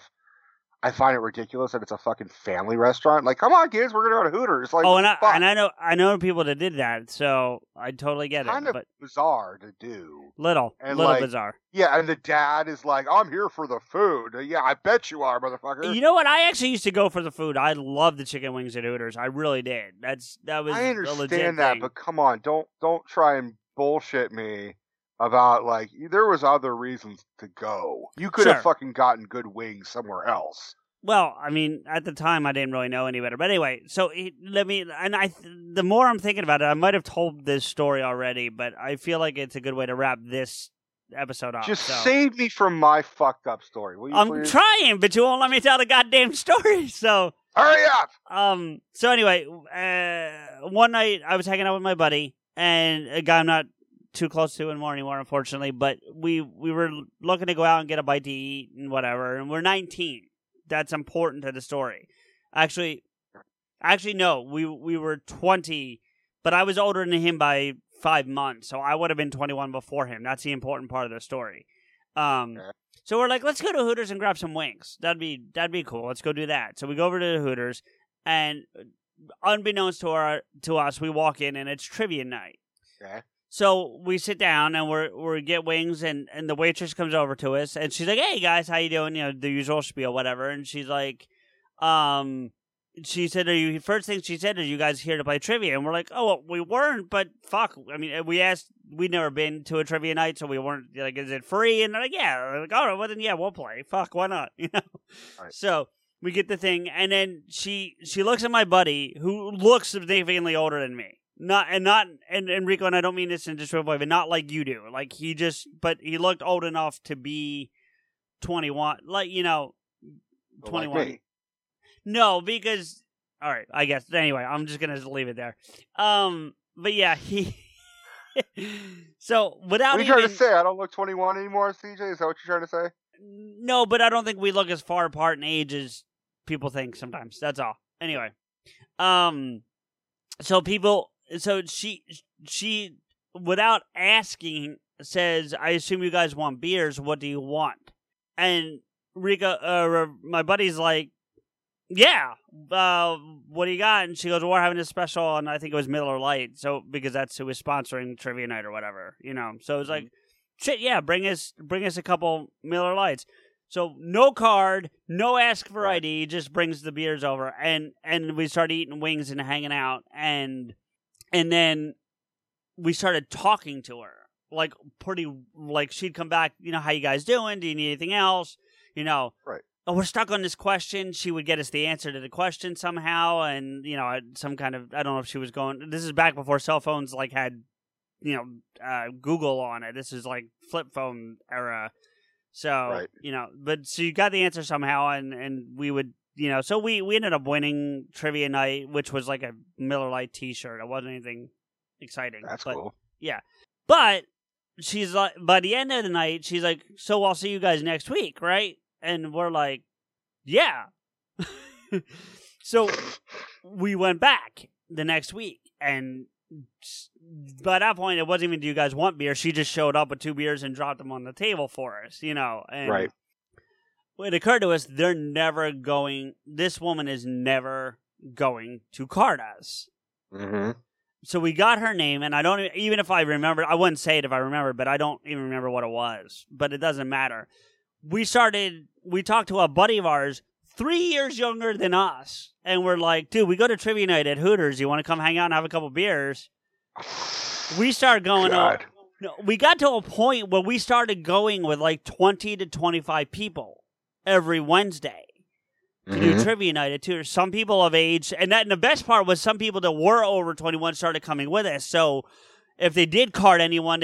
I find it ridiculous that it's a fucking family restaurant. Like, come on, kids, we're gonna go to Hooters. Like, I know people that did that, so I totally get it. Kind of bizarre to do. Little bizarre. Yeah, and the dad is like, "I'm here for the food." Yeah, I bet you are, motherfucker. You know what? I actually used to go for the food. I love the chicken wings at Hooters. I really did. That was. I understand that, but come on, don't try and bullshit me. About, like, there was other reasons to go. You could have fucking gotten good wings somewhere else. Well, I mean, at the time, I didn't really know any better. But anyway, so the more I'm thinking about it, I might have told this story already, but I feel like it's a good way to wrap this episode off. Just save me from my fucked up story, will you, please? I'm trying, but you won't let me tell the goddamn story, so... Hurry up! So anyway, one night, I was hanging out with my buddy, and a guy I'm not... too close to anymore, unfortunately, but we were looking to go out and get a bite to eat and whatever, and we're 19. That's important to the story. Actually, no, we were 20, but I was older than him by 5 months, so I would have been 21 before him. That's the important part of the story. So we're like, let's go to Hooters and grab some wings. That'd be cool. Let's go do that. So we go over to Hooters, and unbeknownst to us, we walk in, and it's trivia night. Okay. So we sit down and we get wings and the waitress comes over to us and she's like, "Hey guys, how you doing?" You know, the usual spiel, whatever. And she's like, she said, first thing she said is, "You guys here to play trivia?" And we're like, "Oh, well, we weren't, but fuck." I mean, we asked, we'd never been to a trivia night, so we weren't like, "Is it free?" And they're like, "Yeah." We're like, "All right, well then, yeah, we'll play. Fuck, why not?" You know. Right. So we get the thing, and then she looks at my buddy who looks significantly older than me. Not Enrico, and I don't mean this in a disrespectful way, but not like you do. Like he looked old enough to be 21, like, you know, 21. Like me. No, because all right, I guess anyway, I'm just gonna leave it there. But yeah, he. So without, what are you trying to say? I don't look 21 anymore, CJ. Is that what you're trying to say? No, but I don't think we look as far apart in age as people think sometimes. That's all. Anyway, So she, without asking, says, "I assume you guys want beers. What do you want?" And my buddy's like, "Yeah, what do you got?" And she goes, "Well, we're having a special on," I think it was Miller Lite, so because that's who was sponsoring trivia night or whatever, you know. So it's like, shit, yeah, bring us a couple Miller Lites. So no card, no ask for ID, just brings the beers over, and we started eating wings and hanging out, and then we started talking to her, like pretty, like she'd come back, you know, "How you guys doing? Do you need anything else?" You know, right? "Oh, we're stuck on this question." She would get us the answer to the question somehow, and you know, some kind of, I don't know if she was going. This is back before cell phones like had, you know, Google on it. This is like flip phone era. So, right. You know, but so you got the answer somehow, and we would, you know, so we ended up winning trivia night, which was like a Miller Lite T-shirt. It wasn't anything exciting. That's cool. Yeah. But she's like, by the end of the night, she's like, "So I'll see you guys next week, right?" And we're like, "Yeah." So we went back the next week, and by that point, it wasn't even, "Do you guys want beer?" She just showed up with two beers and dropped them on the table for us, you know. And right. It occurred to us, this woman is never going to card us. Mm-hmm. So we got her name, and I don't, even if I remember, I wouldn't say it if I remembered, but I don't even remember what it was. But it doesn't matter. We talked to a buddy of ours 3 years younger than us, and we're like, "Dude, we go to trivia night at Hooters. You want to come hang out and have a couple beers?" We started going up. We got to a point where we started going with like 20 to 25 people every Wednesday to do trivia night at Hooters. Some people of age, and the best part was some people that were over 21 started coming with us. So if they did card anyone,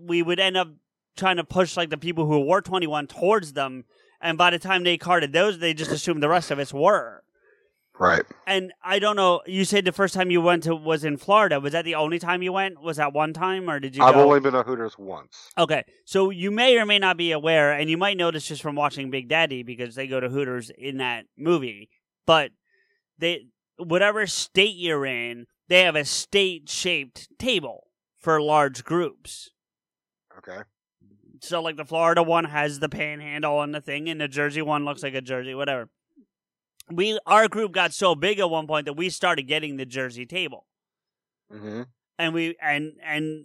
we would end up trying to push like the people who were 21 towards them. And by the time they carded those, they just assumed the rest of us were. Right. And I don't know, you said the first time you went to was in Florida. Was that the only time you went? Was that one time, or did you I've only been to Hooters once. Okay. So you may or may not be aware, and you might notice just from watching Big Daddy, because they go to Hooters in that movie. But whatever state you're in, they have a state-shaped table for large groups. Okay. So, like, the Florida one has the panhandle on the thing, and the Jersey one looks like a jersey, whatever. Our group got so big at one point that we started getting the jersey table. Mm-hmm. And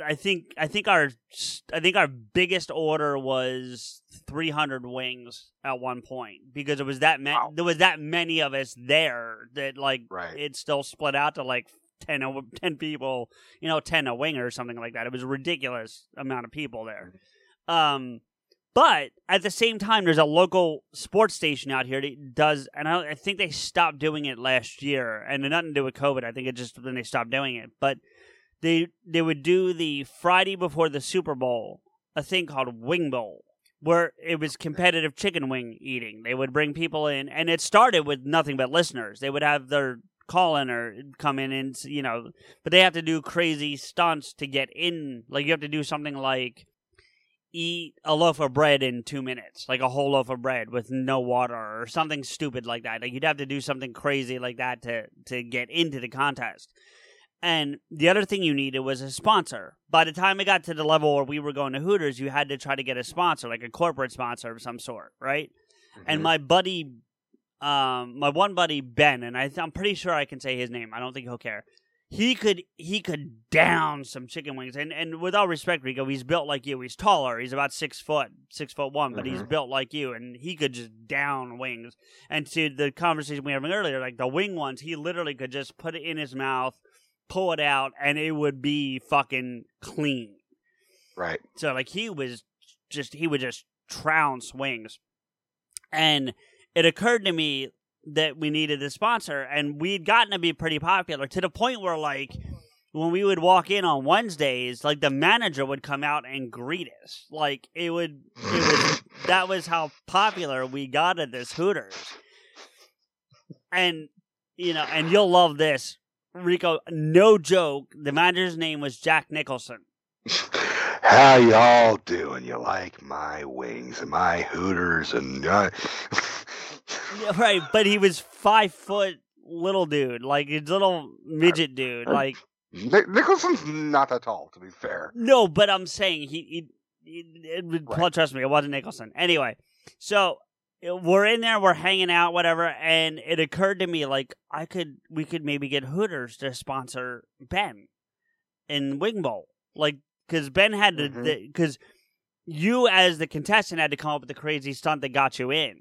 I think our biggest order was 300 wings at one point because it was that wow. There was that many of us there that like right. It still split out to like 10 people, 10 a winger or something like that. It was a ridiculous amount of people there. But at the same time, there's a local sports station out here that does, and I think they stopped doing it last year, and it had nothing to do with COVID. I think it just when they stopped doing it. But they would do the Friday before the Super Bowl, a thing called Wing Bowl, where it was competitive chicken wing eating. They would bring people in, and it started with nothing but listeners. They would have their call-in come in, and but they have to do crazy stunts to get in. Like you have to do something like. Eat a loaf of bread in 2 minutes, like a whole loaf of bread with no water or something stupid like that. Like you'd have to do something crazy like that to get into the contest. And the other thing you needed was a sponsor. By the time it got to the level where we were going to Hooters, you had to try to get a sponsor, like a corporate sponsor of some sort, right? Mm-hmm. And my one buddy Ben, and I'm pretty sure I can say his name. I don't think he'll care. He could down some chicken wings, and with all respect, Rico, he's built like you. He's taller. He's about 6'1", but mm-hmm. He's built like you, and he could just down wings. And to the conversation we were having earlier, like the wing ones, he literally could just put it in his mouth, pull it out, and it would be fucking clean. Right. So like he would just trounce wings, and it occurred to me. That we needed a sponsor, and we'd gotten to be pretty popular to the point where, like, when we would walk in on Wednesdays, like the manager would come out and greet us. Like it was that was how popular we got at this Hooters. And and you'll love this, Rico. No joke. The manager's name was Jack Nicholson. How y'all doing? You like my wings and my Hooters and. Right, but he was 5 foot little dude, like his little midget dude. Like Nicholson's not that tall, to be fair. No, but I'm saying he trust me, it wasn't Nicholson. Anyway, so we're in there, we're hanging out, whatever, and it occurred to me like we could maybe get Hooters to sponsor Ben in Wing Bowl, like because Ben had to because you as the contestant had to come up with the crazy stunt that got you in.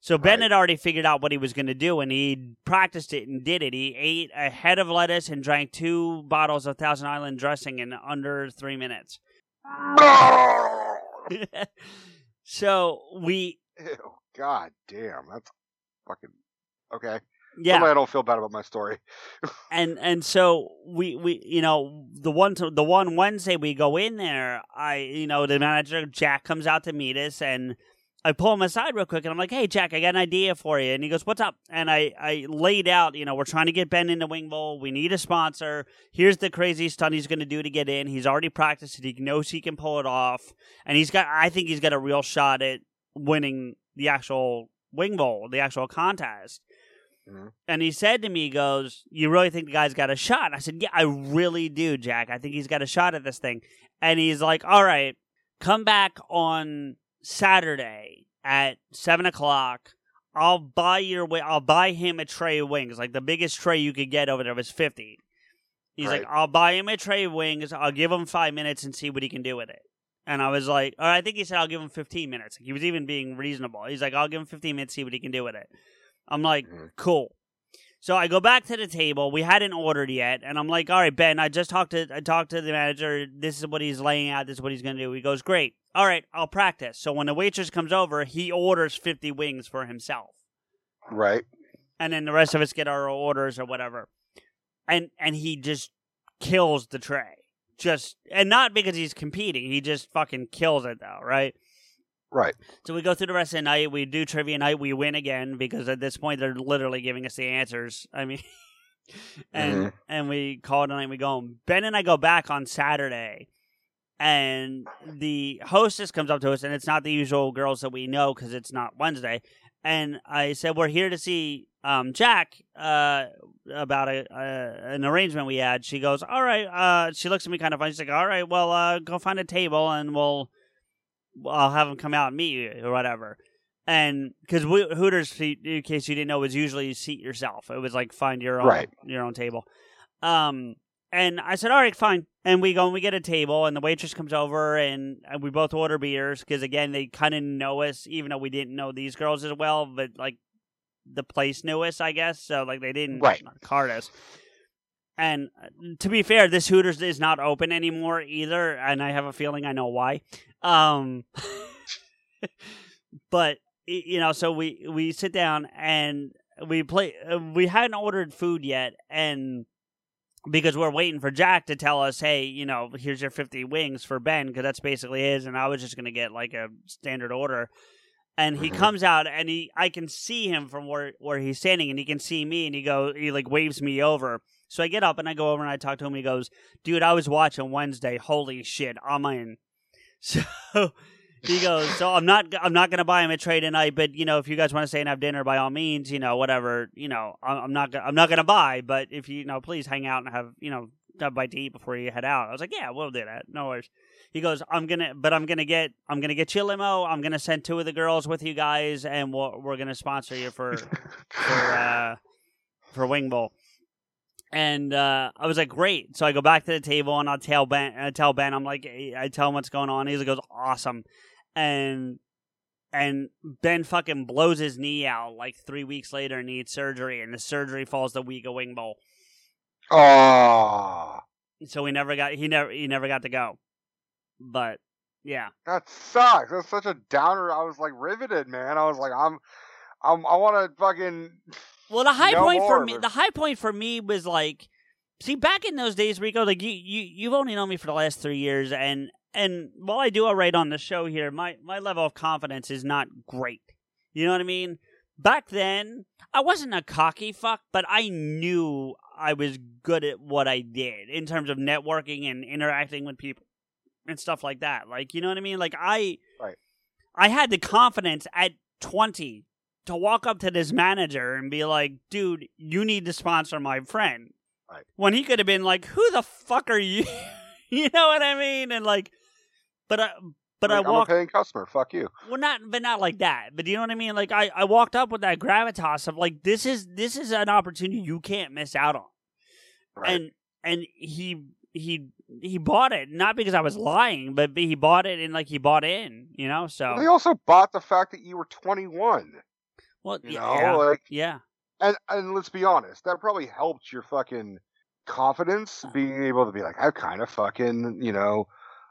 So Ben had already figured out what he was going to do, and he practiced it and did it. He ate a head of lettuce and drank 2 bottles of Thousand Island dressing in under 3 minutes. So we... Ew, God damn, that's fucking... Okay. Yeah. Somebody I don't feel bad about my story. and so we the one Wednesday we go in there, the manager, Jack, comes out to meet us, and... I pull him aside real quick, and I'm like, hey, Jack, I got an idea for you. And he goes, what's up? And I laid out, we're trying to get Ben into Wing Bowl. We need a sponsor. Here's the crazy stunt he's going to do to get in. He's already practiced it. He knows he can pull it off. And I think he's got a real shot at winning the actual Wing Bowl, the actual contest. Mm-hmm. And he said to me, he goes, you really think the guy's got a shot? I said, yeah, I really do, Jack. I think he's got a shot at this thing. And he's like, all right, come back on... Saturday at 7:00, I'll buy him a tray of wings. Like the biggest tray you could get over there was 50. He's right. Like, I'll buy him a tray of wings. I'll give him 5 minutes and see what he can do with it. And I was like, or I think he said I'll give him 15 minutes. Like he was even being reasonable. He's like, I'll give him 15 minutes, see what he can do with it. I'm like, cool. So I go back to the table. We hadn't ordered yet, and I'm like, all right, Ben, I talked to the manager. This is what he's laying out. This is what he's going to do. He goes, great. All right, I'll practice. So when the waitress comes over, he orders 50 wings for himself. Right. And then the rest of us get our orders or whatever. And he just kills the tray. And not because he's competing. He just fucking kills it, though, right? Right. So we go through the rest of the night. We do trivia night. We win again because at this point, they're literally giving us the answers. I mean, and we call it a night and we go home. Ben and I go back on Saturday. And the hostess comes up to us, and it's not the usual girls that we know because it's not Wednesday. And I said, we're here to see Jack about an arrangement we had. She goes, all right. She looks at me kind of funny. She's like, all right, well, go find a table and I'll have them come out and meet you or whatever. And because Hooters, in case you didn't know, was usually seat yourself. It was like find your own, right. your own table. And I said, all right, fine. And we go and we get a table, and the waitress comes over, and we both order beers because, again, they kind of know us, even though we didn't know these girls as well, but like the place knew us, I guess. So like they didn't card us. And to be fair, this Hooters is not open anymore either, and I have a feeling I know why. But you know, so we sit down and we play. We hadn't ordered food yet, and because we're waiting for Jack to tell us, hey, you know, here's your 50 wings for Ben, because that's basically his, and I was just gonna get like a standard order. And he comes out, and I can see him from where he's standing, and he can see me, and he like waves me over. So I get up and I go over and I talk to him, and he goes, dude, I was watching Wednesday. Holy shit, I'm in. So he goes, so I'm not going to buy him a tray tonight, but, you know, if you guys want to stay and have dinner, by all means, you know, whatever, you know, I'm not going to buy, but if you, you know, please hang out and have, you know, a bite to eat before you head out. I was like, yeah, we'll do that. No worries. He goes, I'm going to get your limo. I'm going to send two of the girls with you guys, and we're going to sponsor you for Wing Bowl. And I was like, great. So I go back to the table, and I tell Ben, I'm like, I tell him what's going on. He goes, awesome. And Ben fucking blows his knee out like 3 weeks later and needs surgery, and the surgery falls the week of Wing Bowl. Oh. So he never got to go. But yeah. That sucks. That's such a downer. I was like riveted, man. I was like, I want to fucking. Well, the high point for me was like, see, back in those days, Rico, like you've only known me for the last 3 years, and while I do all right on the show here, my level of confidence is not great. You know what I mean? Back then, I wasn't a cocky fuck, but I knew I was good at what I did in terms of networking and interacting with people and stuff like that. Like, you know what I mean? Like I had the confidence at 20. To walk up to this manager and be like, dude, you need to sponsor my friend. Right. When he could have been like, who the fuck are you? You know what I mean? And like, but I walked. I'm a paying customer. Fuck you. Well, not like that. But you know what I mean? Like I walked up with that gravitas of like, this is an opportunity you can't miss out on. Right. And he bought it, not because I was lying, but he bought it and like he bought in, you know? So he also bought the fact that you were 21. Well, you know, yeah, like, yeah. And let's be honest, that probably helped your fucking confidence, being able to be like, I kind of fucking, you know,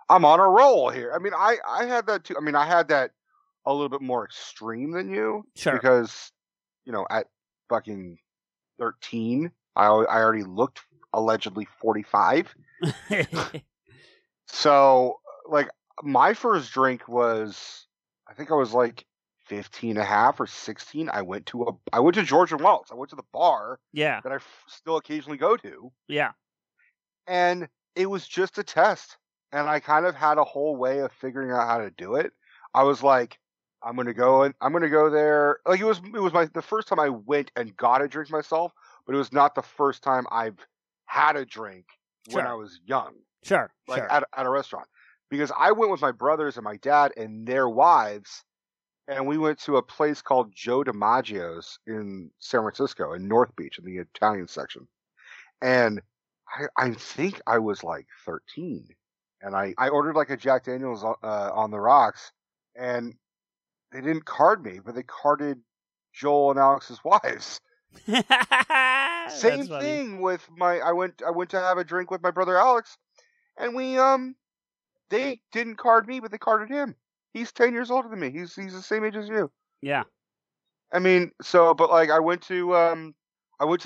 I'm on a roll here. I mean, I had that too. I mean, I had that a little bit more extreme than you. Sure. Because, you know, at fucking 13, I already looked allegedly 45. So, like, my first drink was, I think I was like, 15 and a half or 16, I went to George and Walt's. I went to the bar that I still occasionally go to. Yeah. And it was just a test. And I kind of had a whole way of figuring out how to do it. I was like, I'm going to go there. Like it was the first time I went and got a drink myself, but it was not the first time I've had a drink when I was young. Sure. Like at a restaurant, because I went with my brothers and my dad and their wives. And we went to a place called Joe DiMaggio's in San Francisco, in North Beach, in the Italian section. And I think I was like 13. And I ordered like a Jack Daniels on the rocks. And they didn't card me, but they carded Joel and Alex's wives. Same thing with I went to have a drink with my brother Alex. And they didn't card me, but they carded him. He's 10 years older than me. He's the same age as you. Yeah. I mean, so, but like I went to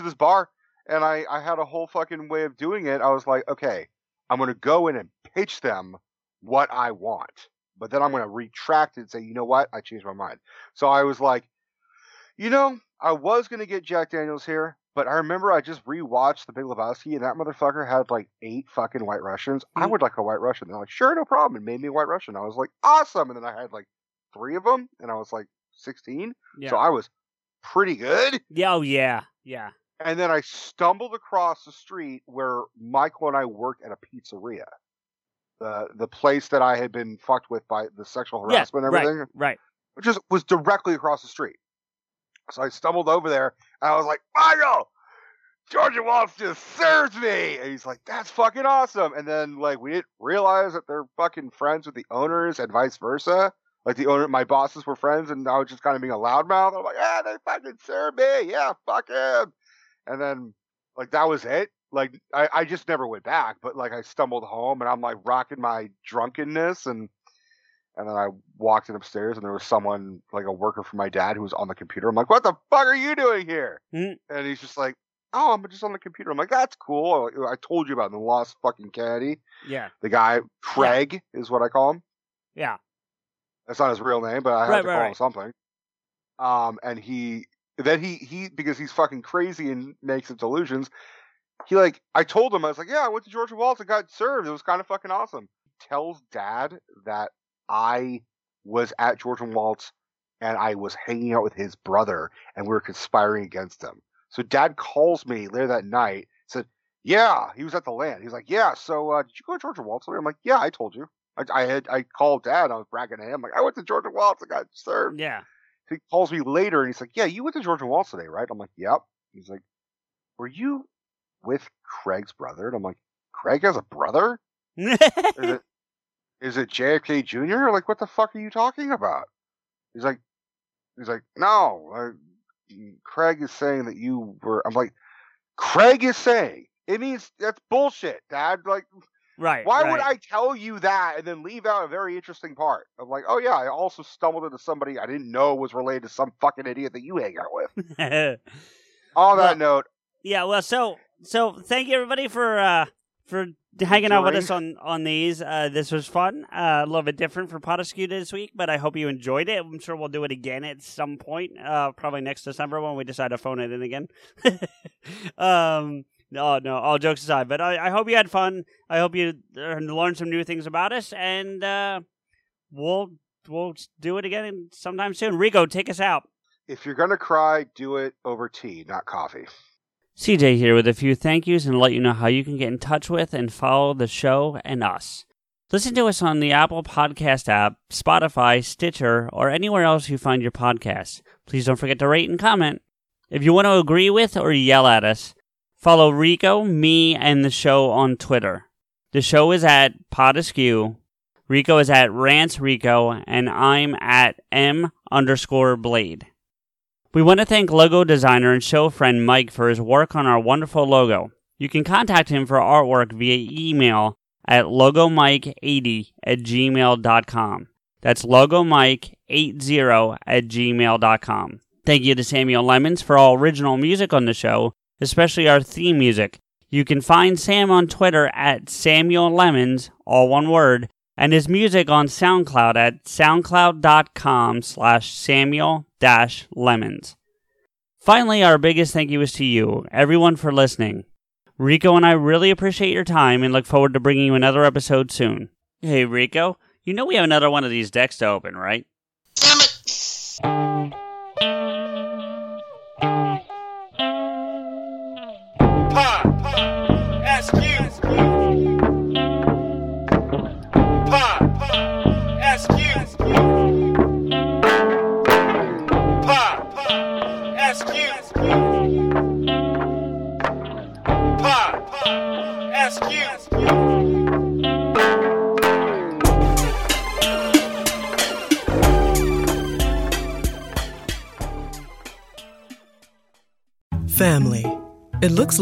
this bar and I had a whole fucking way of doing it. I was like, okay, I'm going to go in and pitch them what I want, but then I'm going to retract it and say, you know what? I changed my mind. So I was like, you know, I was going to get Jack Daniels here, but I remember I just rewatched The Big Lebowski and that motherfucker had like 8 fucking White Russians. I would like a White Russian. They're like, sure, no problem. And made me a White Russian. I was like, awesome. And then I had like 3 of them and I was like 16. Yeah. So I was pretty good. Oh, yeah. Yeah. And then I stumbled across the street where Michael and I worked at a pizzeria. The place that I had been fucked with by the sexual harassment and everything. Right. It just was directly across the street. So I stumbled over there and I was like, Michael, Georgia Wolf just serves me. And he's like, that's fucking awesome. And then like, we didn't realize that they're fucking friends with the owners and vice versa. Like the owner, my bosses were friends and I was just kind of being a loudmouth. I'm like, ah, they fucking serve me. Yeah, fuck him. And then like, that was it. Like, I just never went back, but like I stumbled home and I'm like rocking my drunkenness and then I walked in upstairs and there was someone, like a worker for my dad who was on the computer. I'm like, what the fuck are you doing here? And he's just like, oh, I'm just on the computer. I'm like, that's cool. I told you about the lost fucking caddy. Yeah. The guy, Craig is what I call him. Yeah. That's not his real name, but I had to call him something. And he, because he's fucking crazy and makes up delusions. He like, I told him, I was like, yeah, I went to Georgia Waltz and got served. It was kind of fucking awesome. Tells dad that I was at Georgia Waltz and I was hanging out with his brother and we were conspiring against him. So dad calls me later that night, said, yeah, he was at the land. He's like, yeah, so did you go to Georgia Waltz? I'm like, yeah, I told you. I called dad. I was bragging to him. I'm like, I went to Georgia Waltz and got served. Yeah. So he calls me later and he's like, yeah, you went to Georgia Waltz today, right? I'm like, yep. He's like, were you with Craig's brother? And I'm like, Craig has a brother? Is it JFK Jr.? Like, what the fuck are you talking about? He's like, no, Craig is saying that you were. I'm like, Craig is saying it means that's bullshit, Dad. Like, why would I tell you that and then leave out a very interesting part of like, oh yeah, I also stumbled into somebody I didn't know was related to some fucking idiot that you hang out with. On that note, yeah. Well, so thank you everybody for hanging out with us on these. This was fun. A little bit different for Potiskew this week, but I hope you enjoyed it. I'm sure we'll do it again at some point, probably next December when we decide to phone it in again. No, all jokes aside, but I hope you had fun. I hope you learned some new things about us, and we'll do it again sometime soon. Rico, take us out. If you're going to cry, do it over tea, not coffee. CJ here with a few thank yous and let you know how you can get in touch with and follow the show and us. Listen to us on the Apple Podcast app, Spotify, Stitcher, or anywhere else you find your podcasts. Please don't forget to rate and comment. If you want to agree with or yell at us, follow Rico, me, and the show on Twitter. The show is at Potiskew, Rico is at Rants Rico, and I'm at M_Blade. We want to thank logo designer and show friend Mike for his work on our wonderful logo. You can contact him for artwork via email at logomike80@gmail.com. That's logomike80@gmail.com. Thank you to Samuel Lemons for all original music on the show, especially our theme music. You can find Sam on Twitter at Samuel Lemons, all one word, and his music on SoundCloud at soundcloud.com/Samuel-Lemons. Finally, our biggest thank you is to you, everyone, for listening. Rico and I really appreciate your time and look forward to bringing you another episode soon. Hey, Rico, you know we have another one of these decks to open, right? Damn it! Family. It looks a